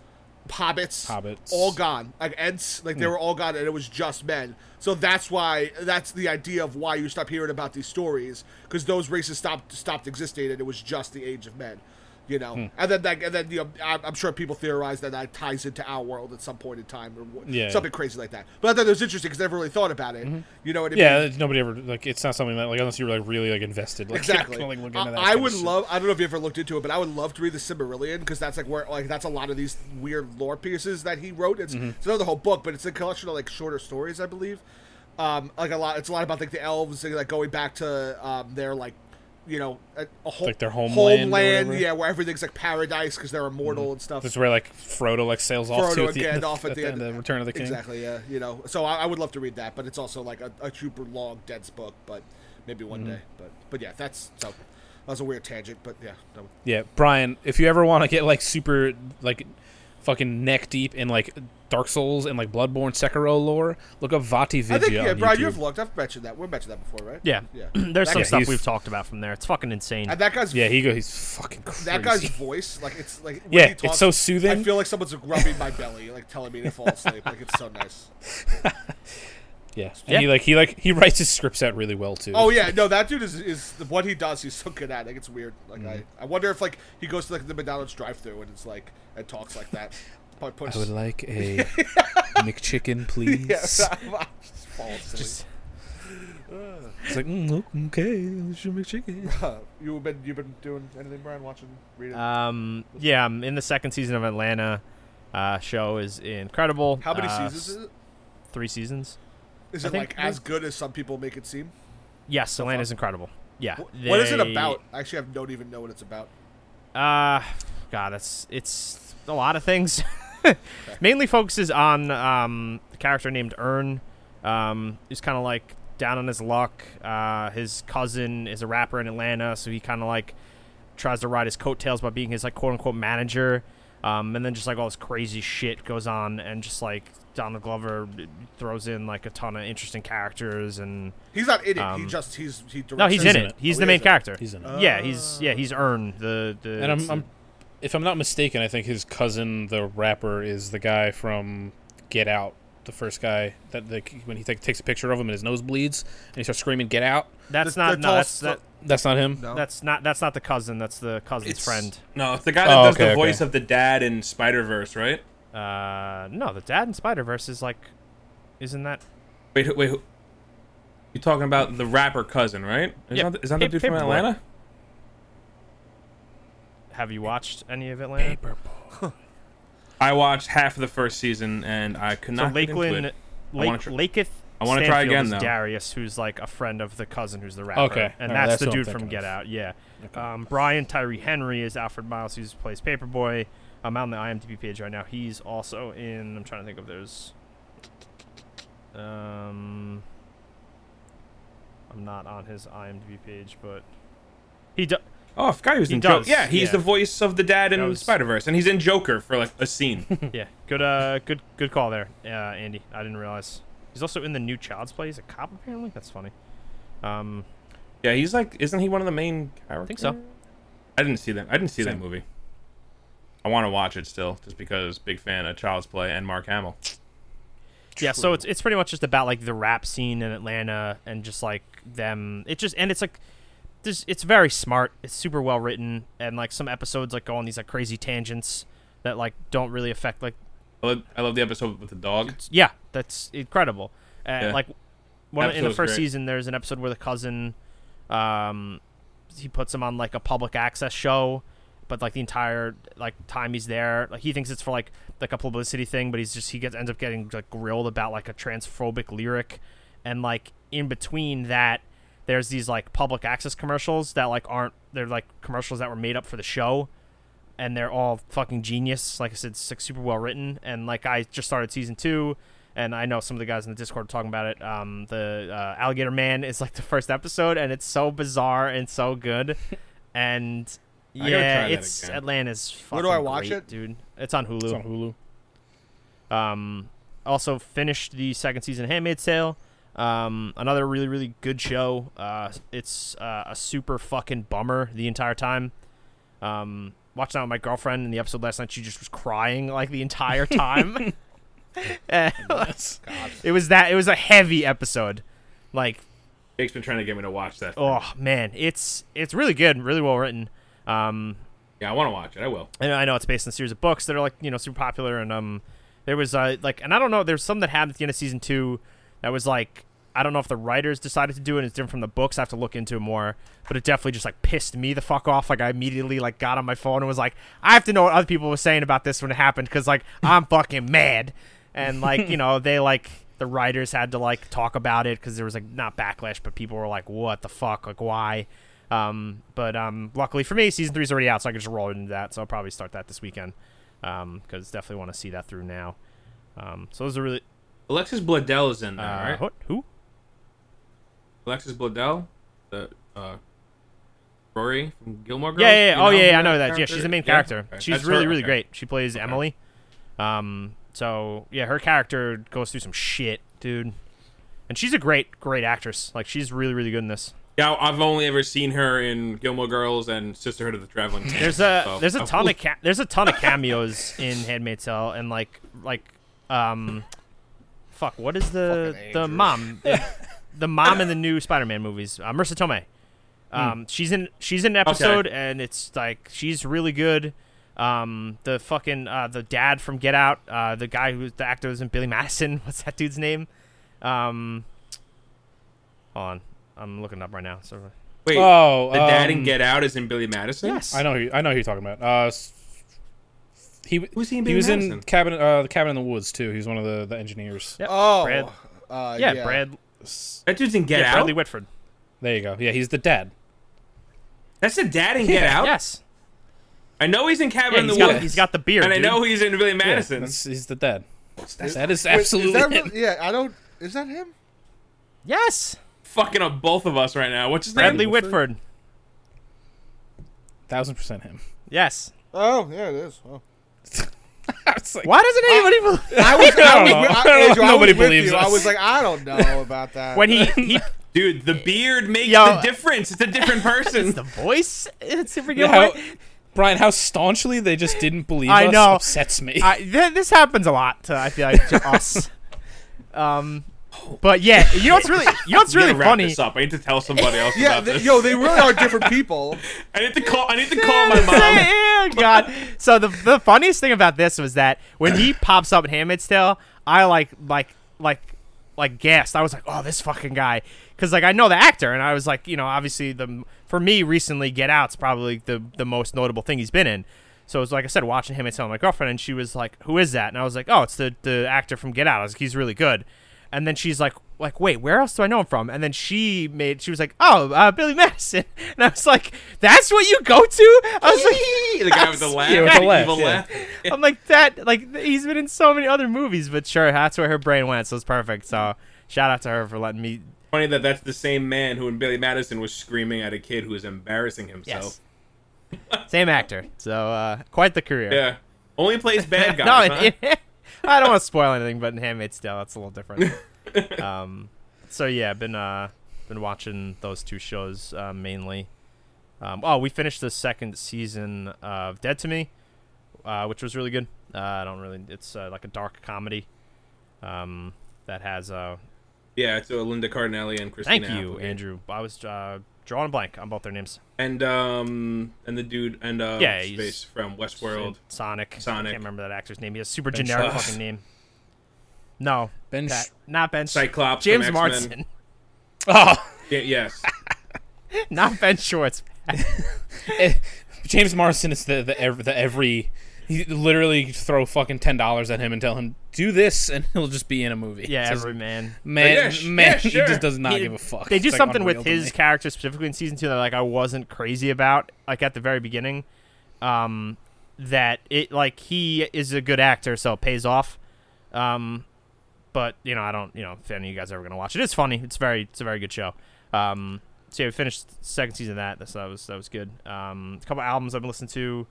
Hobbits, Hobbits, all gone. Like Ents, like they mm. were all gone, and it was just men. So that's why that's the idea of why you stop hearing about these stories, because those races stopped stopped existing, and it was just the Age of Men, you know. Mm. And then that, and then you know, I'm sure people theorize that that ties into our world at some point in time, or yeah, something yeah. crazy like that. But I thought it was interesting because I never really thought about it. Mm-hmm. You know what I mean? Yeah, nobody ever like it's not something that like unless you were like really like invested. Like, exactly. Like, look into that I would love. I don't know if you ever looked into it, but I would love to read the Silmarillion, because that's like where like that's a lot of these weird lore pieces that he wrote. It's, mm-hmm. it's not the whole book, but it's a collection of like shorter stories, I believe. Um, like a lot. It's a lot about like the elves, like going back to um, their like. You know, a, a whole like their homeland, homeland yeah, where everything's like paradise because they're immortal mm. and stuff. That's where like Frodo like sails Frodo off to at the end of, at the end of Return of the King. Exactly, yeah. You know, so I, I would love to read that, but it's also like a, a super long, dense book. But maybe one mm. day. But but yeah, that's so that was a weird tangent. But yeah, no. yeah, Brian, if you ever want to get like super like fucking neck deep in like Dark Souls and like Bloodborne, Sekiro lore, look up Vati Vidya. I think yeah, Brian, you've looked. I've mentioned that. We've mentioned that before, right? Yeah, yeah. There's that some guy, stuff we've talked about from there. It's fucking insane. And that guy's yeah, he go, he's fucking crazy. That guy's voice, like it's like when yeah, he talks, it's so soothing. I feel like someone's rubbing my belly, like telling me to fall asleep. Like it's so nice. Yeah, and yeah. he like he like he writes his scripts out really well too. Oh yeah, no, that dude is is what he does. He's so good at it. Like, it's weird. Like mm-hmm. I, I wonder if like he goes to like the McDonald's drive-through and it's like and talks like that. Puts... I would like a McChicken, please. Yeah, just fall asleep. Just... It's like mm, okay, let's do McChicken. Uh, you've been you've been doing anything, Brian? Watching, reading? Um, yeah, I'm in the second season of Atlanta. Uh, show is incredible. How many uh, seasons is it? Three seasons. Is it like as good as some people make it seem? Yes, Solan is incredible. Yeah. They, what is it about? Actually, I don't even know what it's about. Uh, God, it's it's a lot of things. Okay. Mainly focuses on um, a character named Earn, um, who's kind of like down on his luck. Uh, his cousin is a rapper in Atlanta, so he kind of like tries to ride his coattails by being his like quote unquote manager. Um, and then just like all this crazy shit goes on, and just like Donald Glover throws in like a ton of interesting characters, and he's not in it. Um, he just he's he directs. No, he's, he's in, in it. it. He's oh, the he main character. It. He's in it. Yeah, he's yeah he's Earn the the. And I'm, I'm, if I'm not mistaken, I think his cousin, the rapper, is the guy from Get Out, the first guy that the, when he t- takes a picture of him and his nose bleeds and he starts screaming "Get Out." That's the, not no. That's that, That's not him? No. That's not That's not the cousin. That's the cousin's it's, friend. No, it's the guy that oh, does okay, the voice okay. of the dad in Spider-Verse, right? Uh, no, the dad in Spider-Verse is like... Isn't that... Wait, wait. Who, you're talking about the rapper cousin, right? Is yeah. that, is that pa- the dude from Atlanta? Boy. Have you watched any of Atlanta? Paperboy. I watched half of the first season, and I could not so get Lakeland, into it. Lake, tr- Laketh... I want to try again, though. Darius, who's like a friend of the cousin who's the rapper. Okay. And that's, right, that's the dude from Get Out, yeah. Okay. Um, Brian Tyree Henry is Alfred Miles, who plays Paperboy. I'm out on the IMDb page right now. He's also in, I'm trying to think of those. Um, I'm not on his IMDb page, but he does. Oh, I forgot he was he in Joker. Yeah, he's yeah. the voice of the dad in Spider-Verse, and he's in Joker for like a scene. yeah, good uh, good good call there, uh, Andy. I didn't realize. He's also in the new Child's Play. He's a cop, apparently. That's funny. Um, yeah, he's like... Isn't he one of the main characters? I think so. I didn't see that. I didn't see Same. that movie. I want to watch it still, just because big fan of Child's Play and Mark Hamill. Yeah, True. so it's it's pretty much just about, like, the rap scene in Atlanta and just, like, them... It just... And it's, like... There's, it's very smart. It's super well-written. And, like, some episodes, like, go on these, like, crazy tangents that, like, don't really affect, like... I love, I love the episode with the dog. Yeah, that's incredible. And yeah. like, one, in the first great. season, there's an episode where the cousin, um, he puts him on like a public access show, but like the entire like time he's there, like he thinks it's for like like a publicity thing, but he's just he gets ends up getting like grilled about like a transphobic lyric, and like in between that, there's these like public access commercials that like aren't they're like commercials that were made up for the show. And they're all fucking genius. Like I said, it's like super well written. And like I just started season two, and I know some of the guys in the Discord are talking about it. Um, the uh, Alligator Man is like the first episode, and it's so bizarre and so good. And yeah, it's Atlanta's fucking Where do I watch great, it, dude? It's on Hulu. It's on Hulu. Um, also finished the second season of Handmaid's Tale. Um, another really really good show. Uh, it's uh, a super fucking bummer the entire time. Um. Watching out with my girlfriend in the episode last night, she just was crying like the entire time. it, was, it was that. It was a heavy episode. Like, Jake's been trying to get me to watch that. Thing. Oh man, it's it's really good, really well written. Um, yeah, I want to watch it. I will. And I know it's based on a series of books that are like you know super popular, and um, there was uh, like, and I don't know, there's some that happened at the end of season two that was like. I don't know if the writers decided to do it. It's different from the books. I have to look into it more. But it definitely just, like, pissed me the fuck off. Like, I immediately, like, got on my phone and was like, I have to know what other people were saying about this when it happened because, like, I'm fucking mad. And, like, you know, they, like, the writers had to, like, talk about it because there was, like, not backlash, but people were like, what the fuck? Like, why? Um, but um, luckily for me, season three's already out, so I can just roll into that. So I'll probably start that this weekend because um, definitely want to see that through now. Um, so those are really... Alexis Bledel is in there, uh, right? What? Who? Alexis Bledel, the uh, Rory from Gilmore Girls. Yeah, yeah, yeah. You oh, yeah, yeah I know that. Character? Yeah, she's the main yeah. character. Okay. She's That's really, her. really okay. great. She plays okay. Emily. Um, so yeah, her character goes through some shit, dude. And she's a great, great actress. Like she's really, really good in this. Yeah, I've only ever seen her in Gilmore Girls and Sisterhood of the Traveling Pants. There's a so. there's a ton of ca- there's a ton of cameos in Handmaid's Tale, and like like um, fuck, what is the the mom? The mom in the new Spider-Man movies, uh, Marissa Tomei. Um, mm. She's in she's in an episode, okay. and it's like she's really good. Um, the fucking uh, the dad from Get Out, uh, the guy who's the actor who's in Billy Madison. What's that dude's name? Um, hold on, I'm looking up right now. So wait, oh, the dad um, in Get Out is in Billy Madison. Yes, I know. Who, I know who you're talking about. Uh, he was he in Billy He was Madison? in Cabin, uh, the Cabin in the Woods too. He was one of the, the engineers. Yep. Oh. Brad, Uh, yeah, yeah, Brad. That dude's in Get yeah, Out. Bradley Whitford. There you go. Yeah, he's the dad. That's the dad in yeah, Get Out? Yes. I know he's in Cabin yeah, in the got, Woods. He's got the beard, and dude. I know he's in Billy Madison. Yeah, he's the dad. That's, that is absolutely wait, is that, yeah, I don't... Is that him? Yes. Fucking up both of us right now. What's his Bradley name? Bradley Whitford. Thousand percent him. Yes. Oh, yeah, it is. Oh. I was like, why doesn't anybody I, believe I was, I was, I was, I, Andrew, Nobody I was believes you. Us. I was like, I don't know about that. When he... he dude, the beard makes Yo, the difference. It's a different person. It's the voice. It's a freaking how, Brian, how staunchly they just didn't believe I us know. upsets me. I, th- this happens a lot, to, I feel like, to us. Um... But yeah, you know what's really, you know what's really wrap funny. This up. I need to tell somebody else yeah, about they, this. Yo, they really are different people. I need to call. I need to call my mom. Yeah, God. So the the funniest thing about this was that when he pops up in Handmaid's Tale, I like like like like gasped. I was like, oh, this fucking guy, because like I know the actor, and I was like, you know, obviously the for me recently, Get Out's probably the the most notable thing he's been in. So it was like I said, watching Handmaid's Tale with my girlfriend, and she was like, who is that? And I was like, oh, it's the the actor from Get Out. I was like, he's really good. And then she's like, like, wait, where else do I know him from? And then she made, she was like, oh, uh, Billy Madison. And I was like, that's what you go to? I was like, the guy with the laugh. Yeah, with the laugh. Yeah. laugh. I'm like, that, like, he's been in so many other movies, but sure, that's where her brain went, so it's perfect. So shout out to her for letting me. Funny that that's the same man who in Billy Madison was screaming at a kid who was embarrassing himself. Yes. Same actor. So uh, quite the career. Yeah. Only plays bad guys, no, huh? Yeah. I don't want to spoil anything, but in Handmaid's Tale, that's a little different. um, so yeah, been uh, been watching those two shows uh, mainly. Um, oh, we finished the second season of Dead to Me, uh, which was really good. Uh, I don't really. It's uh, like a dark comedy um, that has. Uh, yeah, it's uh, Linda Cardinelli and Christina. Thank you, Applegate. Andrew. I was uh, drawing a blank on both their names. And um and the dude and uh yeah, Space from Westworld. Sonic. Sonic. I can't remember that actor's name. He has a super ben generic Sh- fucking name. No. Ben Sh- not Ben Sh- Cyclops. James from Marsden. Oh. Yeah, yes. Not Ben Schwartz. James Marsden is the the every, the every you literally throw fucking ten dollars at him and tell him, do this, and he'll just be in a movie. Yeah, says, every man. Man, yeah, sh- man yeah, sure. He just does not he, give a fuck. They do it's something like with his character specifically in season two that like I wasn't crazy about, like at the very beginning, um, that it like he is a good actor, so it pays off. Um, but, you know, I don't, you know, if any of you guys are ever going to watch it, it's funny. It's very, it's a very good show. Um, so yeah, we finished the second season of that. So that was, that was good. Um, a couple albums I've been listening to.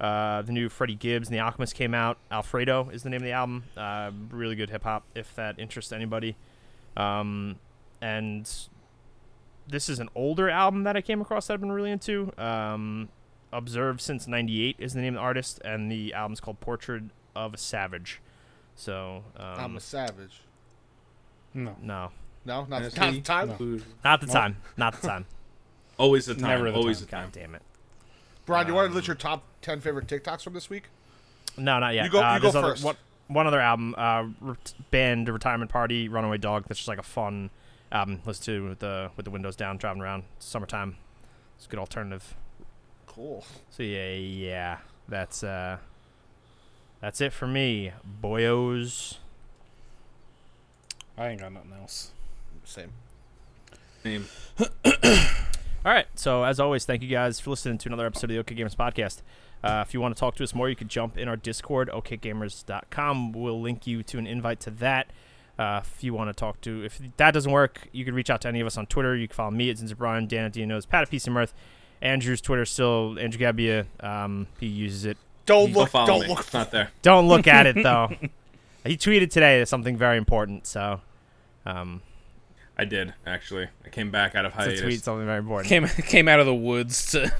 Uh, the new Freddie Gibbs and The Alchemist came out. Alfredo is the name of the album. Uh, really good hip-hop, if that interests anybody. Um, and this is an older album that I came across that I've been really into. Um, Observe Since ninety-eight is the name of the artist, and the album's called Portrait of a Savage. So um, I'm a savage. No. No. No? Not the time? time? No. Not the no. time. Not the time. Always the time. Never the Always time. the time. God damn it. Brian, do you um, want to list your top ten favorite TikToks from this week? No, not yet. You go, uh, you go other, first. One, one other album, uh, re- band Retirement Party, Runaway Dog. That's just like a fun album. Listen to with the with the windows down, driving around. It's summertime. It's a good alternative. Cool. So yeah, yeah. That's uh, that's it for me, boyos. I ain't got nothing else. Same. Same. All right, so as always, thank you guys for listening to another episode of the OK Gamers Podcast. Uh, if you want to talk to us more, you could jump in our Discord, O K Gamers dot com. We'll link you to an invite to that. Uh, if you want to talk to, if that doesn't work, you can reach out to any of us on Twitter. You can follow me at Zinzer Brian, Dan at D N O's, Pat at P C Mirth, Andrew's Twitter still Andrew Gabbia. Um, he uses it. Don't he, look. Don't, don't look. It's not there. Don't look at it though. He tweeted today something very important. So. Um, I did, actually. I came back out of hiatus. To tweet something very important. Came came out of the woods to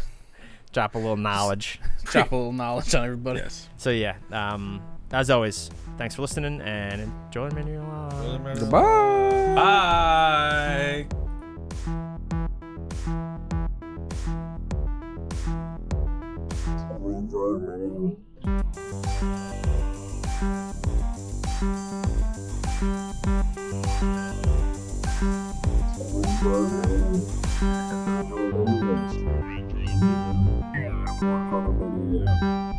drop a little knowledge. Drop a little knowledge on everybody. Yes. So, yeah. Um, as always, thanks for listening and enjoy the menu. Goodbye. Bye. Thank you.